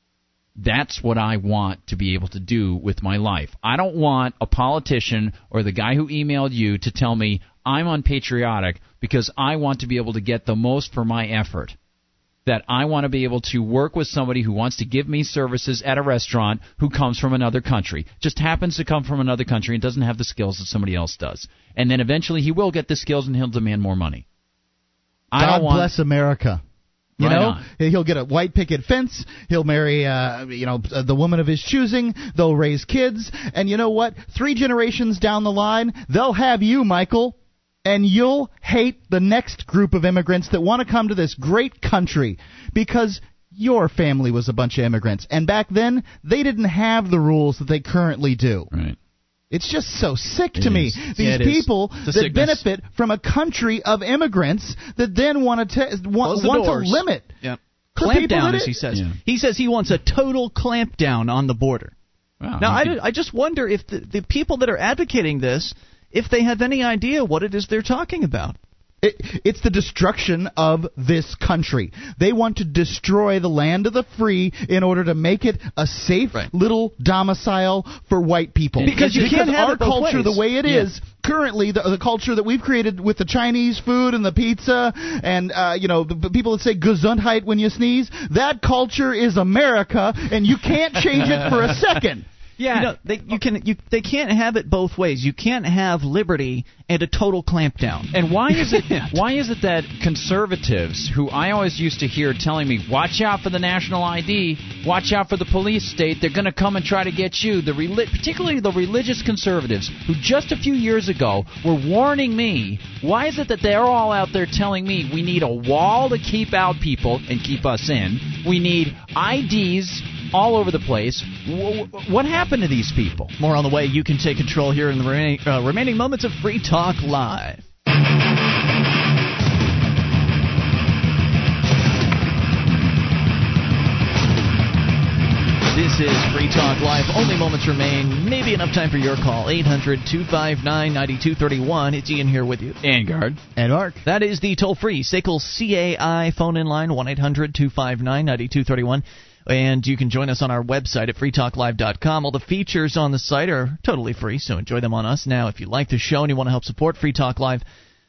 That's what I want to be able to do with my life. I don't want a politician or the guy who emailed you to tell me I'm unpatriotic because I want to be able to get the most for my effort. That I want to be able to work with somebody who wants to give me services at a restaurant who comes from another country, just happens to come from another country and doesn't have the skills that somebody else does. And then eventually he will get the skills and he'll demand more money. I God don't want, bless America. You right know, on. He'll get a white picket fence. He'll marry, uh, you know, the woman of his choosing. They'll raise kids. And you know what? Three generations down the line, they'll have you, Michael. And you'll hate the next group of immigrants that want to come to this great country because your family was a bunch of immigrants. And back then, they didn't have the rules that they currently do. Right. It's just so sick to me. These people that benefit from a country of immigrants that then want to te- want, want to limit. Yeah. Clamp down, as he says. Yeah. He says he wants a total clamp down on the border. Wow. Now, I, I just wonder if the, the people that are advocating this, if they have any idea what it is they're talking about. It, it's the destruction of this country. They want to destroy the land of the free in order to make it a safe right. little domicile for white people. And because you because can't because have our it both culture ways. The way it yeah. is currently, the, the culture that we've created with the Chinese food and the pizza and uh, you know the, the people that say Gesundheit when you sneeze, that culture is America, and you can't change it for a second. Yeah, you know, they you can you they can't have it both ways. You can't have liberty and a total clampdown. And why is it why is it that conservatives, who I always used to hear telling me, watch out for the national I D, watch out for the police state, they're going to come and try to get you, the rel- particularly the religious conservatives who just a few years ago were warning me, why is it that they're all out there telling me we need a wall to keep out people and keep us in, we need I Ds all over the place. W- w- what happened to these people? More on the way. You can take control here in the remaining, uh, remaining moments of Free Talk Live. This is Free Talk Live. Only moments remain. Maybe enough time for your call. eight hundred two five nine nine two three one. It's Ian here with you. And Guard. And Mark. That is the toll-free S A C L C A I phone-in line, one eight hundred two five nine nine two three one. And you can join us on our website at free talk live dot com. All the features on the site are totally free, so enjoy them on us. Now, if you like the show and you want to help support Free Talk Live,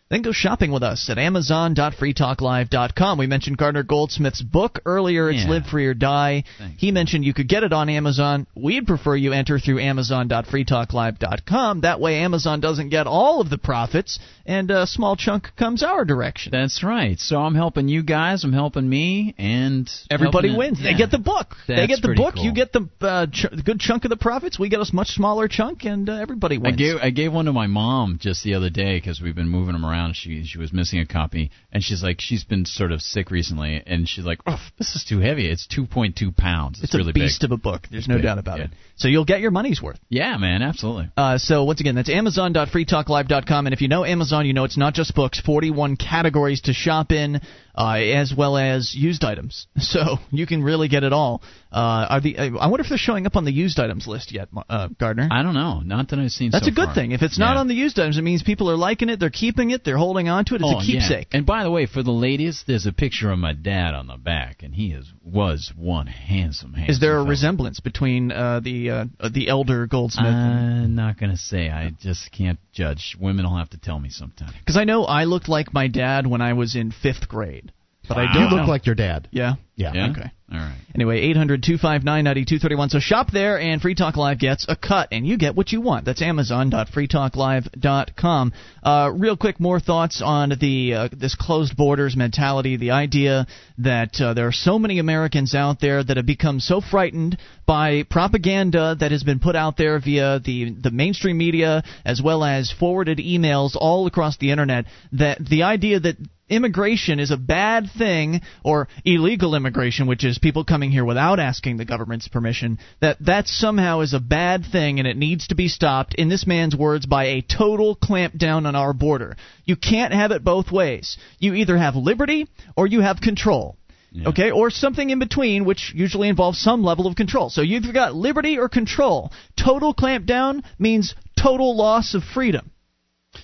then go shopping with us at amazon dot free talk live dot com. We mentioned Gardner Goldsmith's book earlier. It's yeah. Live Free or Die. Thanks. He mentioned you could get it on Amazon. We'd prefer you enter through amazon dot free talk live dot com. That way Amazon doesn't get all of the profits, and a small chunk comes our direction. That's right. So I'm helping you guys. I'm helping me. And everybody wins. Yeah. They get the book. That's they get the book. Cool. You get the uh, ch- good chunk of the profits. We get a much smaller chunk, and uh, everybody wins. I gave, I gave one to my mom just the other day because we've been moving them around. She she was missing a copy, and she's like, she's been sort of sick recently, and she's like, oh, this is too heavy. It's two point two pounds. It's, it's really a beast big. Of a book. There's it's no big, doubt about yeah. it. So you'll get your money's worth. Yeah, man, absolutely. Uh, so once again, that's amazon dot free talk live dot com, and if you know Amazon, you know it's not just books, forty-one categories to shop in, uh, as well as used items. So you can really get it all. Uh, are the I wonder if they're showing up on the used items list yet, uh, Gardner. I don't know. Not that I've seen. That's so a good far. Thing. If it's not yeah. on the used items, it means people are liking it. They're keeping it. They're holding on to it. It's oh, a keepsake. Yeah. And by the way, for the ladies, there's a picture of my dad on the back, and he is was one handsome, handsome. Is there a fellow. Resemblance between uh, the uh, the elder Goldsmith? I'm and... not gonna say. I just can't judge. Women will have to tell me sometime. Because I know I looked like my dad when I was in fifth grade. But wow. I do you look know. Like your dad. Yeah. Yeah. yeah? Okay. All right. Anyway, eight hundred two five nine nine two three one. So shop there, and Free Talk Live gets a cut, and you get what you want. That's amazon dot free talk live dot com. Uh, real quick, more thoughts on the uh, this closed borders mentality, the idea that uh, there are so many Americans out there that have become so frightened by propaganda that has been put out there via the, the mainstream media as well as forwarded emails all across the Internet, that the idea that immigration is a bad thing, or illegal immigration, which is people coming here without asking the government's permission, that that somehow is a bad thing and it needs to be stopped, in this man's words, by a total clampdown on our border. You can't have it both ways. You either have liberty or you have control. Yeah. Okay, or something in between, which usually involves some level of control. So you've got liberty or control. Total clampdown means total loss of freedom.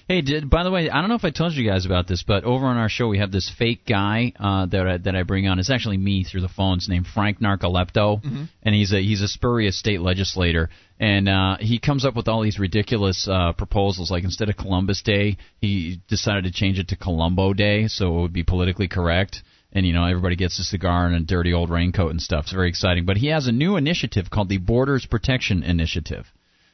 Hey, did, by the way, I don't know if I told you guys about this, but over on our show we have this fake guy uh, that I, that I bring on. It's actually me through the phone. It's named Frank Narcolepto, mm-hmm. and he's a he's a spurious state legislator. And uh, he comes up with all these ridiculous uh, proposals, like instead of Columbus Day, he decided to change it to Columbo Day, so it would be politically correct. And, you know, everybody gets a cigar and a dirty old raincoat and stuff. It's very exciting. But he has a new initiative called the Borders Protection Initiative,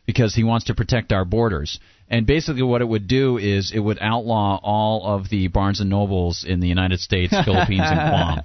because he wants to protect our borders. And basically what it would do is it would outlaw all of the Barnes and Nobles in the United States, Philippines, and Guam.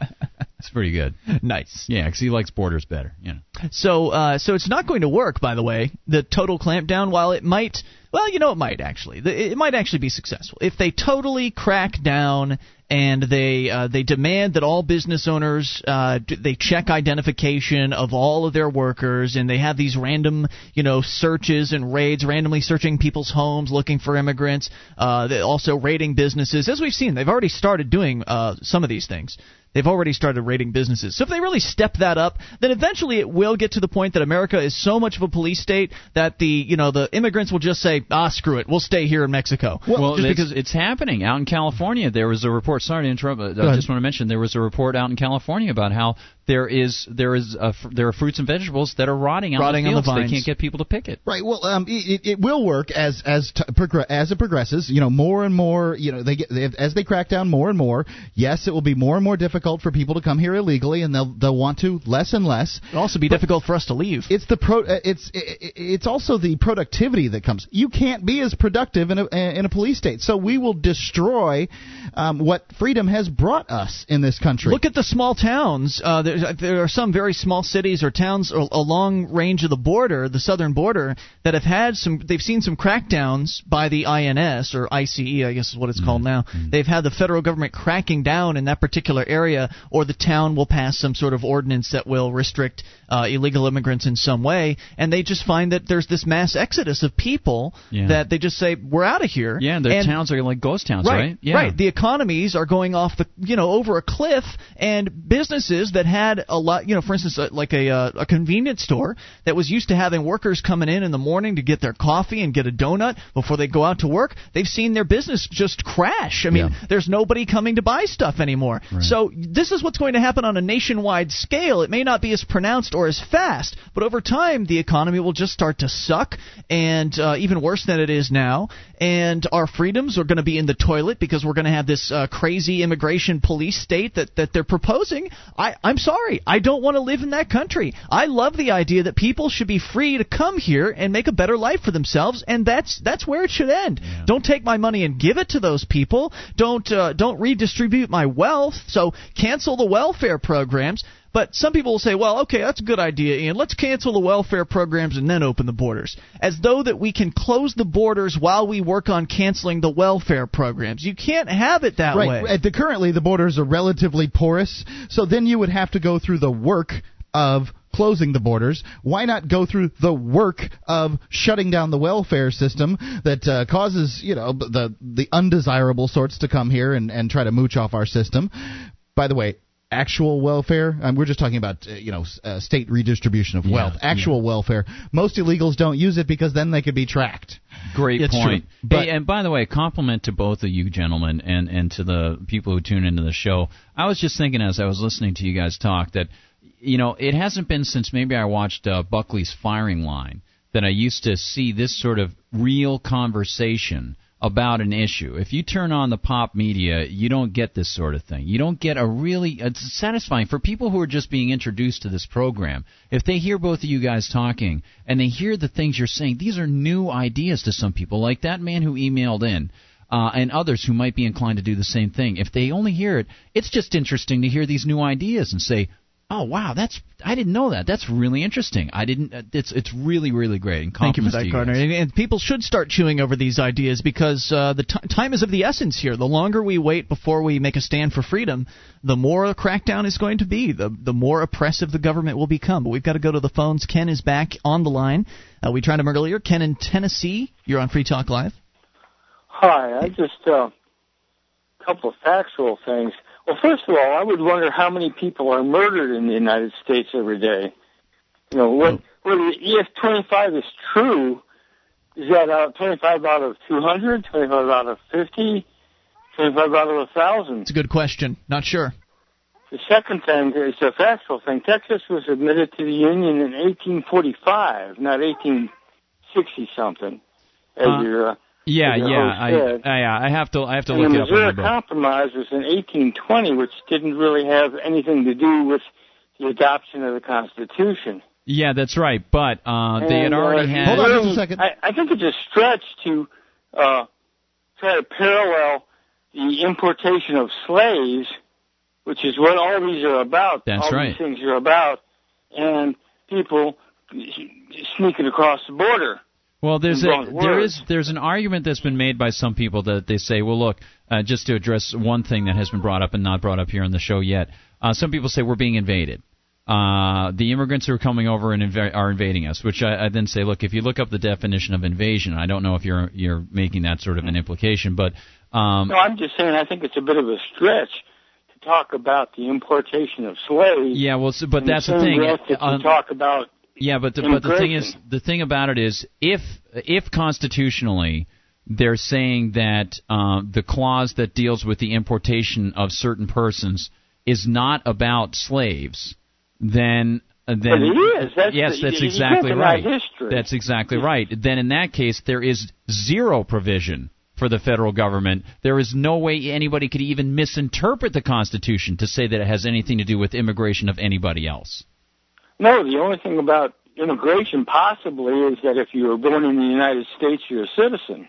It's pretty good. Nice. Yeah, because he likes borders better. You know. So uh, so it's not going to work, by the way, the total clampdown, while it might – well, you know, it might actually. It might actually be successful. If they totally crack down and they uh, they demand that all business owners, uh, they check identification of all of their workers, and they have these random, you know, searches and raids, randomly searching people's homes, looking for immigrants, uh, also raiding businesses. As we've seen, they've already started doing uh, some of these things. They've already started raiding businesses. So if they really step that up, then eventually it will get to the point that America is so much of a police state that the you know the immigrants will just say, ah, screw it, we'll stay here in Mexico. Well, just because it's happening. Out in California, there was a report. Sorry to interrupt, but I just want to mention there was a report out in California about how There is there is a, there are fruits and vegetables that are rotting on rotting the fields. On the vines. They can't get people to pick it. Right. Well, um, it, it will work as as t- progr- as it progresses. You know, more and more. You know, they get they, as they crack down more and more. Yes, it will be more and more difficult for people to come here illegally, and they'll they'll want to less and less. It'll also be but difficult for us to leave. It's the pro. It's it, it's also the productivity that comes. You can't be as productive in a in a police state. So we will destroy um, what freedom has brought us in this country. Look at the small towns. Uh, there, There are some very small cities or towns along range of the border, the southern border, that have had some. They've seen some crackdowns by the I N S or ICE, I guess is what it's called now. They've had the federal government cracking down in that particular area, or the town will pass some sort of ordinance that will restrict uh, illegal immigrants in some way, and they just find that there's this mass exodus of people yeah. that they just say we're out of here. Yeah, and their and, towns are like ghost towns, right? Right. Yeah. Right. The economies are going off the you know over a cliff, and businesses that have Had a lot, you know. For instance, like a uh, a convenience store that was used to having workers coming in in the morning to get their coffee and get a donut before they go out to work. They've seen their business just crash. I mean, yeah. there's nobody coming to buy stuff anymore. Right. So this is what's going to happen on a nationwide scale. It may not be as pronounced or as fast, but over time the economy will just start to suck, and uh, even worse than it is now. And our freedoms are going to be in the toilet because we're going to have this uh, crazy immigration police state that that they're proposing. I, I'm sorry. I don't want to live in that country. I love the idea that people should be free to come here and make a better life for themselves, and that's that's where it should end. Yeah. Don't take my money and give it to those people. Don't uh, don't redistribute my wealth. So cancel the welfare programs. But some people will say, well, okay, that's a good idea, Ian. Let's cancel the welfare programs and then open the borders. As though that we can close the borders while we work on canceling the welfare programs. You can't have it that right. way. Right. The, currently, the borders are relatively porous, so then you would have to go through the work of closing the borders. Why not go through the work of shutting down the welfare system that uh, causes, you know, the, the undesirable sorts to come here and, and try to mooch off our system? By the way, actual welfare. Um, we're just talking about uh, you know uh, state redistribution of yeah, wealth. Actual yeah. welfare. Most illegals don't use it because then they could be tracked. Great it's point. True, but hey, and by the way, compliment to both of you gentlemen and and to the people who tune into the show. I was just thinking as I was listening to you guys talk that you know it hasn't been since maybe I watched uh, Buckley's Firing Line that I used to see this sort of real conversation about an issue. If you turn on the pop media, you don't get this sort of thing. You don't get a really it's satisfying for people who are just being introduced to this program. If they hear both of you guys talking and they hear the things you're saying, these are new ideas to some people, like that man who emailed in, uh, and others who might be inclined to do the same thing. If they only hear it, it's just interesting to hear these new ideas and say, oh wow, that's I didn't know that. That's really interesting. I didn't. It's it's really really great. And thank you for that, Gardner. And, and people should start chewing over these ideas because uh, the t- time is of the essence here. The longer we wait before we make a stand for freedom, the more a crackdown is going to be. The the more oppressive the government will become. But we've got to go to the phones. Ken is back on the line. Uh, we tried him earlier. Ken in Tennessee, you're on Free Talk Live. Hi. I just a uh, couple of factual things. Well, first of all, I would wonder how many people are murdered in the United States every day. You know, what, whether the E S twenty-five is true, is that uh, twenty-five out of two hundred, twenty-five out of fifty, twenty-five out of one thousand? It's a good question. Not sure. The second thing is a factual thing. Texas was admitted to the Union in eighteen forty-five, not eighteen sixty-something, as uh. your... Uh, Yeah, yeah, I, I, I have to, I have to and look it up. The Missouri Compromise was in eighteen twenty, which didn't really have anything to do with the adoption of the Constitution. Yeah, that's right, but uh, and, they had already uh, had... Hold on just a second. I, I think it's a stretch to uh, try to parallel the importation of slaves, which is what all these are about. That's all right. All these things are about, and people sneaking across the border. Well, there's a, there is there's an argument that's been made by some people that they say, well, look, uh, just to address one thing that has been brought up and not brought up here on the show yet, uh, some people say we're being invaded. Uh, the immigrants who are coming over and inv- are invading us, which I, I then say, look, if you look up the definition of invasion, I don't know if you're you're making that sort of an implication, but um, no, I'm just saying I think it's a bit of a stretch to talk about the importation of slaves. Yeah, well, so, but that's the thing. Uh, talk about. Yeah, but the, but the thing is, the thing about it is, if if constitutionally they're saying that uh, the clause that deals with the importation of certain persons is not about slaves, then then it is. That's yes, the, that's exactly right. That's exactly right. Then in that case, there is zero provision for the federal government. There is no way anybody could even misinterpret the Constitution to say that it has anything to do with immigration of anybody else. No, the only thing about immigration possibly is that if you were born in the United States, you're a citizen.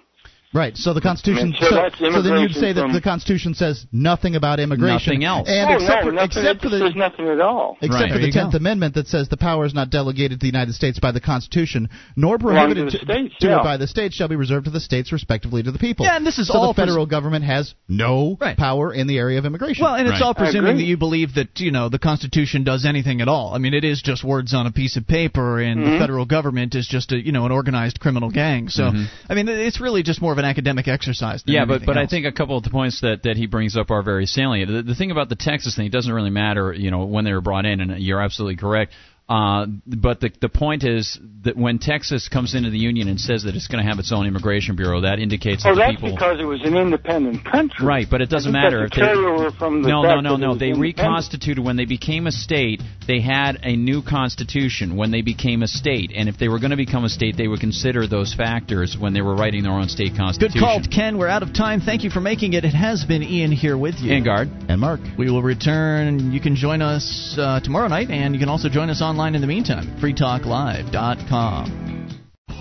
Right, so the Constitution. So, so, so then you'd say that the Constitution says nothing about immigration. Nothing else. And oh, except no, for, nothing, except for the, there's nothing at all. Except right, for the Tenth go. Amendment that says the power is not delegated to the United States by the Constitution, nor prohibited well, to, states, to yeah. it by the states, shall be reserved to the states, respectively, to the people. Yeah, and this is so all the federal pres- government has no right. power in the area of immigration. Well, and it's right. all presuming that you believe that, you know, the Constitution does anything at all. I mean, it is just words on a piece of paper, and mm-hmm. the federal government is just a, you know, an organized criminal gang. So, mm-hmm. I mean, it's really just more of an academic exercise than yeah but but else. I think a couple of the points that that he brings up are very salient. The, the thing about the Texas thing, it doesn't really matter, you know, when they were brought in, and you're absolutely correct, uh but the the point is that when Texas comes into the union and says that it's going to have its own immigration bureau, that indicates oh, that that's the people, because it was an independent country, right? But it doesn't matter if they from the no no no no they reconstituted when they became a state. They had a new constitution when they became a state, and if they were going to become a state, they would consider those factors when they were writing their own state constitution. Good call, Ken. We're out of time. Thank you for making it. It has been Ian here with you, Engard, and Mark. We will return. You can join us uh, tomorrow night, and you can also join us online in the meantime at free talk live dot com.